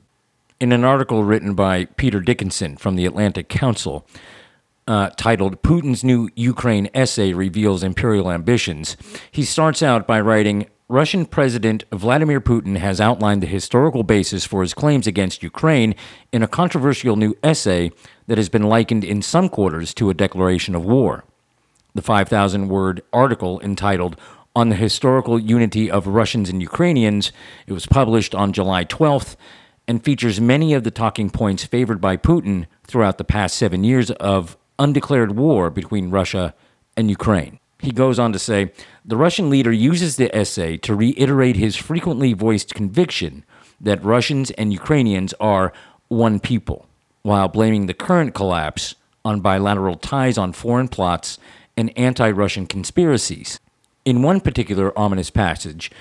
In an article written by Peter Dickinson from the Atlantic Council, Uh, titled Putin's New Ukraine Essay Reveals Imperial Ambitions, he starts out by writing, Russian President Vladimir Putin has outlined the historical basis for his claims against Ukraine in a controversial new essay that has been likened in some quarters to a declaration of war. The five thousand word article entitled On the Historical Unity of Russians and Ukrainians, it was published on July twelfth, and features many of the talking points favored by Putin throughout the past seven years of undeclared war between Russia and Ukraine. He goes on to say, the Russian leader uses the essay to reiterate his frequently voiced conviction that Russians and Ukrainians are one people, while blaming the current collapse on bilateral ties on foreign plots and anti-Russian conspiracies. In one particular ominous passage,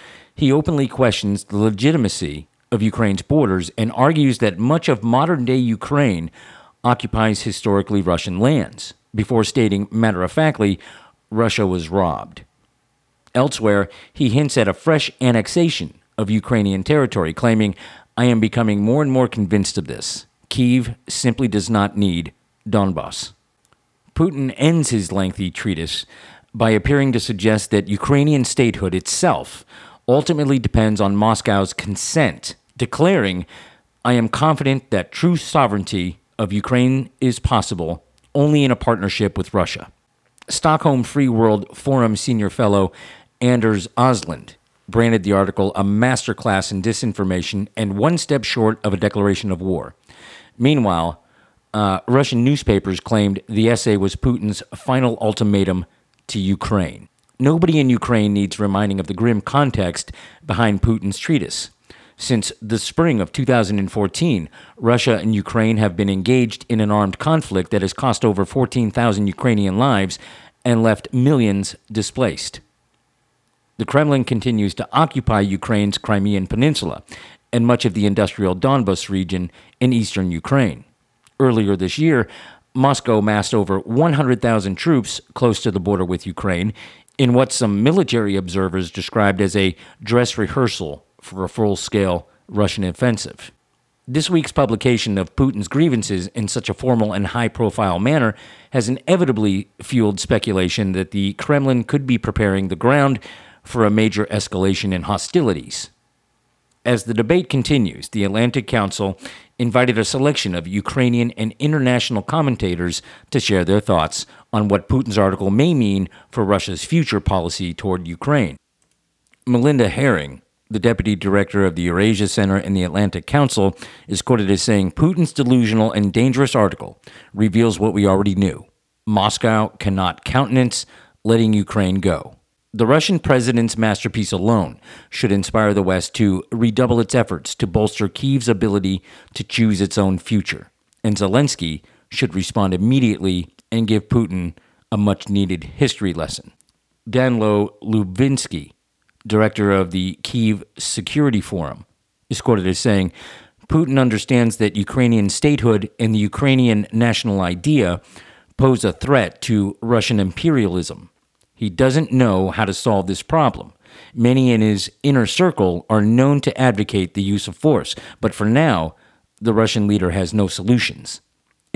he openly questions the legitimacy of Ukraine's borders and argues that much of modern-day Ukraine occupies historically Russian lands, before stating, matter-of-factly, Russia was robbed. Elsewhere, he hints at a fresh annexation of Ukrainian territory, claiming, I am becoming more and more convinced of this. Kyiv simply does not need Donbass. Putin ends his lengthy treatise by appearing to suggest that Ukrainian statehood itself ultimately depends on Moscow's consent, declaring, I am confident that true sovereignty of Ukraine is possible only in a partnership with Russia. Stockholm Free World Forum senior fellow Anders Oslund branded the article a masterclass in disinformation and one step short of a declaration of war. Meanwhile, uh, Russian newspapers claimed the essay was Putin's final ultimatum to Ukraine. Nobody in Ukraine needs reminding of the grim context behind Putin's treatise. Since the spring of two thousand fourteen, Russia and Ukraine have been engaged in an armed conflict that has cost over fourteen thousand Ukrainian lives and left millions displaced. The Kremlin continues to occupy Ukraine's Crimean Peninsula and much of the industrial Donbass region in eastern Ukraine. Earlier this year, Moscow massed over one hundred thousand troops close to the border with Ukraine in what some military observers described as a dress rehearsal for a full-scale Russian offensive. This week's publication of Putin's grievances in such a formal and high-profile manner has inevitably fueled speculation that the Kremlin could be preparing the ground for a major escalation in hostilities. As the debate continues, the Atlantic Council invited a selection of Ukrainian and international commentators to share their thoughts on what Putin's article may mean for Russia's future policy toward Ukraine. Melinda Herring, the deputy director of the Eurasia Center in the Atlantic Council, is quoted as saying, Putin's delusional and dangerous article reveals what we already knew. Moscow cannot countenance letting Ukraine go. The Russian president's masterpiece alone should inspire the West to redouble its efforts to bolster Kyiv's ability to choose its own future. And Zelensky should respond immediately and give Putin a much-needed history lesson. Danilo Lubinsky, director of the Kyiv Security Forum, is quoted as saying, Putin understands that Ukrainian statehood and the Ukrainian national idea pose a threat to Russian imperialism. He doesn't know how to solve this problem. Many in his inner circle are known to advocate the use of force, but for now, the Russian leader has no solutions.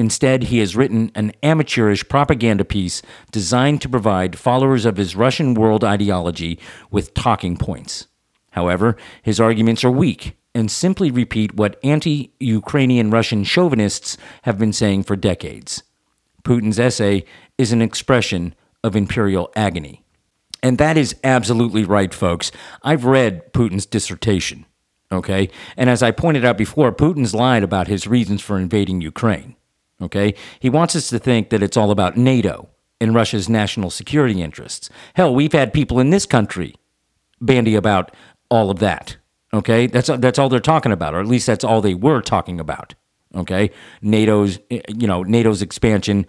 Instead, he has written an amateurish propaganda piece designed to provide followers of his Russian world ideology with talking points. However, his arguments are weak and simply repeat what anti-Ukrainian Russian chauvinists have been saying for decades. Putin's essay is an expression of imperial agony. And that is absolutely right, folks. I've read Putin's dissertation, okay? And as I pointed out before, Putin's lied about his reasons for invading Ukraine, okay? He wants us to think that it's all about NATO and Russia's national security interests. Hell, we've had people in this country bandy about all of that, okay? That's, that's all they're talking about, or at least that's all they were talking about, okay? NATO's, you know, NATO's expansion,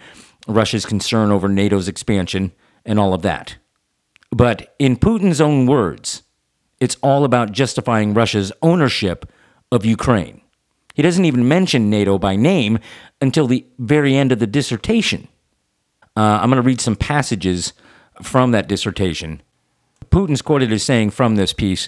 Russia's concern over NATO's expansion, and all of that. But in Putin's own words, it's all about justifying Russia's ownership of Ukraine. He doesn't even mention NATO by name until the very end of the dissertation. Uh, I'm going to read some passages from that dissertation. Putin's quoted as saying from this piece,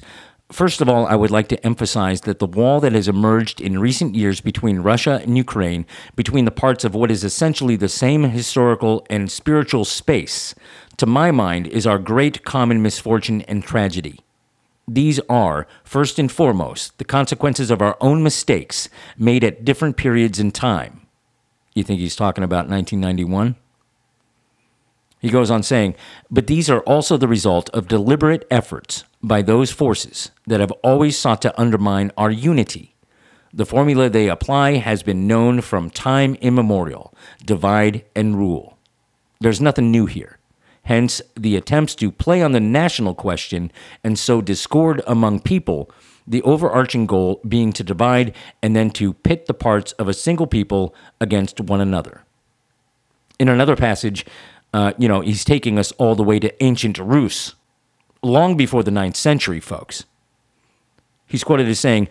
"First of all, I would like to emphasize that the wall that has emerged in recent years between Russia and Ukraine, between the parts of what is essentially the same historical and spiritual space, to my mind, is our great common misfortune and tragedy. These are, first and foremost, the consequences of our own mistakes made at different periods in time." You think he's talking about nineteen ninety-one? He goes on saying, "But these are also the result of deliberate efforts by those forces that have always sought to undermine our unity. The formula they apply has been known from time immemorial: divide and rule. There's nothing new here. Hence, the attempts to play on the national question and sow discord among people, the overarching goal being to divide and then to pit the parts of a single people against one another." In another passage, uh, you know, he's taking us all the way to ancient Rus, long before the ninth century, folks. He's quoted as saying,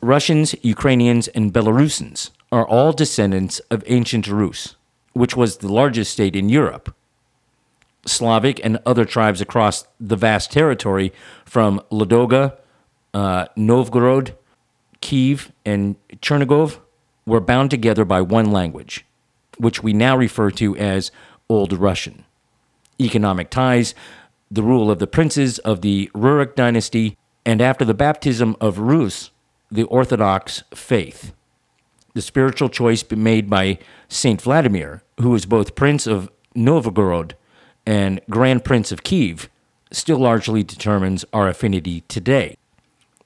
"Russians, Ukrainians, and Belarusians are all descendants of ancient Rus, which was the largest state in Europe. Slavic and other tribes across the vast territory from Ladoga, uh, Novgorod, Kyiv, and Chernigov were bound together by one language, which we now refer to as Old Russian. Economic ties, the rule of the princes of the Rurik dynasty, and after the baptism of Rus, the Orthodox faith. The spiritual choice made by Saint Vladimir, who is both Prince of Novgorod and Grand Prince of Kiev, still largely determines our affinity today.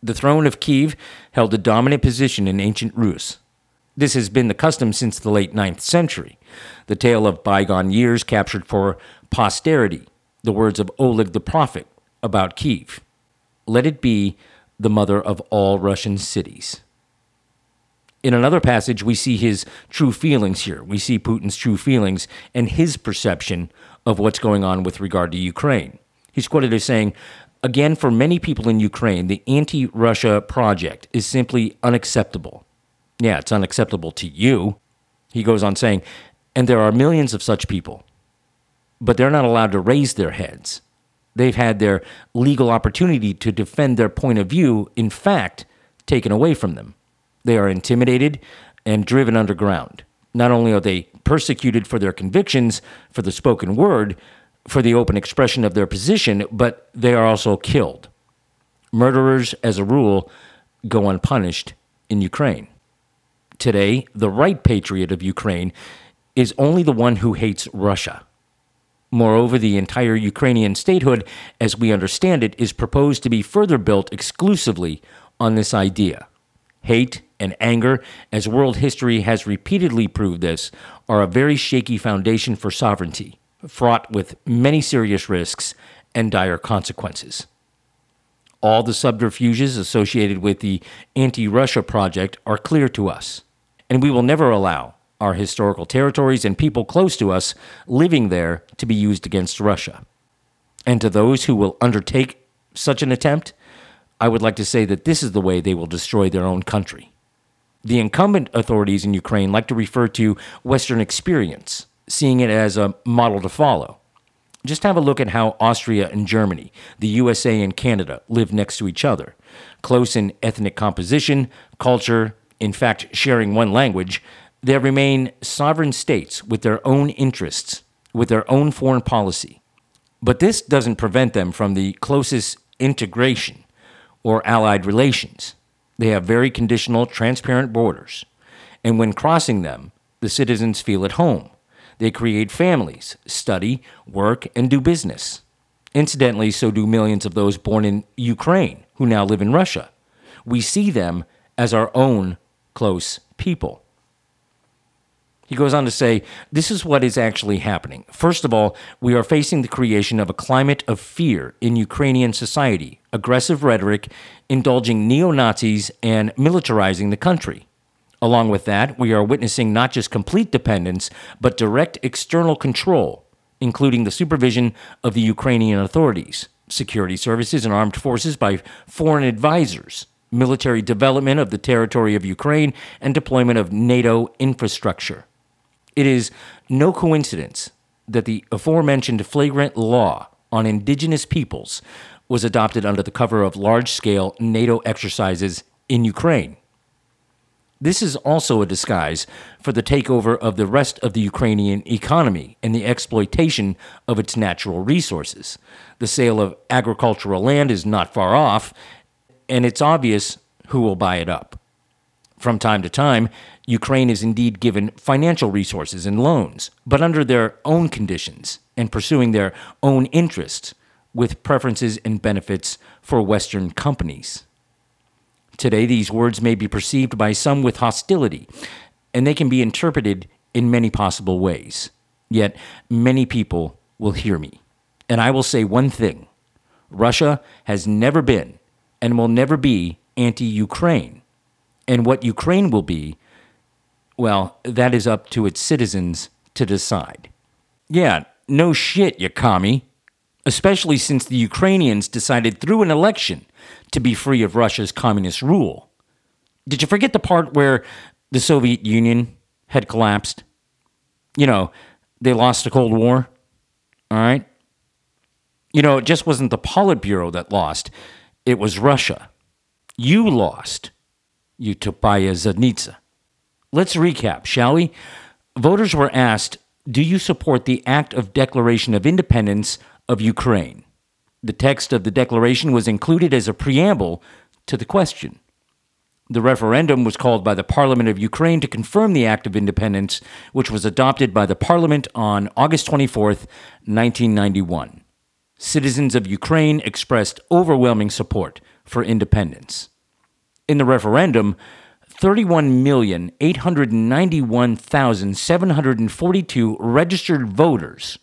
The throne of Kiev held a dominant position in ancient Rus. This has been the custom since the late ninth century, the tale of bygone years captured for posterity, the words of Oleg the Prophet about Kiev. Let it be the mother of all Russian cities." In another passage, we see his true feelings here. We see Putin's true feelings and his perception of what's going on with regard to Ukraine. He's quoted as saying, "Again, for many people in Ukraine, the anti-Russia project is simply unacceptable." Yeah, it's unacceptable to you. He goes on saying, "And there are millions of such people. But they're not allowed to raise their heads. They've had their legal opportunity to defend their point of view, in fact, taken away from them. They are intimidated and driven underground. Not only are they persecuted for their convictions, for the spoken word, for the open expression of their position, but they are also killed. Murderers, as a rule, go unpunished in Ukraine. Today, the right patriot of Ukraine is only the one who hates Russia. Moreover, the entire Ukrainian statehood, as we understand it, is proposed to be further built exclusively on this idea. Hate and anger, as world history has repeatedly proved this, are a very shaky foundation for sovereignty, fraught with many serious risks and dire consequences. All the subterfuges associated with the anti-Russia project are clear to us, and we will never allow our historical territories and people close to us living there to be used against Russia. And to those who will undertake such an attempt, I would like to say that this is the way they will destroy their own country." The incumbent authorities in Ukraine like to refer to Western experience, seeing it as a model to follow. Just have a look at how Austria and Germany, the U S A and Canada, live next to each other, close in ethnic composition, culture, in fact sharing one language. They remain sovereign states with their own interests, with their own foreign policy. But this doesn't prevent them from the closest integration or allied relations. They have very conditional, transparent borders, and when crossing them, the citizens feel at home. They create families, study, work, and do business. Incidentally, so do millions of those born in Ukraine who now live in Russia. We see them as our own close people. He goes on to say, this is what is actually happening. First of all, we are facing the creation of a climate of fear in Ukrainian society, aggressive rhetoric, indulging neo-Nazis, and militarizing the country. Along with that, we are witnessing not just complete dependence, but direct external control, including the supervision of the Ukrainian authorities, security services, and armed forces by foreign advisors, military development of the territory of Ukraine, and deployment of NATO infrastructure. It is no coincidence that the aforementioned flagrant law on indigenous peoples was adopted under the cover of large-scale NATO exercises in Ukraine. This is also a disguise for the takeover of the rest of the Ukrainian economy and the exploitation of its natural resources. The sale of agricultural land is not far off, and it's obvious who will buy it up. From time to time, Ukraine is indeed given financial resources and loans, but under their own conditions and pursuing their own interests with preferences and benefits for Western companies. Today, these words may be perceived by some with hostility, and they can be interpreted in many possible ways. Yet, many people will hear me, and I will say one thing. Russia has never been and will never be anti-Ukraine. And what Ukraine will be, well, that is up to its citizens to decide. Yeah, no shit, you commie. Especially since the Ukrainians decided through an election to be free of Russia's communist rule. Did you forget the part where the Soviet Union had collapsed? You know, they lost the Cold War, all right? You know, it just wasn't the Politburo that lost. It was Russia. You lost. You Topaya Zadnitsa. Let's recap, shall we? Voters were asked, do you support the Act of Declaration of Independence of Ukraine? The text of the declaration was included as a preamble to the question. The referendum was called by the Parliament of Ukraine to confirm the Act of Independence, which was adopted by the Parliament on August twenty-fourth, nineteen ninety-one. Citizens of Ukraine expressed overwhelming support for independence. In the referendum, thirty-one million, eight hundred ninety-one thousand, seven hundred forty-two registered voters,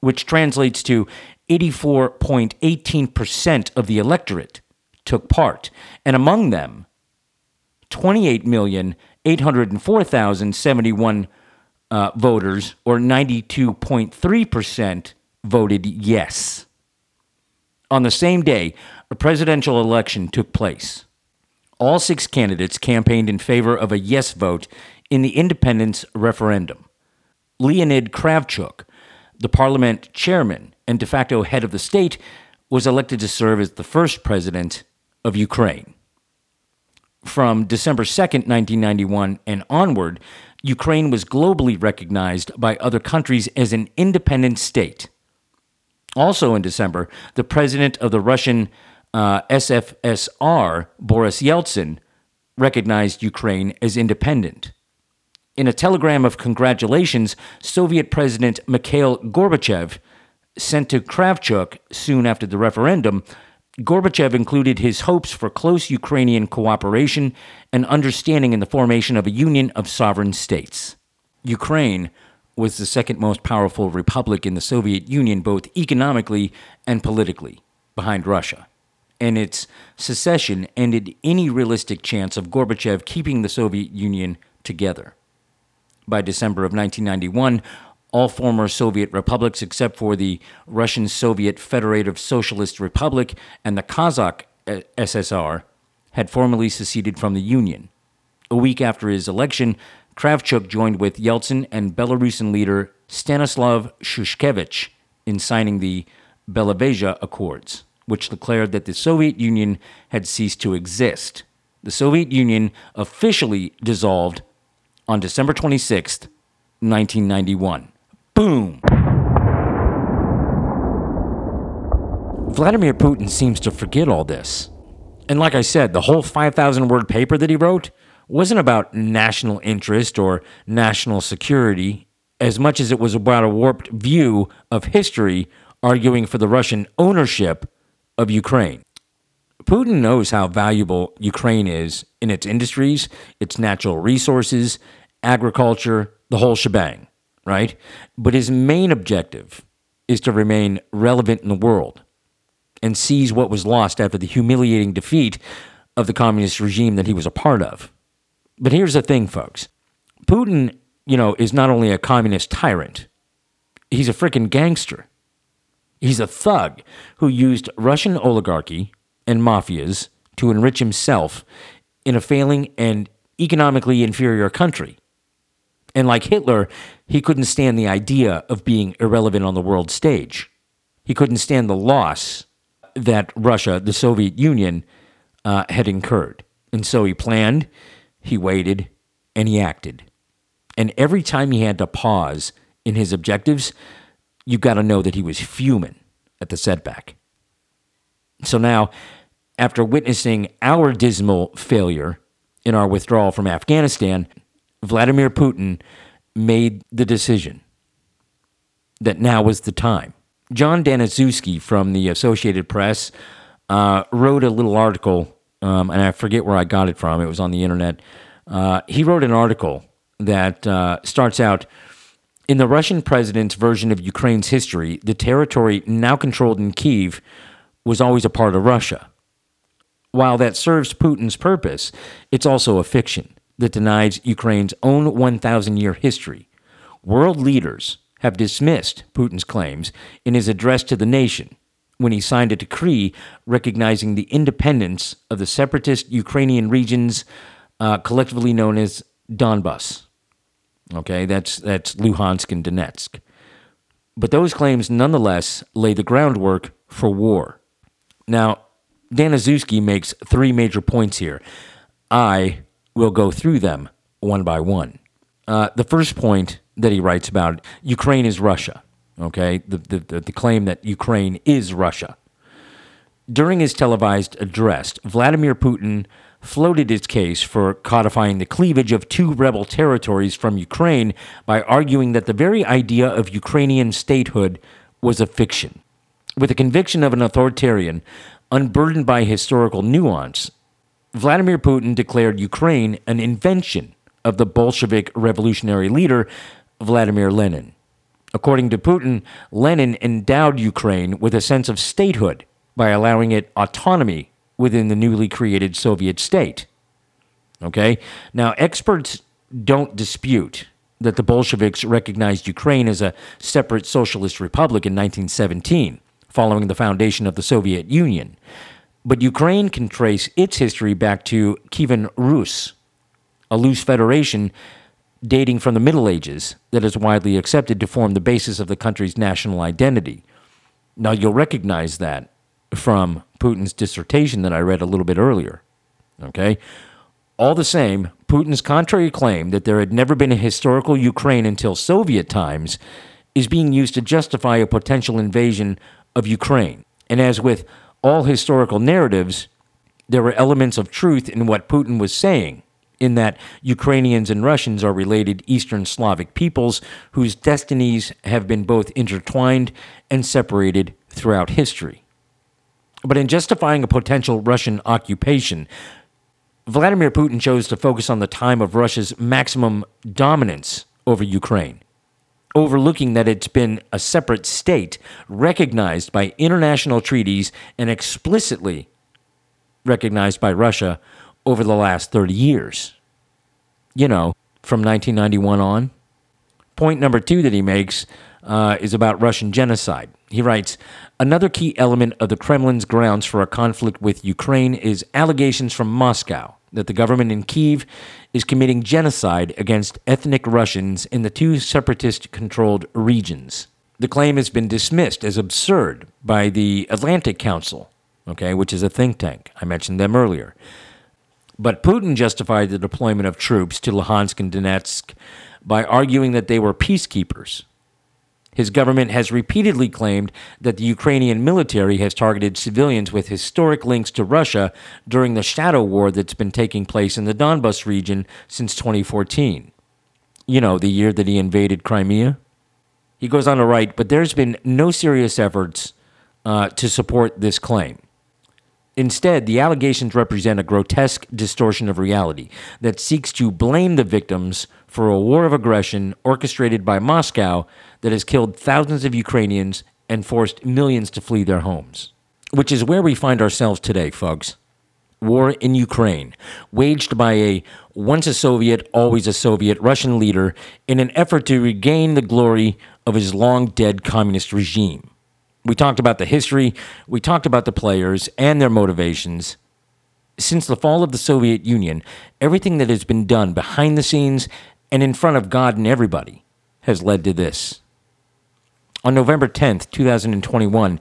which translates to eighty-four point one eight percent of the electorate, took part. And among them, twenty-eight million, eight hundred four thousand, seventy-one uh, voters, or ninety-two point three percent, voted yes. On the same day, a presidential election took place. All six candidates campaigned in favor of a yes vote in the independence referendum. Leonid Kravchuk, the parliament chairman and de facto head of the state, was elected to serve as the first president of Ukraine. From December second, nineteen ninety-one and onward, Ukraine was globally recognized by other countries as an independent state. Also in December, the president of the Russian Uh, S F S R, Boris Yeltsin, recognized Ukraine as independent. In a telegram of congratulations, Soviet President Mikhail Gorbachev sent to Kravchuk soon after the referendum, Gorbachev included his hopes for close Ukrainian cooperation and understanding in the formation of a union of sovereign states. Ukraine was the second most powerful republic in the Soviet Union, both economically and politically, behind Russia. And its secession ended any realistic chance of Gorbachev keeping the Soviet Union together. By December of nineteen ninety-one, all former Soviet republics except for the Russian Soviet Federative Socialist Republic and the Kazakh S S R had formally seceded from the Union. A week after his election, Kravchuk joined with Yeltsin and Belarusian leader Stanislav Shushkevich in signing the Belovezha Accords, which declared that the Soviet Union had ceased to exist. The Soviet Union officially dissolved on December twenty-sixth, nineteen ninety-one. Boom! Vladimir Putin seems to forget all this. And like I said, the whole five thousand word paper that he wrote wasn't about national interest or national security, as much as it was about a warped view of history arguing for the Russian ownership of Ukraine. Putin knows how valuable Ukraine is in its industries, its natural resources, agriculture, the whole shebang, right? But his main objective is to remain relevant in the world and seize what was lost after the humiliating defeat of the communist regime that he was a part of. But here's the thing, folks. Putin, you know, is not only a communist tyrant, he's a freaking gangster. He's a thug who used Russian oligarchy and mafias to enrich himself in a failing and economically inferior country. And like Hitler, he couldn't stand the idea of being irrelevant on the world stage. He couldn't stand the loss that Russia, the Soviet Union, uh, had incurred. And so he planned, he waited, and he acted. And every time he had to pause in his objectives, you got to know that he was fuming at the setback. So now, after witnessing our dismal failure in our withdrawal from Afghanistan, Vladimir Putin made the decision that now was the time. John Danaszewski from the Associated Press uh, wrote a little article, um, and I forget where I got it from. It was on the internet. Uh, he wrote an article that uh, starts out, in the Russian president's version of Ukraine's history, the territory now controlled in Kyiv was always a part of Russia. While that serves Putin's purpose, it's also a fiction that denies Ukraine's own one thousand year history. World leaders have dismissed Putin's claims in his address to the nation when he signed a decree recognizing the independence of the separatist Ukrainian regions uh, collectively known as Donbass. Okay, that's, that's Luhansk and Donetsk. But those claims nonetheless lay the groundwork for war. Now, Danaszewski makes three major points here. I will go through them one by one. Uh, the first point that he writes about, Ukraine is Russia, okay? The, the, the claim that Ukraine is Russia. During his televised address, Vladimir Putin floated his case for codifying the cleavage of two rebel territories from Ukraine by arguing that the very idea of Ukrainian statehood was a fiction. With the conviction of an authoritarian, unburdened by historical nuance, Vladimir Putin declared Ukraine an invention of the Bolshevik revolutionary leader, Vladimir Lenin. According to Putin, Lenin endowed Ukraine with a sense of statehood by allowing it autonomy within the newly created Soviet state. Okay? Now, experts don't dispute that the Bolsheviks recognized Ukraine as a separate socialist republic in nineteen seventeen, following the foundation of the Soviet Union. But Ukraine can trace its history back to Kievan Rus, a loose federation dating from the Middle Ages that is widely accepted to form the basis of the country's national identity. Now, you'll recognize that from Putin's dissertation that I read a little bit earlier, okay? All the same, Putin's contrary claim that there had never been a historical Ukraine until Soviet times is being used to justify a potential invasion of Ukraine. And as with all historical narratives, there were elements of truth in what Putin was saying, in that Ukrainians and Russians are related Eastern Slavic peoples whose destinies have been both intertwined and separated throughout history. But in justifying a potential Russian occupation, Vladimir Putin chose to focus on the time of Russia's maximum dominance over Ukraine, overlooking that it's been a separate state recognized by international treaties and explicitly recognized by Russia over the last thirty years. You know, from nineteen ninety-one on. Point number two that he makes uh, is about Russian genocide. He writes, another key element of the Kremlin's grounds for a conflict with Ukraine is allegations from Moscow that the government in Kyiv is committing genocide against ethnic Russians in the two separatist-controlled regions. The claim has been dismissed as absurd by the Atlantic Council, okay, which is a think tank. I mentioned them earlier. But Putin justified the deployment of troops to Luhansk and Donetsk by arguing that they were peacekeepers. His government has repeatedly claimed that the Ukrainian military has targeted civilians with historic links to Russia during the shadow war that's been taking place in the Donbass region since twenty fourteen. you know, the year that he invaded Crimea. He goes on to write, but there's been no serious efforts uh, to support this claim. Instead, the allegations represent a grotesque distortion of reality that seeks to blame the victims for a war of aggression orchestrated by Moscow that has killed thousands of Ukrainians and forced millions to flee their homes. Which is where we find ourselves today, folks. War in Ukraine, waged by a once a Soviet, always a Soviet Russian leader in an effort to regain the glory of his long-dead communist regime. We talked about the history, we talked about the players and their motivations. Since the fall of the Soviet Union, everything that has been done behind the scenes and in front of God and everybody has led to this. On November tenth, twenty twenty-one,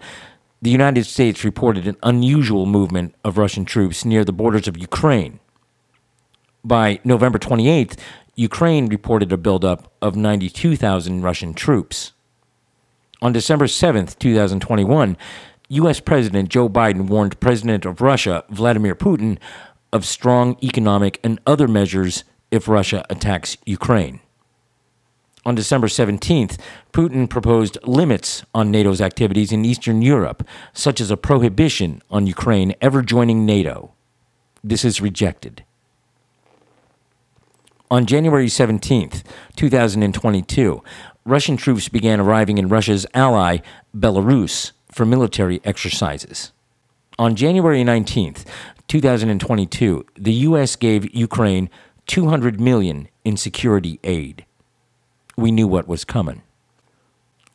the United States reported an unusual movement of Russian troops near the borders of Ukraine. By November twenty-eighth, Ukraine reported a buildup of ninety-two thousand Russian troops. On December seventh, twenty twenty-one, U S. President Joe Biden warned President of Russia, Vladimir Putin, of strong economic and other measures if Russia attacks Ukraine. On December seventeenth, Putin proposed limits on NATO's activities in Eastern Europe, such as a prohibition on Ukraine ever joining NATO. This is rejected. On January seventeenth, twenty twenty-two, Russian troops began arriving in Russia's ally, Belarus, for military exercises. On January nineteenth, twenty twenty-two, the U S gave Ukraine two hundred million dollars in security aid. We knew what was coming.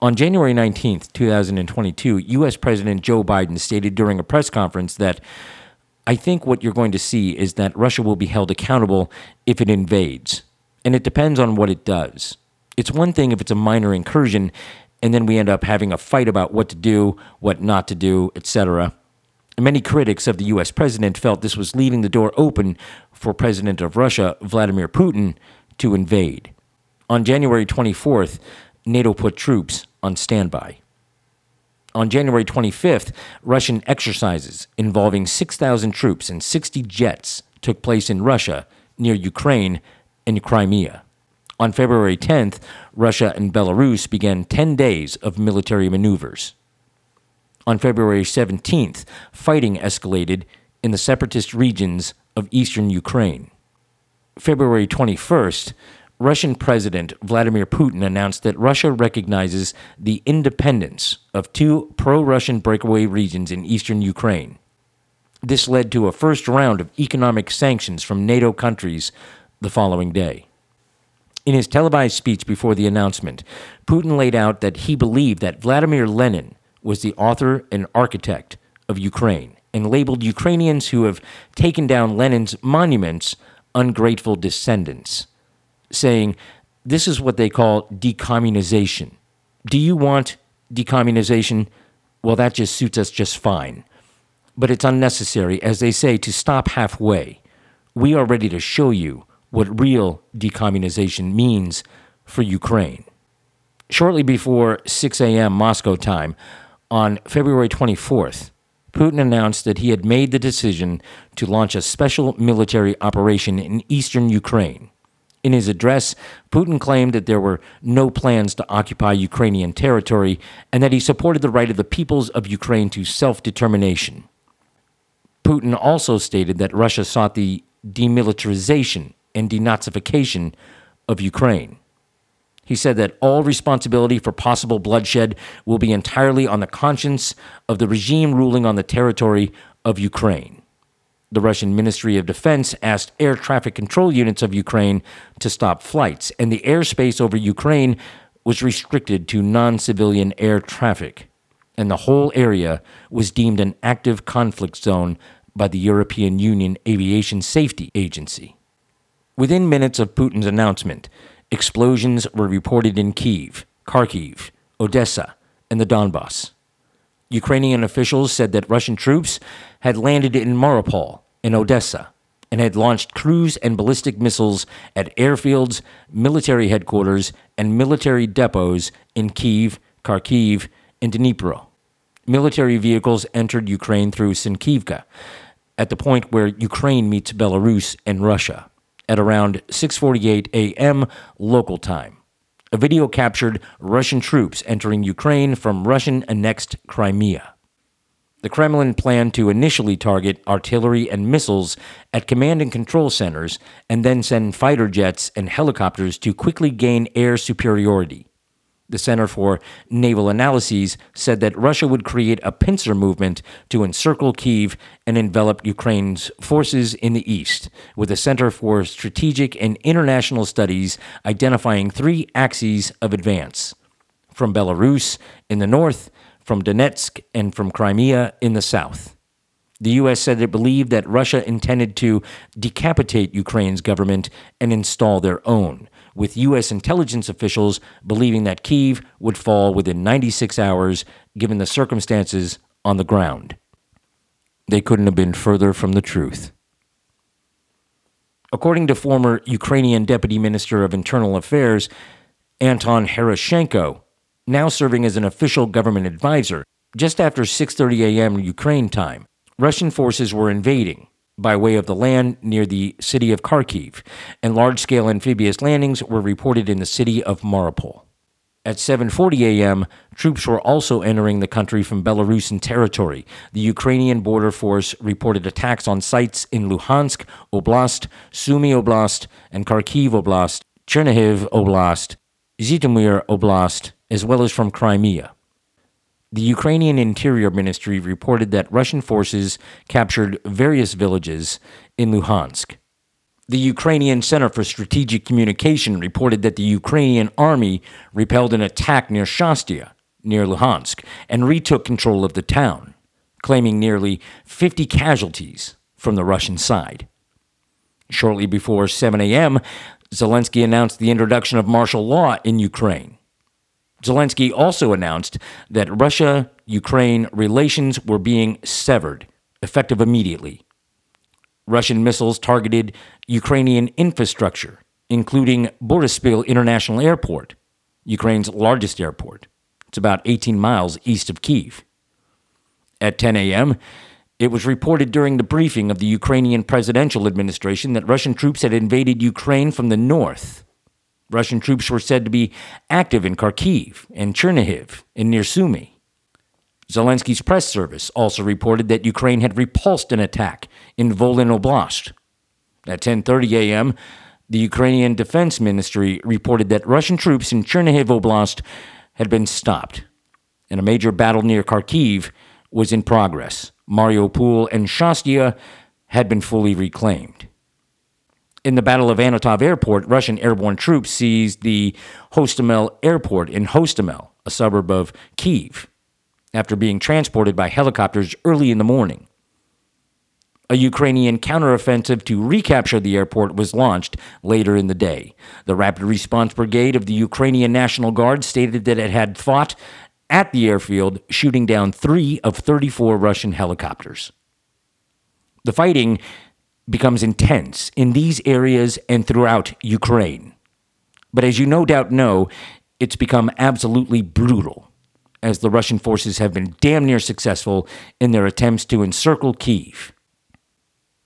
On January nineteenth, twenty twenty-two, U S. President Joe Biden stated during a press conference that, I think what you're going to see is that Russia will be held accountable if it invades, and it depends on what it does. It's one thing if it's a minor incursion, and then we end up having a fight about what to do, what not to do, et cetera. Many critics of the U S president felt this was leaving the door open for President of Russia, Vladimir Putin, to invade. On January twenty-fourth, NATO put troops on standby. On January twenty-fifth, Russian exercises involving six thousand troops and sixty jets took place in Russia, near Ukraine, and Crimea. On February tenth, Russia and Belarus began ten days of military maneuvers. On February seventeenth, fighting escalated in the separatist regions of eastern Ukraine. February twenty-first, Russian President Vladimir Putin announced that Russia recognizes the independence of two pro-Russian breakaway regions in eastern Ukraine. This led to a first round of economic sanctions from NATO countries the following day. In his televised speech before the announcement, Putin laid out that he believed that Vladimir Lenin was the author and architect of Ukraine and labeled Ukrainians who have taken down Lenin's monuments ungrateful descendants, saying, this is what they call decommunization. Do you want decommunization? Well, that just suits us just fine. But it's unnecessary, as they say, to stop halfway. We are ready to show you what real decommunization means for Ukraine. Shortly before six a.m. Moscow time, on February twenty-fourth, Putin announced that he had made the decision to launch a special military operation in eastern Ukraine. In his address, Putin claimed that there were no plans to occupy Ukrainian territory and that he supported the right of the peoples of Ukraine to self-determination. Putin also stated that Russia sought the demilitarization and denazification of Ukraine. He said that all responsibility for possible bloodshed will be entirely on the conscience of the regime ruling on the territory of Ukraine. The Russian Ministry of Defense asked air traffic control units of Ukraine to stop flights, and the airspace over Ukraine was restricted to non-civilian air traffic, and the whole area was deemed an active conflict zone by the European Union Aviation Safety Agency. Within minutes of Putin's announcement, explosions were reported in Kyiv, Kharkiv, Odessa, and the Donbass. Ukrainian officials said that Russian troops had landed in Mariupol and Odessa and had launched cruise and ballistic missiles at airfields, military headquarters, and military depots in Kyiv, Kharkiv, and Dnipro. Military vehicles entered Ukraine through Sinkivka, at the point where Ukraine meets Belarus and Russia, at around six forty-eight a.m. local time. A video captured Russian troops entering Ukraine from Russian-annexed Crimea. The Kremlin planned to initially target artillery and missiles at command and control centers and then send fighter jets and helicopters to quickly gain air superiority. The Center for Naval Analyses said that Russia would create a pincer movement to encircle Kyiv and envelop Ukraine's forces in the east, with the Center for Strategic and International Studies identifying three axes of advance: from Belarus in the north, from Donetsk, and from Crimea in the south. The U S said it believed that Russia intended to decapitate Ukraine's government and install their own, with U S intelligence officials believing that Kyiv would fall within ninety-six hours, given the circumstances on the ground. They couldn't have been further from the truth. According to former Ukrainian Deputy Minister of Internal Affairs Anton Herashenko, now serving as an official government advisor, just after six thirty a.m. Ukraine time, Russian forces were invading by way of the land near the city of Kharkiv, and large-scale amphibious landings were reported in the city of Mariupol. At seven forty a.m., troops were also entering the country from Belarusian territory. The Ukrainian border force reported attacks on sites in Luhansk Oblast, Sumy Oblast, and Kharkiv Oblast, Chernihiv Oblast, Zhytomyr Oblast, as well as from Crimea. The Ukrainian Interior Ministry reported that Russian forces captured various villages in Luhansk. The Ukrainian Center for Strategic Communication reported that the Ukrainian army repelled an attack near Shastia, near Luhansk, and retook control of the town, claiming nearly fifty casualties from the Russian side. Shortly before seven a.m., Zelensky announced the introduction of martial law in Ukraine. Zelensky also announced that Russia-Ukraine relations were being severed, effective immediately. Russian missiles targeted Ukrainian infrastructure, including Boryspil International Airport, Ukraine's largest airport. It's about eighteen miles east of Kyiv. At ten a.m., it was reported during the briefing of the Ukrainian presidential administration that Russian troops had invaded Ukraine from the north. Russian troops were said to be active in Kharkiv and Chernihiv and near Sumy. Zelensky's press service also reported that Ukraine had repulsed an attack in Volyn Oblast. At ten thirty a.m., the Ukrainian Defense Ministry reported that Russian troops in Chernihiv Oblast had been stopped, and a major battle near Kharkiv was in progress. Mariupol and Shastia had been fully reclaimed. In the Battle of Anatov Airport, Russian airborne troops seized the Hostomel Airport in Hostomel, a suburb of Kyiv, after being transported by helicopters early in the morning. A Ukrainian counteroffensive to recapture the airport was launched later in the day. The Rapid Response Brigade of the Ukrainian National Guard stated that it had fought at the airfield, shooting down three of thirty-four Russian helicopters. The fighting becomes intense in these areas and throughout Ukraine. But as you no doubt know, it's become absolutely brutal, as the Russian forces have been damn near successful in their attempts to encircle Kyiv.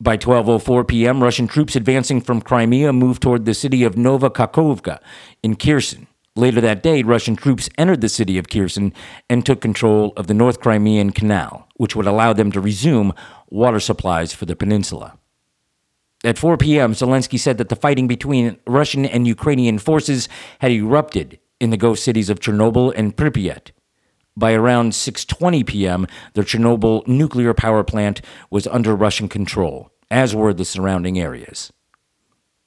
By twelve oh four p.m., Russian troops advancing from Crimea moved toward the city of Novokakhovka in Kherson. Later that day, Russian troops entered the city of Kherson and took control of the North Crimean Canal, which would allow them to resume water supplies for the peninsula. At four p.m., Zelensky said that the fighting between Russian and Ukrainian forces had erupted in the ghost cities of Chernobyl and Pripyat. By around six twenty p.m., the Chernobyl nuclear power plant was under Russian control, as were the surrounding areas.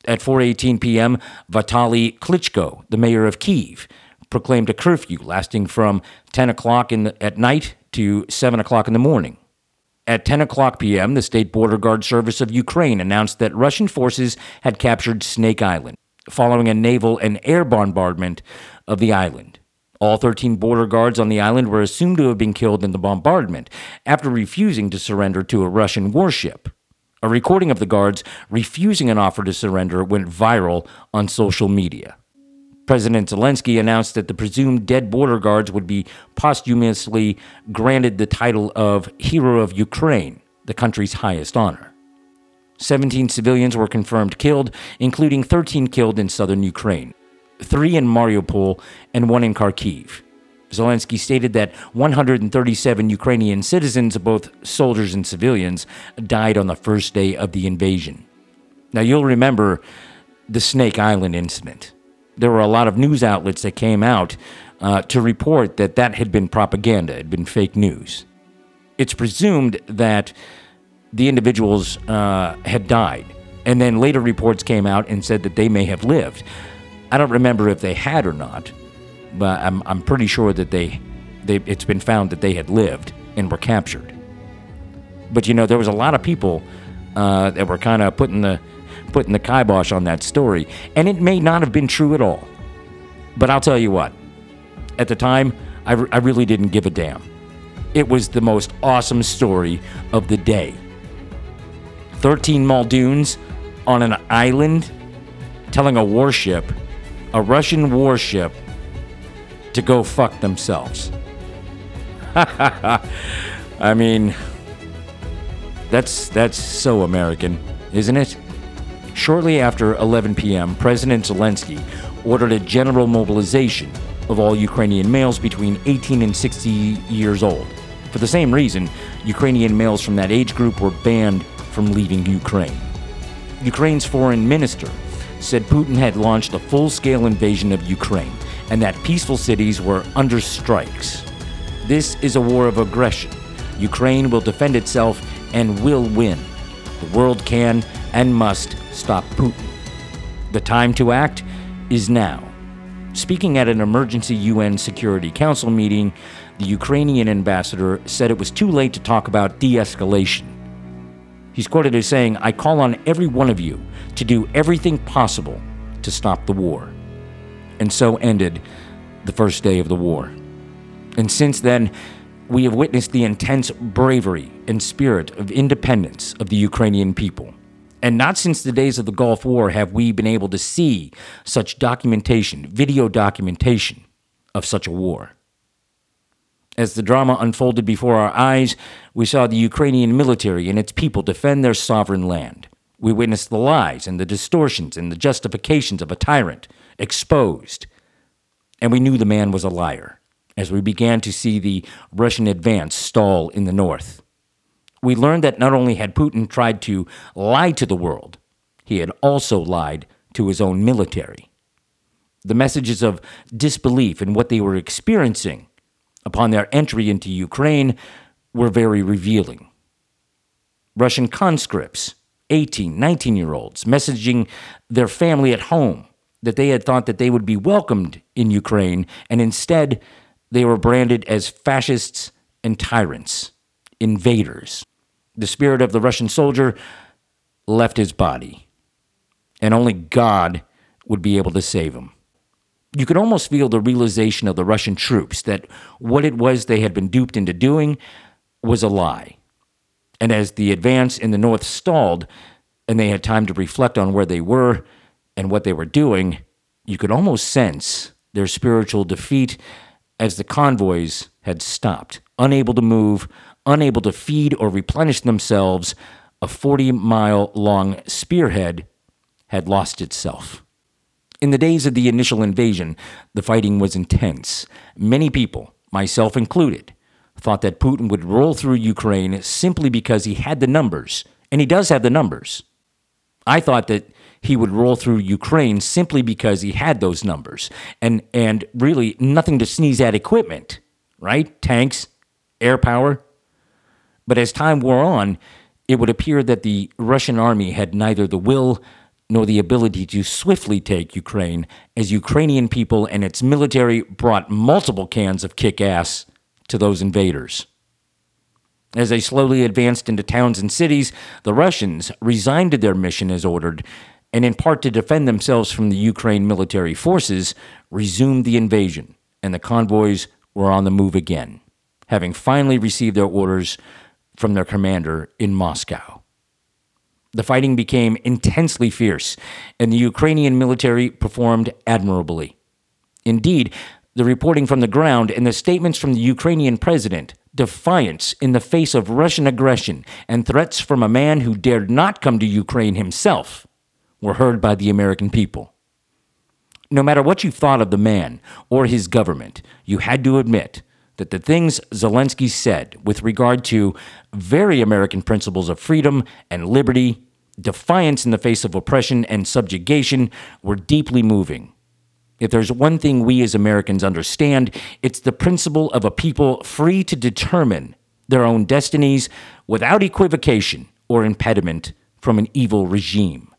At four eighteen p.m., Vitaly Klitschko, the mayor of Kyiv, proclaimed a curfew lasting from ten o'clock in the, at night to seven o'clock in the morning. At ten o'clock p.m., the State Border Guard Service of Ukraine announced that Russian forces had captured Snake Island, following a naval and air bombardment of the island. All thirteen border guards on the island were assumed to have been killed in the bombardment after refusing to surrender to a Russian warship. A recording of the guards refusing an offer to surrender went viral on social media. President Zelensky announced that the presumed dead border guards would be posthumously granted the title of Hero of Ukraine, the country's highest honor. seventeen civilians were confirmed killed, including thirteen killed in southern Ukraine, three in Mariupol and one in Kharkiv. Zelensky stated that one hundred thirty-seven Ukrainian citizens, both soldiers and civilians, died on the first day of the invasion. Now, you'll remember the Snake Island incident. There were a lot of news outlets that came out uh, to report that that had been propaganda, had been fake news. It's presumed that the individuals uh, had died, and then later reports came out and said that they may have lived. I don't remember if they had or not, but I'm, I'm pretty sure that they, they, it's been found that they had lived and were captured. But, you know, there was a lot of people uh, that were kind of putting the, putting the kibosh on that story, and it may not have been true at all. But I'll tell you what, at the time, I, re- I really didn't give a damn. It was the most awesome story of the day. thirteen Muldoons on an island telling a warship, a Russian warship, to go fuck themselves. I mean, that's that's so American, isn't it? Shortly after eleven p.m., President Zelensky ordered a general mobilization of all Ukrainian males between eighteen and sixty years old. For the same reason, Ukrainian males from that age group were banned from leaving Ukraine. Ukraine's foreign minister said Putin had launched a full-scale invasion of Ukraine and that peaceful cities were under strikes. This is a war of aggression. Ukraine will defend itself and will win. The world can and must stop Putin. The time to act is now. Speaking at an emergency U N Security Council meeting, the Ukrainian ambassador said it was too late to talk about de-escalation. He's quoted as saying, "I call on every one of you to do everything possible to stop the war." And so ended the first day of the war. And since then, we have witnessed the intense bravery and spirit of independence of the Ukrainian people. And not since the days of the Gulf War have we been able to see such documentation, video documentation, of such a war. As the drama unfolded before our eyes, we saw the Ukrainian military and its people defend their sovereign land. We witnessed the lies and the distortions and the justifications of a tyrant exposed, and we knew the man was a liar as we began to see the Russian advance stall in the north. We learned that not only had Putin tried to lie to the world, he had also lied to his own military. The messages of disbelief in what they were experiencing upon their entry into Ukraine were very revealing. Russian conscripts, eighteen, nineteen-year-olds, messaging their family at home that they had thought that they would be welcomed in Ukraine, and instead they were branded as fascists and tyrants, invaders. The spirit of the Russian soldier left his body, and only God would be able to save him. You could almost feel the realization of the Russian troops that what it was they had been duped into doing was a lie. And as the advance in the north stalled, and they had time to reflect on where they were and what they were doing, you could almost sense their spiritual defeat as the convoys had stopped, unable to move, unable to feed or replenish themselves. A forty-mile-long spearhead had lost itself. In the days of the initial invasion, the fighting was intense. Many people, myself included, thought that Putin would roll through Ukraine simply because he had the numbers, and he does have the numbers. I thought that he would roll through Ukraine simply because he had those numbers, and and really nothing to sneeze at equipment, right? Tanks, air power. But as time wore on, it would appear that the Russian army had neither the will nor the ability to swiftly take Ukraine, as Ukrainian people and its military brought multiple cans of kick-ass to those invaders. As they slowly advanced into towns and cities, the Russians resigned to their mission as ordered, and in part to defend themselves from the Ukraine military forces, resumed the invasion, and the convoys were on the move again, having finally received their orders from their commander in Moscow. The fighting became intensely fierce, and the Ukrainian military performed admirably. Indeed, the reporting from the ground and the statements from the Ukrainian president, defiance in the face of Russian aggression and threats from a man who dared not come to Ukraine himself were heard by the American people. No matter what you thought of the man or his government, you had to admit that the things Zelensky said with regard to very American principles of freedom and liberty, defiance in the face of oppression and subjugation, were deeply moving. If there's one thing we as Americans understand, it's the principle of a people free to determine their own destinies without equivocation or impediment from an evil regime.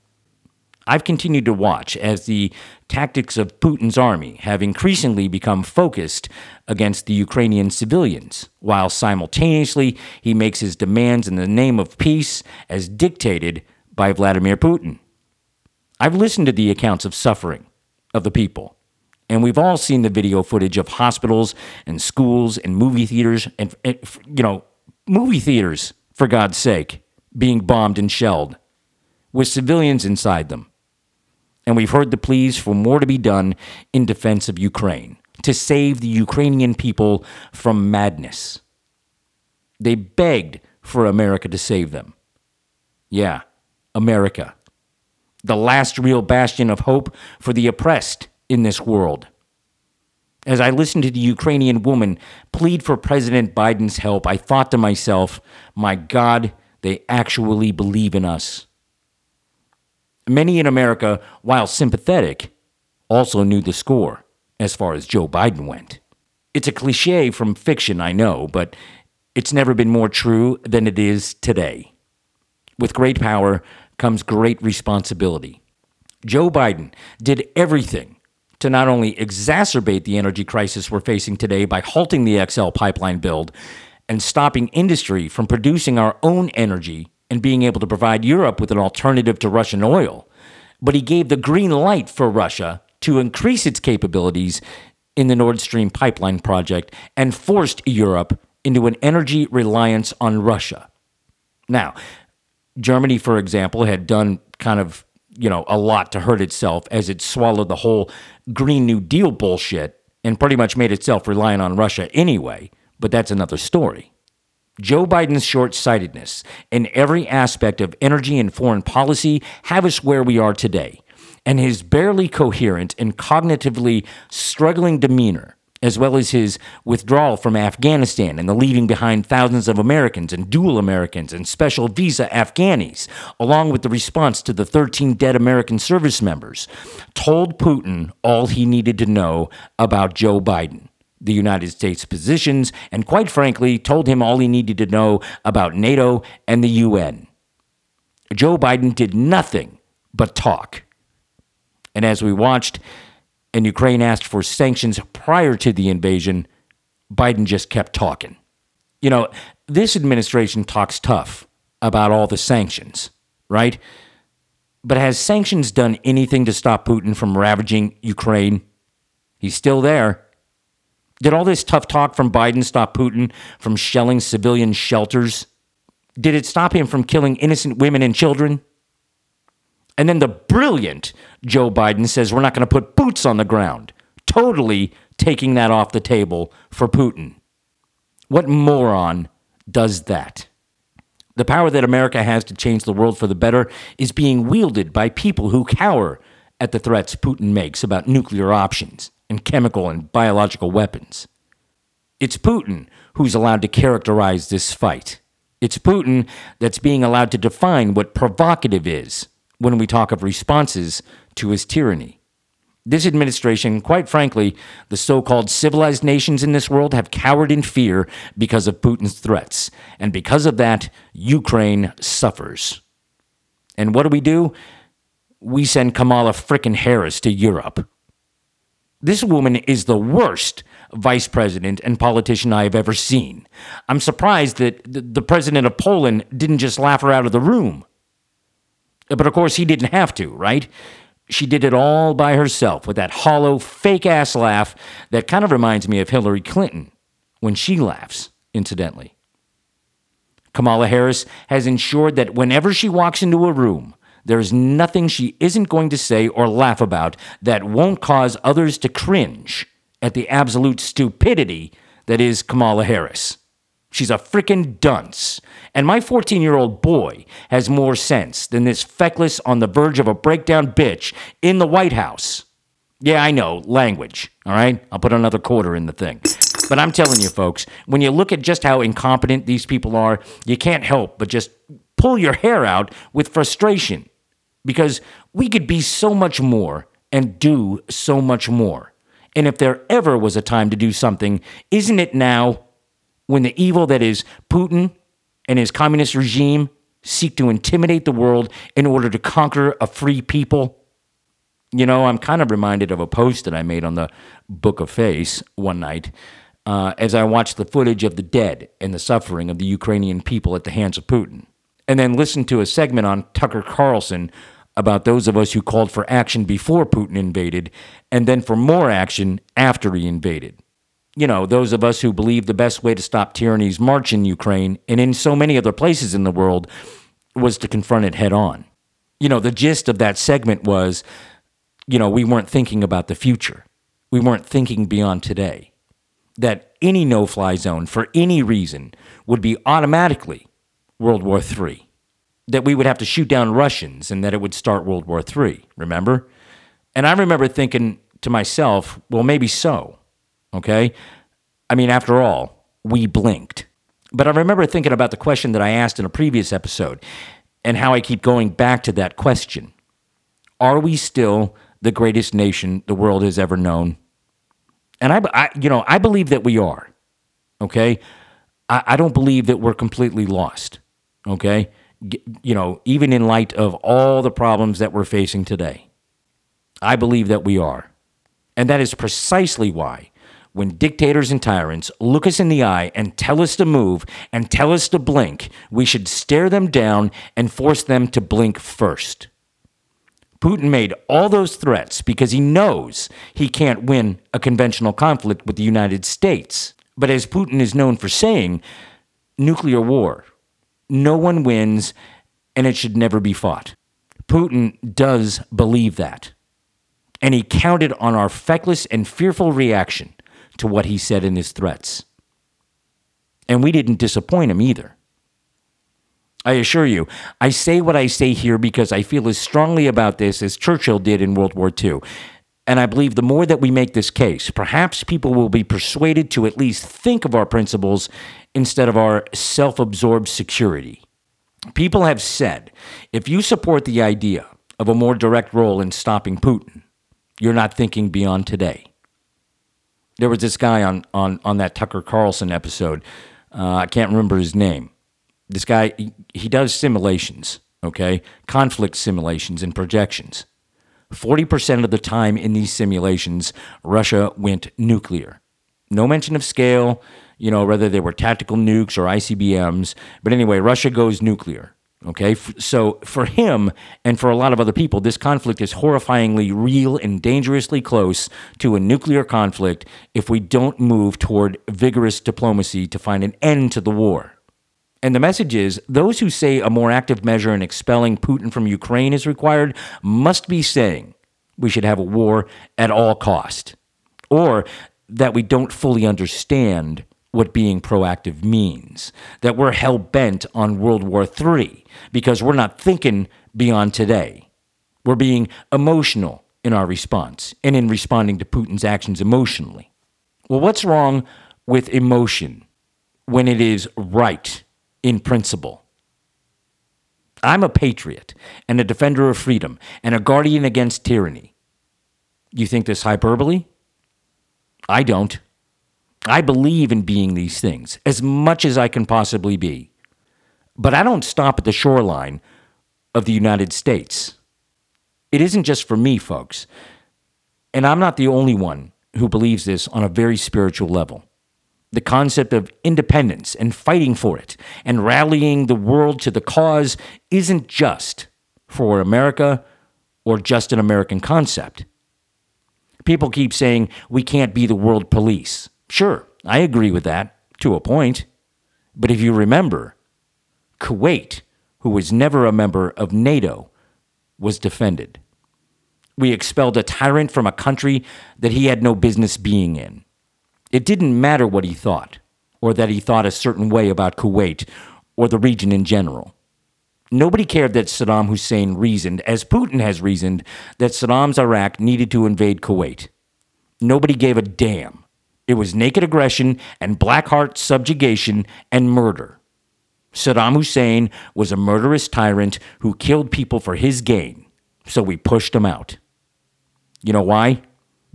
I've continued to watch as the tactics of Putin's army have increasingly become focused against the Ukrainian civilians, while simultaneously he makes his demands in the name of peace as dictated by Vladimir Putin. I've listened to the accounts of suffering of the people, and we've all seen the video footage of hospitals and schools and movie theaters, and, and you know, movie theaters, for God's sake, being bombed and shelled, with civilians inside them. And we've heard the pleas for more to be done in defense of Ukraine, to save the Ukrainian people from madness. They begged for America to save them. Yeah, America, the last real bastion of hope for the oppressed in this world. As I listened to the Ukrainian woman plead for President Biden's help, I thought to myself, my God, they actually believe in us. Many in America, while sympathetic, also knew the score as far as Joe Biden went. It's a cliche from fiction, I know, but it's never been more true than it is today. With great power comes great responsibility. Joe Biden did everything to not only exacerbate the energy crisis we're facing today by halting the X L pipeline build and stopping industry from producing our own energy and being able to provide Europe with an alternative to Russian oil, but he gave the green light for Russia to increase its capabilities in the Nord Stream pipeline project and forced Europe into an energy reliance on Russia. Now, Germany, for example, had done kind of, you know, a lot to hurt itself as it swallowed the whole Green New Deal bullshit and pretty much made itself reliant on Russia anyway, but that's another story. Joe Biden's short-sightedness in every aspect of energy and foreign policy have us where we are today, and his barely coherent and cognitively struggling demeanor, as well as his withdrawal from Afghanistan and the leaving behind thousands of Americans and dual Americans and special visa Afghanis, along with the response to the thirteen dead American service members, told Putin all he needed to know about Joe Biden, the United States positions, and quite frankly, told him all he needed to know about NATO and the U N. Joe Biden did nothing but talk. And as we watched, and Ukraine asked for sanctions prior to the invasion, Biden just kept talking. You know, this administration talks tough about all the sanctions, right? But has sanctions done anything to stop Putin from ravaging Ukraine? He's still there. Did all this tough talk from Biden stop Putin from shelling civilian shelters? Did it stop him from killing innocent women and children? And then the brilliant Joe Biden says we're not going to put boots on the ground, totally taking that off the table for Putin. What moron does that? The power that America has to change the world for the better is being wielded by people who cower at the threats Putin makes about nuclear options and chemical and biological weapons. It's Putin who's allowed to characterize this fight. It's Putin that's being allowed to define what provocative is when we talk of responses to his tyranny. This administration, quite frankly, the so-called civilized nations in this world have cowered in fear because of Putin's threats. And because of that, Ukraine suffers. And what do we do? We send Kamala frickin' Harris to Europe. This woman is the worst vice president and politician I have ever seen. I'm surprised that the president of Poland didn't just laugh her out of the room. But of course, he didn't have to, right? She did it all by herself with that hollow, fake-ass laugh that kind of reminds me of Hillary Clinton when she laughs, incidentally. Kamala Harris has ensured that whenever she walks into a room, there's nothing she isn't going to say or laugh about that won't cause others to cringe at the absolute stupidity that is Kamala Harris. She's a frickin' dunce. And my fourteen-year-old boy has more sense than this feckless on the verge of a breakdown bitch in the White House. Yeah, I know, language, all right? I'll put another quarter in the thing. But I'm telling you, folks, when you look at just how incompetent these people are, you can't help but just pull your hair out with frustration. Because we could be so much more and do so much more. And if there ever was a time to do something, isn't it now? When the evil that is Putin and his communist regime seek to intimidate the world in order to conquer a free people. You know, I'm kind of reminded of a post that I made on the Book of Face one night uh, as I watched the footage of the dead and the suffering of the Ukrainian people at the hands of Putin, and then listened to a segment on Tucker Carlson about those of us who called for action before Putin invaded and then for more action after he invaded. You know, those of us who believe the best way to stop tyranny's march in Ukraine and in so many other places in the world was to confront it head on. You know, the gist of that segment was, you know, we weren't thinking about the future. We weren't thinking beyond today. That any no-fly zone for any reason would be automatically World War Three. That we would have to shoot down Russians and that it would start World War Three, remember? And I remember thinking to myself, well, maybe so. Okay? I mean, after all, we blinked. But I remember thinking about the question that I asked in a previous episode and how I keep going back to that question. Are we still the greatest nation the world has ever known? And I, I you know, I believe that we are. Okay? I, I don't believe that we're completely lost. Okay? G- you know, even in light of all the problems that we're facing today, I believe that we are. And that is precisely why when dictators and tyrants look us in the eye and tell us to move and tell us to blink, we should stare them down and force them to blink first. Putin made all those threats because he knows he can't win a conventional conflict with the United States. But as Putin is known for saying, nuclear war, no one wins and it should never be fought. Putin does believe that. And he counted on our feckless and fearful reaction to what he said in his threats. And we didn't disappoint him either. I assure you, I say what I say here because I feel as strongly about this as Churchill did in World War Two. And I believe the more that we make this case, perhaps people will be persuaded to at least think of our principles instead of our self-absorbed security. People have said, if you support the idea of a more direct role in stopping Putin, you're not thinking beyond today. There was this guy on, on, on that Tucker Carlson episode. Uh, I can't remember his name. This guy, he, he does simulations, okay? Conflict simulations and projections. forty percent of the time in these simulations, Russia went nuclear. No mention of scale, you know, whether they were tactical nukes or I C B Ms. But anyway, Russia goes nuclear, okay? F- so for him and for a lot of other people, this conflict is horrifyingly real and dangerously close to a nuclear conflict if we don't move toward vigorous diplomacy to find an end to the war. And the message is, those who say a more active measure in expelling Putin from Ukraine is required must be saying we should have a war at all cost, or that we don't fully understand what being proactive means, that we're hell-bent on World War Three because we're not thinking beyond today. We're being emotional in our response and in responding to Putin's actions emotionally. Well, what's wrong with emotion when it is right in principle? I'm a patriot and a defender of freedom and a guardian against tyranny. You think this hyperbole? I don't. I believe in being these things as much as I can possibly be. But I don't stop at the shoreline of the United States. It isn't just for me, folks. And I'm not the only one who believes this on a very spiritual level. The concept of independence and fighting for it and rallying the world to the cause isn't just for America or just an American concept. People keep saying we can't be the world police. Sure, I agree with that to a point. But if you remember, Kuwait, who was never a member of NATO, was defended. We expelled a tyrant from a country that he had no business being in. It didn't matter what he thought or that he thought a certain way about Kuwait or the region in general. Nobody cared that Saddam Hussein reasoned, as Putin has reasoned, that Saddam's Iraq needed to invade Kuwait. Nobody gave a damn. It was naked aggression and black heart subjugation and murder. Saddam Hussein was a murderous tyrant who killed people for his gain, so we pushed him out. You know why?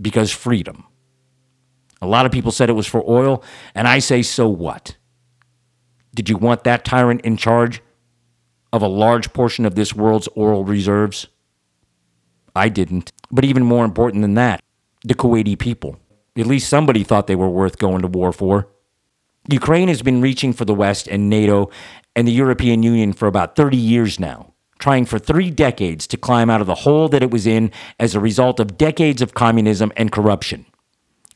Because freedom. A lot of people said it was for oil, and I say, so what? Did you want that tyrant in charge of a large portion of this world's oil reserves? I didn't. But even more important than that, the Kuwaiti people. At least somebody thought they were worth going to war for. Ukraine has been reaching for the West and NATO and the European Union for about thirty years now, trying for three decades to climb out of the hole that it was in as a result of decades of communism and corruption.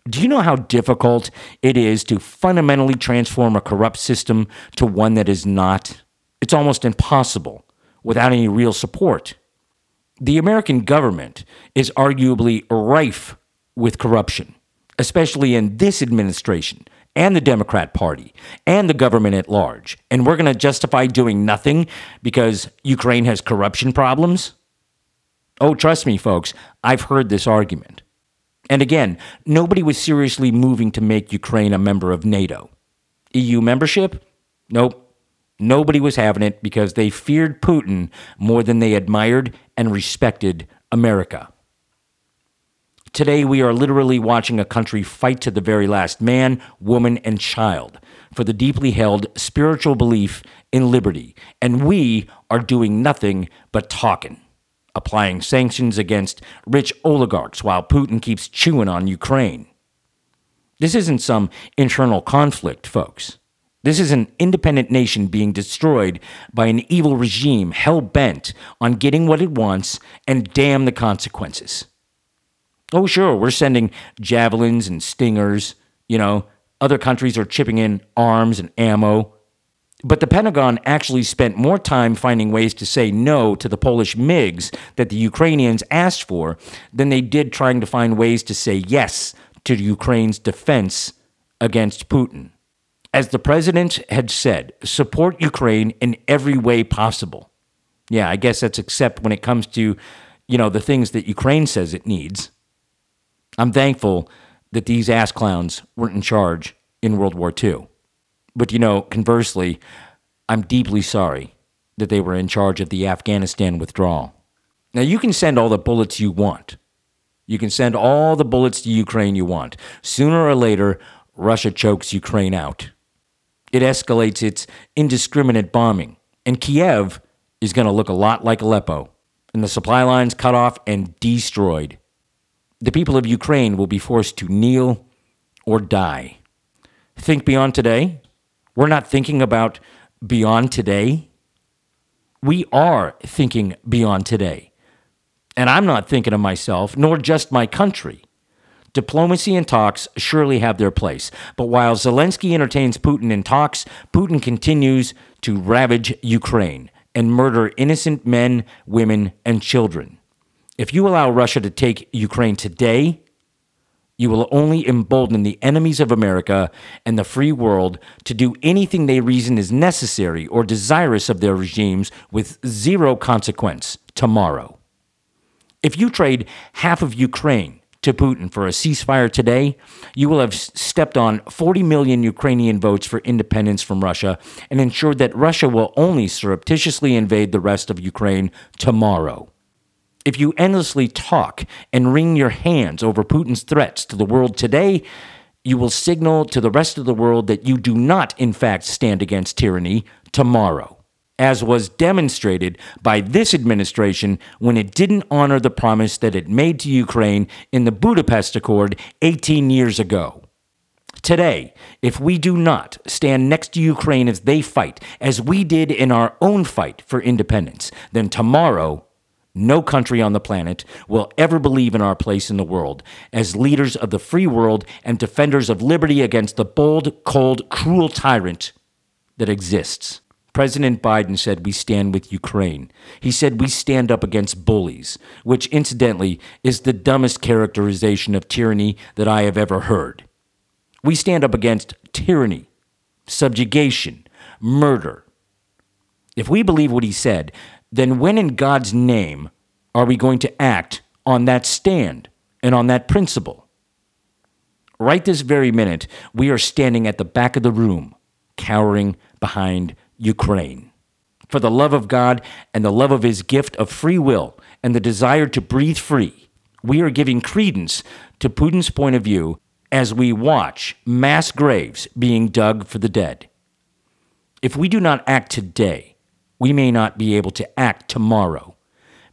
Do you know how difficult it is to fundamentally transform a corrupt system to one that is not? It's almost impossible without any real support. The American government is arguably rife with corruption, especially in this administration and the Democrat Party and the government at large. And we're going to justify doing nothing because Ukraine has corruption problems? Oh, trust me, folks, I've heard this argument. And again, nobody was seriously moving to make Ukraine a member of NATO. E U membership? Nope. Nobody was having it because they feared Putin more than they admired and respected America. Today, we are literally watching a country fight to the very last man, woman, and child for the deeply held spiritual belief in liberty. And we are doing nothing but talking, applying sanctions against rich oligarchs while Putin keeps chewing on Ukraine. This isn't some internal conflict, folks. This is an independent nation being destroyed by an evil regime hell-bent on getting what it wants and damn the consequences. Oh, sure, we're sending javelins and stingers. You know, other countries are chipping in arms and ammo. But the Pentagon actually spent more time finding ways to say no to the Polish MiGs that the Ukrainians asked for than they did trying to find ways to say yes to Ukraine's defense against Putin. As the president had said, support Ukraine in every way possible. Yeah, I guess that's except when it comes to, you know, the things that Ukraine says it needs. I'm thankful that these ass clowns weren't in charge in World War Two. But, you know, conversely, I'm deeply sorry that they were in charge of the Afghanistan withdrawal. Now, you can send all the bullets you want. You can send all the bullets to Ukraine you want. Sooner or later, Russia chokes Ukraine out. It escalates its indiscriminate bombing, and Kyiv is going to look a lot like Aleppo, and the supply lines cut off and destroyed. The people of Ukraine will be forced to kneel or die. Think beyond today? We're not thinking about beyond today. We are thinking beyond today. And I'm not thinking of myself, nor just my country. Diplomacy and talks surely have their place, but while Zelensky entertains Putin in talks, Putin continues to ravage Ukraine and murder innocent men, women, and children. If you allow Russia to take Ukraine today, you will only embolden the enemies of America and the free world to do anything they reason is necessary or desirous of their regimes with zero consequence tomorrow. If you trade half of Ukraine to Putin for a ceasefire today, you will have stepped on forty million Ukrainian votes for independence from Russia and ensured that Russia will only surreptitiously invade the rest of Ukraine tomorrow. If you endlessly talk and wring your hands over Putin's threats to the world today, you will signal to the rest of the world that you do not, in fact, stand against tyranny tomorrow, as was demonstrated by this administration when it didn't honor the promise that it made to Ukraine in the Budapest Accord eighteen years ago. Today, if we do not stand next to Ukraine as they fight, as we did in our own fight for independence, then tomorrow, no country on the planet will ever believe in our place in the world as leaders of the free world and defenders of liberty against the bold, cold, cruel tyrant that exists. President Biden said we stand with Ukraine. He said we stand up against bullies, which incidentally is the dumbest characterization of tyranny that I have ever heard. We stand up against tyranny, subjugation, murder. If we believe what he said, then when in God's name are we going to act on that stand and on that principle? Right this very minute, we are standing at the back of the room, cowering behind Ukraine. For the love of God and the love of his gift of free will and the desire to breathe free, we are giving credence to Putin's point of view as we watch mass graves being dug for the dead. If we do not act today, we may not be able to act tomorrow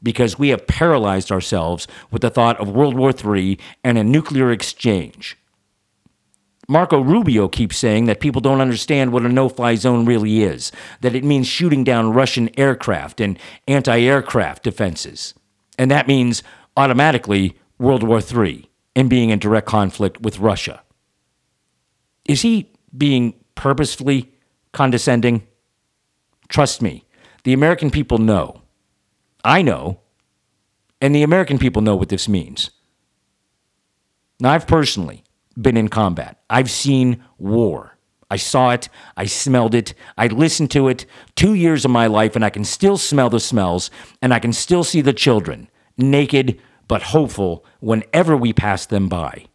because we have paralyzed ourselves with the thought of World War Three and a nuclear exchange. Marco Rubio keeps saying that people don't understand what a no-fly zone really is, that it means shooting down Russian aircraft and anti-aircraft defenses. And that means automatically World War Three and being in direct conflict with Russia. Is he being purposefully condescending? Trust me, the American people know. I know. And the American people know what this means. Now, I've personally been in combat. I've seen war. I saw it. I smelled it. I listened to it. Two years of my life, and I can still smell the smells, and I can still see the children, naked but hopeful, whenever we pass them by.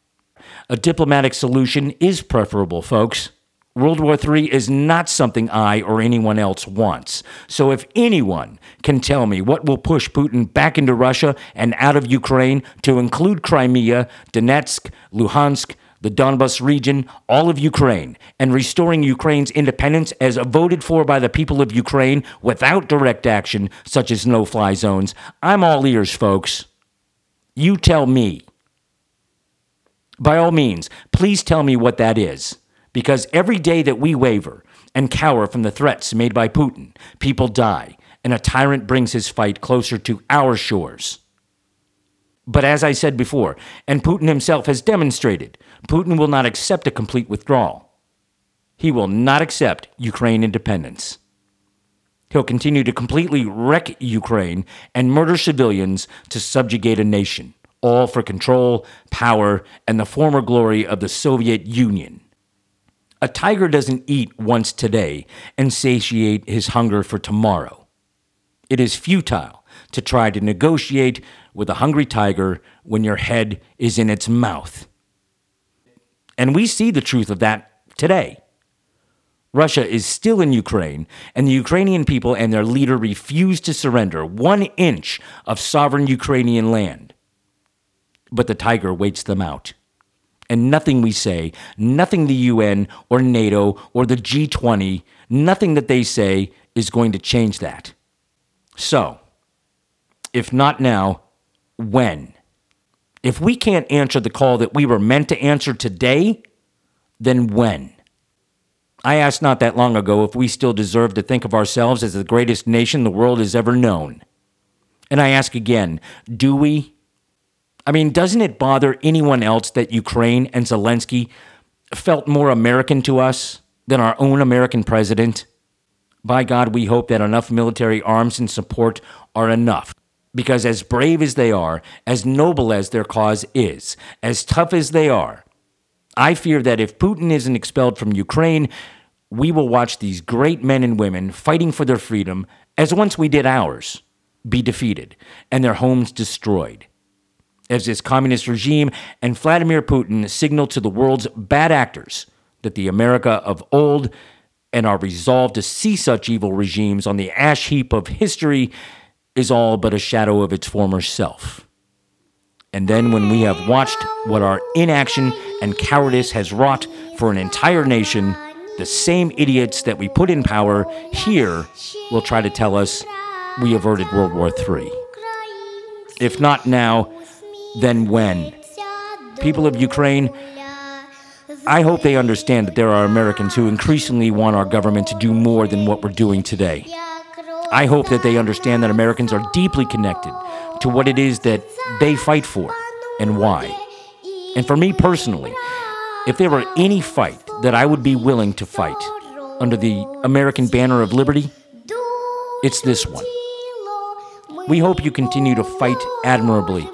A diplomatic solution is preferable, folks. World War Three is not something I or anyone else wants. So if anyone can tell me what will push Putin back into Russia and out of Ukraine to include Crimea, Donetsk, Luhansk, the Donbass region, all of Ukraine, and restoring Ukraine's independence as voted for by the people of Ukraine without direct action, such as no-fly zones, I'm all ears, folks. You tell me. By all means, please tell me what that is. Because every day that we waver and cower from the threats made by Putin, people die, and a tyrant brings his fight closer to our shores. But as I said before, and Putin himself has demonstrated, Putin will not accept a complete withdrawal. He will not accept Ukraine independence. He'll continue to completely wreck Ukraine and murder civilians to subjugate a nation, all for control, power, and the former glory of the Soviet Union. A tiger doesn't eat once today and satiate his hunger for tomorrow. It is futile to try to negotiate with a hungry tiger when your head is in its mouth. And we see the truth of that today. Russia is still in Ukraine, and the Ukrainian people and their leader refuse to surrender one inch of sovereign Ukrainian land. But the tiger waits them out. And nothing we say, nothing the U N or NATO or the G twenty, nothing that they say is going to change that. So, if not now, when? If we can't answer the call that we were meant to answer today, then when? I asked not that long ago if we still deserve to think of ourselves as the greatest nation the world has ever known. And I ask again, do we? I mean, doesn't it bother anyone else that Ukraine and Zelensky felt more American to us than our own American president? By God, we hope that enough military arms and support are enough. Because as brave as they are, as noble as their cause is, as tough as they are, I fear that if Putin isn't expelled from Ukraine, we will watch these great men and women fighting for their freedom, as once we did ours, be defeated and their homes destroyed. As this communist regime and Vladimir Putin signal to the world's bad actors that the America of old and our resolve to see such evil regimes on the ash heap of history is all but a shadow of its former self. And then when we have watched what our inaction and cowardice has wrought for an entire nation, the same idiots that we put in power here will try to tell us we averted World War Three. If not now, then when? People of Ukraine, I hope they understand that there are Americans who increasingly want our government to do more than what we're doing today. I hope that they understand that Americans are deeply connected to what it is that they fight for and why. And for me personally, if there were any fight that I would be willing to fight under the American banner of liberty, it's this one. We hope you continue to fight admirably.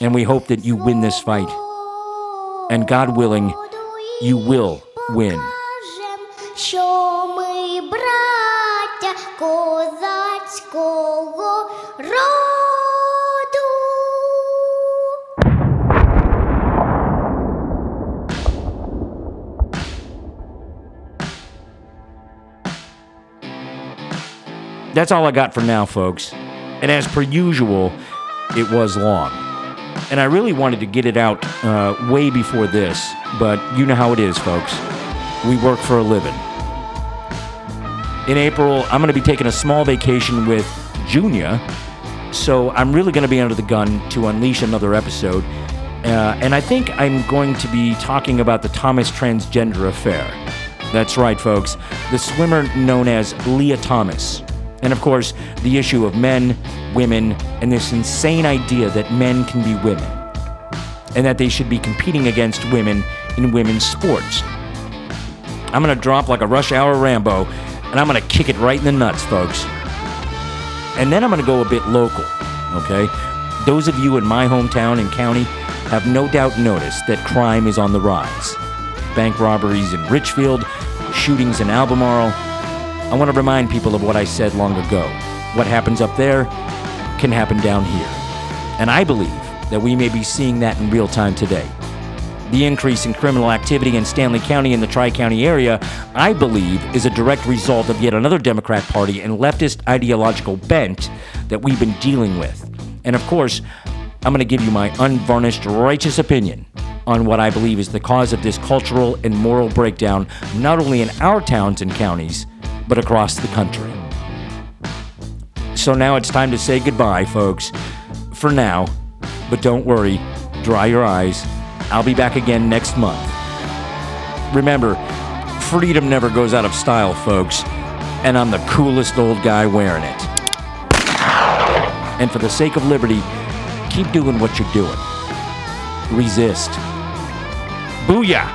And we hope that you win this fight. And God willing, you will win що ми браття козацького роду. That's all I got for now, folks. And as per usual, it was long. And I really wanted to get it out uh, way before this, but you know how it is, folks. We work for a living. In April, I'm going to be taking a small vacation with Junior, so I'm really going to be under the gun to unleash another episode. Uh, and I think I'm going to be talking about the Thomas transgender affair. That's right, folks. The swimmer known as Leah Thomas. And, of course, the issue of men, women, and this insane idea that men can be women and that they should be competing against women in women's sports. I'm going to drop like a rush hour Rambo, and I'm going to kick it right in the nuts, folks. And then I'm going to go a bit local, okay? Those of you in my hometown and county have no doubt noticed that crime is on the rise. Bank robberies in Richfield, shootings in Albemarle. I want to remind people of what I said long ago. What happens up there can happen down here. And I believe that we may be seeing that in real time today. The increase in criminal activity in Stanley County and the Tri-County area, I believe, is a direct result of yet another Democrat Party and leftist ideological bent that we've been dealing with. And of course, I'm going to give you my unvarnished, righteous opinion on what I believe is the cause of this cultural and moral breakdown, not only in our towns and counties, but across the country. So now it's time to say goodbye, folks, for now. But don't worry, dry your eyes. I'll be back again next month. Remember, freedom never goes out of style, folks, and I'm the coolest old guy wearing it. And for the sake of liberty, keep doing what you're doing. Resist. Booyah!